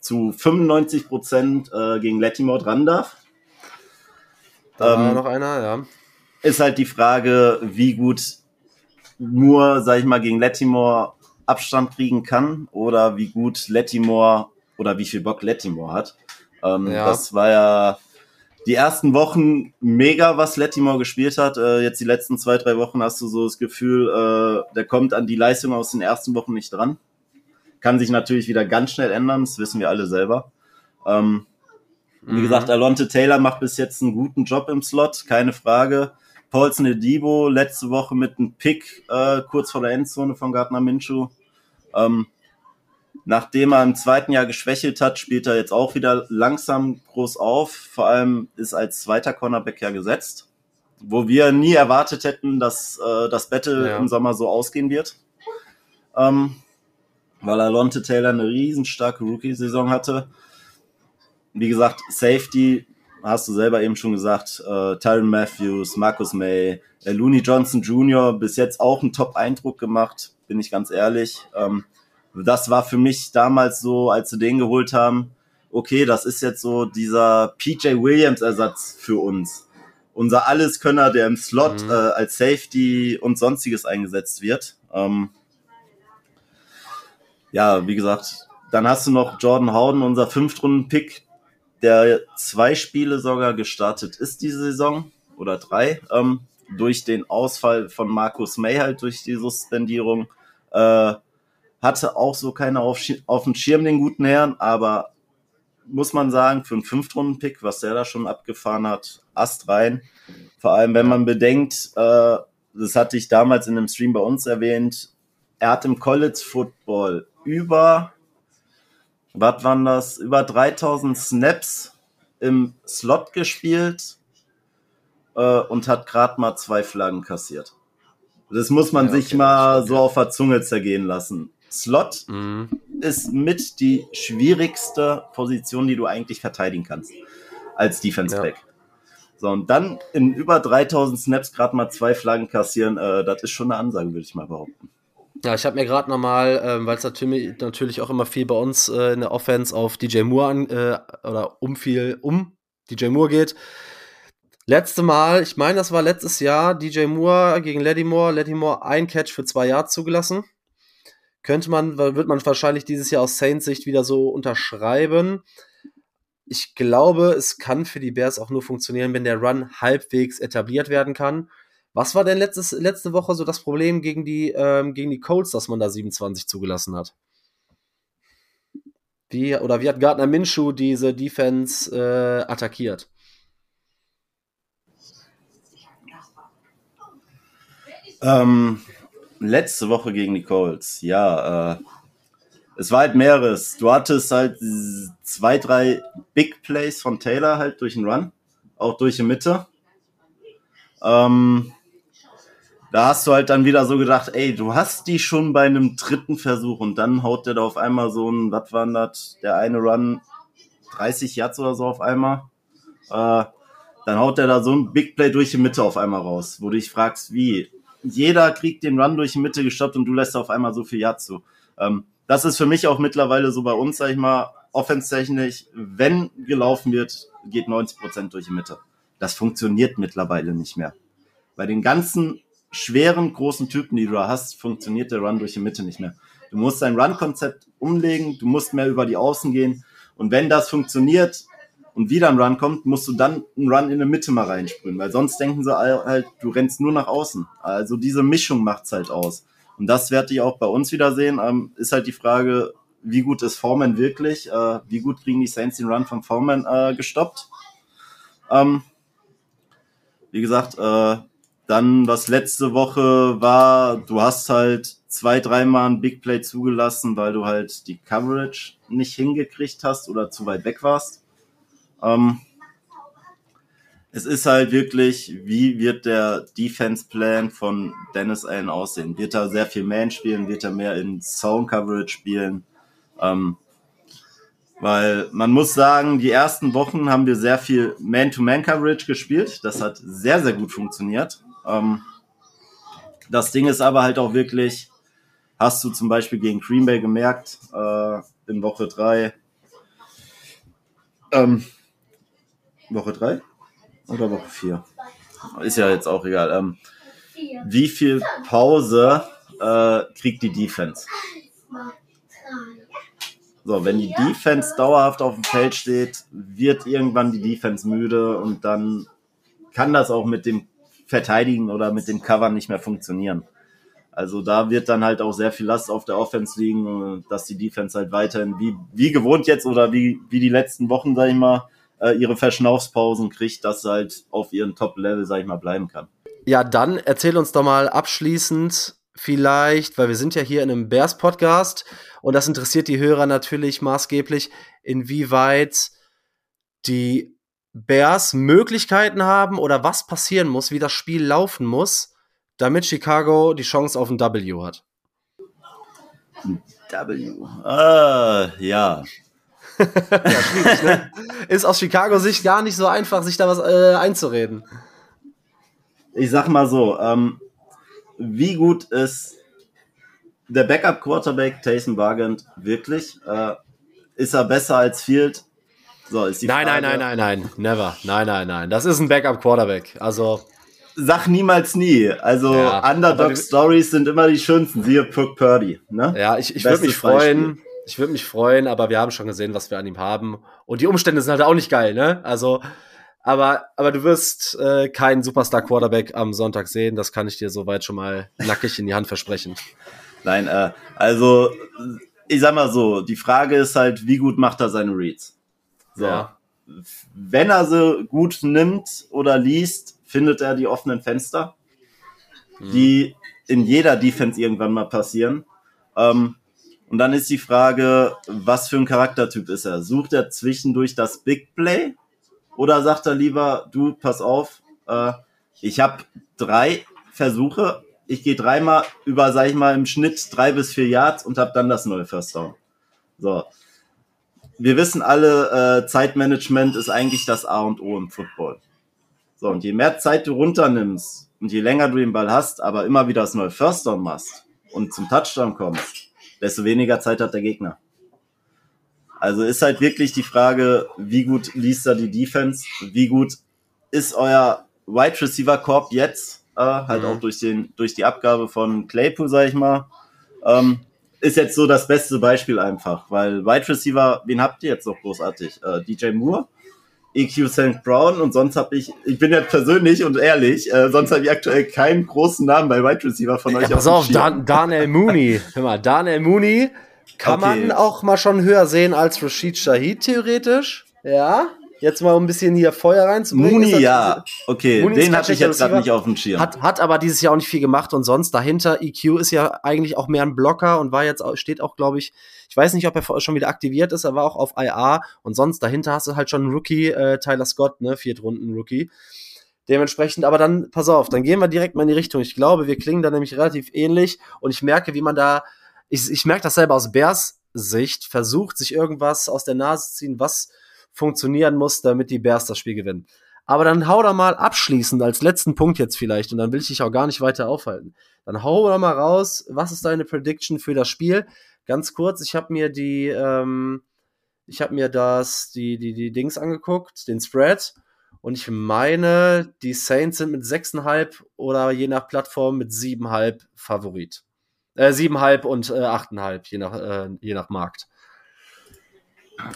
zu fünfundneunzig Prozent äh, gegen Latimore dran darf. Da ähm, war noch einer, ja. Ist halt die Frage, wie gut Moore, sag ich mal, gegen Latimore Abstand kriegen kann oder wie gut Latimore oder wie viel Bock Latimore hat. Ähm, ja. Das war ja... Die ersten Wochen mega, was Latimore gespielt hat. Äh, jetzt die letzten zwei, drei Wochen hast du so das Gefühl, äh, der kommt an die Leistung aus den ersten Wochen nicht dran. Kann sich natürlich wieder ganz schnell ändern, das wissen wir alle selber. Ähm, mhm. Wie gesagt, Alonte Taylor macht bis jetzt einen guten Job im Slot, keine Frage. Paulson Adebo letzte Woche mit einem Pick äh, kurz vor der Endzone von Gardner Minshew. Ähm, Nachdem er im zweiten Jahr geschwächelt hat, spielt er jetzt auch wieder langsam groß auf. Vor allem ist als zweiter Cornerback ja gesetzt, wo wir nie erwartet hätten, dass äh, das Battle ja. im Sommer so ausgehen wird. Ähm, weil Alonte Taylor eine riesenstarke Rookie-Saison hatte. Wie gesagt, Safety, hast du selber eben schon gesagt, äh, Tyrann Mathieu, Marcus May, äh, Looney Johnson Junior, bis jetzt auch einen Top-Eindruck gemacht, bin ich ganz ehrlich. Ähm, das war für mich damals so, als sie den geholt haben, okay, das ist jetzt so dieser P J Williams-Ersatz für uns. Unser Alleskönner, der im Slot mhm. äh, als Safety und Sonstiges eingesetzt wird. Ähm, ja, wie gesagt, dann hast du noch Jordan Howden, unser Fünftrunden-Pick, der zwei Spiele sogar gestartet ist diese Saison, oder drei, ähm, durch den Ausfall von Marcus May, halt durch die Suspendierung. Äh, hatte auch so keiner auf, auf dem Schirm, den guten Herrn, aber muss man sagen, für einen Fünftrunden-Pick, was der da schon abgefahren hat, Ast rein. Vor allem, wenn man bedenkt, äh, das hatte ich damals in einem Stream bei uns erwähnt, er hat im College-Football über, was waren das, über dreitausend Snaps im Slot gespielt äh, und hat gerade mal zwei Flaggen kassiert. Das muss man ja, okay, sich mal so auf der Zunge zergehen lassen. Slot mhm. ist mit die schwierigste Position, die du eigentlich verteidigen kannst als Defense-Back. Ja. So, und dann in über dreitausend Snaps gerade mal zwei Flaggen kassieren, äh, das ist schon eine Ansage, würde ich mal behaupten. Ja, ich habe mir gerade nochmal, ähm, weil es natürlich, natürlich auch immer viel bei uns äh, in der Offense auf D J Moore an, äh, oder um viel um D J Moore geht. Letzte Mal, ich meine, das war letztes Jahr, D J Moore gegen Lattimore, Lattimore ein Catch für zwei Yards zugelassen. Könnte man, wird man wahrscheinlich dieses Jahr aus Saints Sicht wieder so unterschreiben. Ich glaube, es kann für die Bears auch nur funktionieren, wenn der Run halbwegs etabliert werden kann. Was war denn letztes, letzte Woche so das Problem gegen die, ähm, gegen die Colts, dass man da siebenundzwanzig zugelassen hat? Wie, oder wie hat Gardner Minshew diese Defense äh, attackiert? Ähm... Letzte Woche gegen die Colts, ja, äh, es war halt mehreres. Du hattest halt zwei, drei Big Plays von Taylor halt durch den Run, auch durch die Mitte. Ähm, da hast du halt dann wieder so gedacht, ey, du hast die schon bei einem dritten Versuch und dann haut der da auf einmal so ein, was war denn das, der eine Run, dreißig Yards oder so auf einmal, äh, dann haut der da so ein Big Play durch die Mitte auf einmal raus, wo du dich fragst, wie? Jeder kriegt den Run durch die Mitte gestoppt und du lässt auf einmal so viel Yards zu. Ähm, das ist für mich auch mittlerweile so bei uns, sag ich mal, offense-technisch, wenn gelaufen wird, geht neunzig Prozent durch die Mitte. Das funktioniert mittlerweile nicht mehr. Bei den ganzen schweren, großen Typen, die du da hast, funktioniert der Run durch die Mitte nicht mehr. Du musst dein Run-Konzept umlegen, du musst mehr über die Außen gehen und wenn das funktioniert und wieder ein Run kommt, musst du dann einen Run in der Mitte mal reinsprühen, weil sonst denken sie halt, du rennst nur nach außen. Also diese Mischung macht's halt aus. Und das werde ich auch bei uns wieder sehen. Ähm, ist halt die Frage, wie gut ist Foreman wirklich? Äh, wie gut kriegen die Saints den Run von Foreman äh, gestoppt? Ähm, wie gesagt, äh, dann was letzte Woche war, du hast halt zwei, dreimal ein Big Play zugelassen, weil du halt die Coverage nicht hingekriegt hast oder zu weit weg warst. Um, es ist halt wirklich, wie wird der Defense-Plan von Dennis Allen aussehen? Wird er sehr viel Man spielen? Wird er mehr in Zone-Coverage spielen? Um, weil man muss sagen, die ersten Wochen haben wir sehr viel Man-to-Man-Coverage gespielt. Das hat sehr, sehr gut funktioniert. Um, das Ding ist aber halt auch wirklich, hast du zum Beispiel gegen Green Bay gemerkt, äh, in Woche drei, ähm, Woche drei oder Woche vier? Ist ja jetzt auch egal. Ähm, wie viel Pause äh, kriegt die Defense? So, wenn die Defense dauerhaft auf dem Feld steht, wird irgendwann die Defense müde und dann kann das auch mit dem Verteidigen oder mit dem Covern nicht mehr funktionieren. Also da wird dann halt auch sehr viel Last auf der Offense liegen, dass die Defense halt weiterhin wie, wie gewohnt jetzt oder wie, wie die letzten Wochen, sag ich mal, ihre Verschnaufspausen kriegt, dass sie halt auf ihren Top-Level, sag ich mal, bleiben kann. Ja, dann erzähl uns doch mal abschließend vielleicht, weil wir sind ja hier in einem Bears-Podcast und das interessiert die Hörer natürlich maßgeblich, inwieweit die Bears Möglichkeiten haben oder was passieren muss, wie das Spiel laufen muss, damit Chicago die Chance auf ein W hat. W. Ah, ja. Ja, schwierig, ne? Ist aus Chicago-Sicht gar nicht so einfach, sich da was äh, einzureden. Ich sag mal so, ähm, wie gut ist der Backup-Quarterback Tyson Bagent wirklich? Äh, ist er besser als Field? So, ist die nein, Frage. nein, nein, nein, nein, never. Nein, nein, nein. Das ist ein Backup-Quarterback. Also sag niemals nie. Also ja, Underdog-Stories sind immer die schönsten. Siehe Brock Purdy. Ne? Ja, ich, ich würde mich freuen. Beispiel. Ich würde mich freuen, aber wir haben schon gesehen, was wir an ihm haben. Und die Umstände sind halt auch nicht geil, ne? Also, aber, aber du wirst äh, keinen Superstar-Quarterback am Sonntag sehen. Das kann ich dir soweit schon mal nackig in die Hand versprechen. Nein, äh, also ich sag mal so, die Frage ist halt, wie gut macht er seine Reads? So. Ja. Wenn er sie gut nimmt oder liest, findet er die offenen Fenster, hm. die in jeder Defense irgendwann mal passieren. Ähm, Und dann ist die Frage, was für ein Charaktertyp ist er? Sucht er zwischendurch das Big Play? Oder sagt er lieber, du, pass auf, äh, ich habe drei Versuche, ich gehe dreimal über, sag ich mal, im Schnitt drei bis vier Yards und habe dann das neue First Down. So. Wir wissen alle, äh, Zeitmanagement ist eigentlich das A und O im Football. So, und je mehr Zeit du runternimmst und je länger du den Ball hast, aber immer wieder das neue First Down machst und zum Touchdown kommst, desto weniger Zeit hat der Gegner. Also ist halt wirklich die Frage, wie gut liest er die Defense, wie gut ist euer Wide Receiver Corps jetzt, äh, halt mhm. auch durch, den, durch die Abgabe von Claypool, sag ich mal, ähm, ist jetzt so das beste Beispiel einfach, weil Wide Receiver, wen habt ihr jetzt noch großartig? Äh, D J Moore, E Q Saint Brown und sonst habe ich, ich bin jetzt persönlich und ehrlich, äh, sonst habe ich aktuell keinen großen Namen bei Wide Receiver von euch. Ja, pass auf, Dan- Darnell Mooney. Hör mal, Darnell Mooney kann okay. man auch mal schon höher sehen als Rashid Shaheed theoretisch. Ja, jetzt mal um ein bisschen hier Feuer reinzubringen. Mooney, ja, okay, Mooney den hatte ich jetzt gerade nicht auf dem Schirm. Hat, hat aber dieses Jahr auch nicht viel gemacht und sonst dahinter, E Q ist ja eigentlich auch mehr ein Blocker und war jetzt, steht auch, glaube ich, ich weiß nicht, ob er schon wieder aktiviert ist, er war auch auf I R und sonst dahinter hast du halt schon einen Rookie, äh, Tyler Scott, ne, Viertrunden-Rookie. Dementsprechend, aber dann, pass auf, dann gehen wir direkt mal in die Richtung. Ich glaube, wir klingen da nämlich relativ ähnlich und ich merke, wie man da, ich, ich merke das selber aus Bears Sicht, versucht, sich irgendwas aus der Nase zu ziehen, was funktionieren muss, damit die Bears das Spiel gewinnen. Aber dann hau da mal abschließend als letzten Punkt jetzt vielleicht und dann will ich dich auch gar nicht weiter aufhalten. Dann hau da mal raus, was ist deine Prediction für das Spiel? Ganz kurz, ich habe mir die, ähm, ich habe mir das, die, die, die Dings angeguckt, den Spread. Und ich meine, die Saints sind mit sechs Komma fünf oder je nach Plattform mit sieben Komma fünf Favorit. Äh, sieben Komma fünf und äh, acht Komma fünf, je nach, äh, je nach Markt.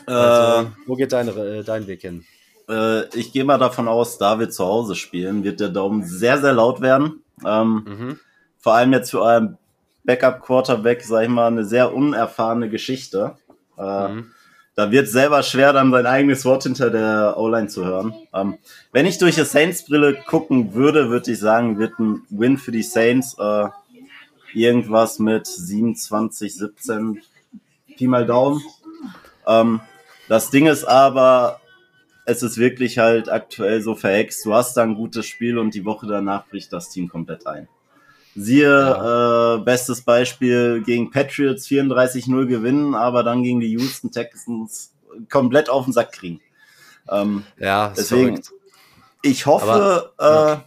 Also, äh, wo geht deine, äh, dein Weg hin? Äh, ich gehe mal davon aus, da wir zu Hause spielen, wird der Daumen sehr, sehr laut werden. Ähm, mhm. Vor allem jetzt für euren Backup-Quarterback, sag ich mal, eine sehr unerfahrene Geschichte. Äh, mhm. Da wird es selber schwer, dann sein eigenes Wort hinter der O-Line zu hören. Ähm, wenn ich durch die Saints-Brille gucken würde, würde ich sagen, wird ein Win für die Saints äh, irgendwas mit siebenundzwanzig siebzehn, Pi mal Daumen. Ähm, das Ding ist aber, es ist wirklich halt aktuell so verhext, du hast da ein gutes Spiel und die Woche danach bricht das Team komplett ein. Siehe, ja. äh, bestes Beispiel gegen Patriots vierunddreißig null gewinnen, aber dann gegen die Houston Texans komplett auf den Sack kriegen. Ähm, ja, deswegen, verrückt. Ich hoffe, aber, äh, ja.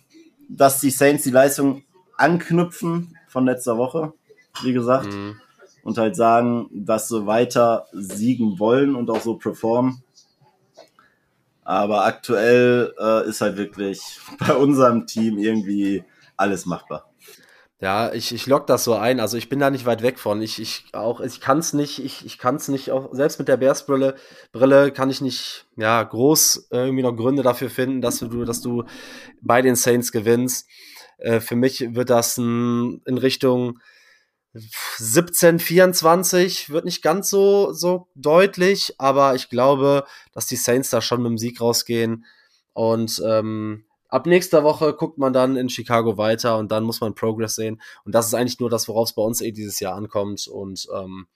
dass die Saints die Leistung anknüpfen von letzter Woche, wie gesagt, mhm. und halt sagen, dass sie weiter siegen wollen und auch so performen. Aber aktuell äh, ist halt wirklich bei unserem Team irgendwie alles machbar. Ja, ich, ich logge das so ein, also ich bin da nicht weit weg von, ich, ich auch, ich kann's nicht, ich, ich kann's nicht, auch selbst mit der Bears-Brille, Brille kann ich nicht, ja, groß irgendwie noch Gründe dafür finden, dass du, dass du bei den Saints gewinnst. Äh, für mich wird das in, in Richtung siebzehn vierundzwanzig, wird nicht ganz so, so deutlich, aber ich glaube, dass die Saints da schon mit dem Sieg rausgehen und, ähm, ab nächster Woche guckt man dann in Chicago weiter und dann muss man Progress sehen. Und das ist eigentlich nur das, worauf es bei uns eh dieses Jahr ankommt. Und ähm,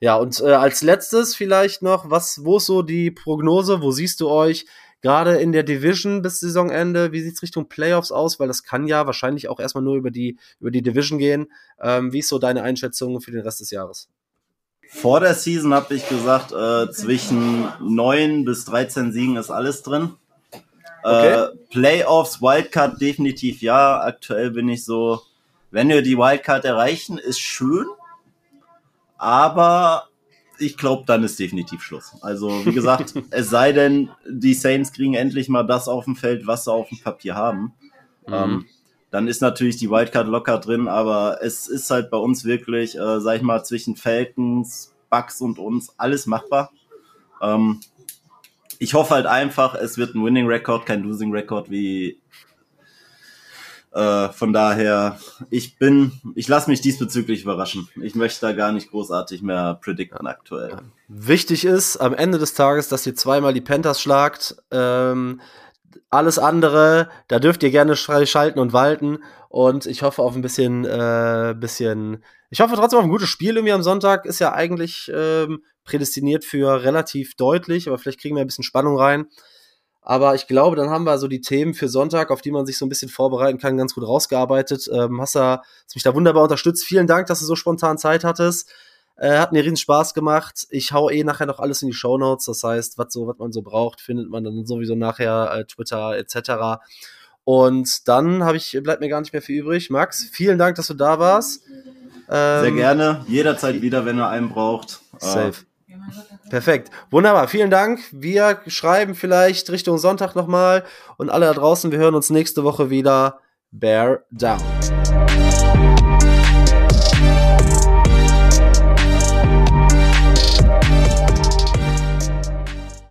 ja, und äh, als letztes vielleicht noch, was, wo ist so die Prognose? Wo siehst du euch gerade in der Division bis Saisonende? Wie sieht es Richtung Playoffs aus? Weil das kann ja wahrscheinlich auch erstmal nur über die, über die Division gehen. Ähm, wie ist so deine Einschätzung für den Rest des Jahres? Vor der Season habe ich gesagt, äh, zwischen neun bis dreizehn Siegen ist alles drin. Okay. Äh, Playoffs, Wildcard definitiv ja. Aktuell bin ich so, wenn wir die Wildcard erreichen, ist schön, aber ich glaube, dann ist definitiv Schluss. Also wie gesagt, es sei denn, die Saints kriegen endlich mal das auf dem Feld, was sie auf dem Papier haben. Mhm. Ähm, dann ist natürlich die Wildcard locker drin, aber es ist halt bei uns wirklich, äh, sag ich mal, zwischen Falcons, Bucks und uns alles machbar. Ähm, ich hoffe halt einfach, es wird ein Winning-Record, kein Losing-Record wie... Äh, von daher, ich bin, ich lasse mich diesbezüglich überraschen. Ich möchte da gar nicht großartig mehr predikten aktuell. Wichtig ist am Ende des Tages, dass ihr zweimal die Panthers schlagt. Ähm, alles andere, da dürft ihr gerne schalten und walten. Und ich hoffe auf ein bisschen, äh, bisschen, ich hoffe trotzdem auf ein gutes Spiel irgendwie am Sonntag. Ist ja eigentlich ähm, prädestiniert für relativ deutlich, aber vielleicht kriegen wir ein bisschen Spannung rein. Aber ich glaube, dann haben wir so die Themen für Sonntag, auf die man sich so ein bisschen vorbereiten kann, ganz gut rausgearbeitet. Ähm, hast, da, hast mich da wunderbar unterstützt. Vielen Dank, dass du so spontan Zeit hattest. Äh, hat mir riesen Spaß gemacht. Ich hau eh nachher noch alles in die Shownotes. Das heißt, was so, was man so braucht, findet man dann sowieso nachher, äh, Twitter et cetera. Und dann hab ich, bleibt mir gar nicht mehr viel übrig. Max, vielen Dank, dass du da warst. Ähm, Sehr gerne. Jederzeit wieder, wenn ihr einen braucht. Safe. Äh, Perfekt. Wunderbar. Vielen Dank. Wir schreiben vielleicht Richtung Sonntag nochmal. Und alle da draußen, wir hören uns nächste Woche wieder. Bear down.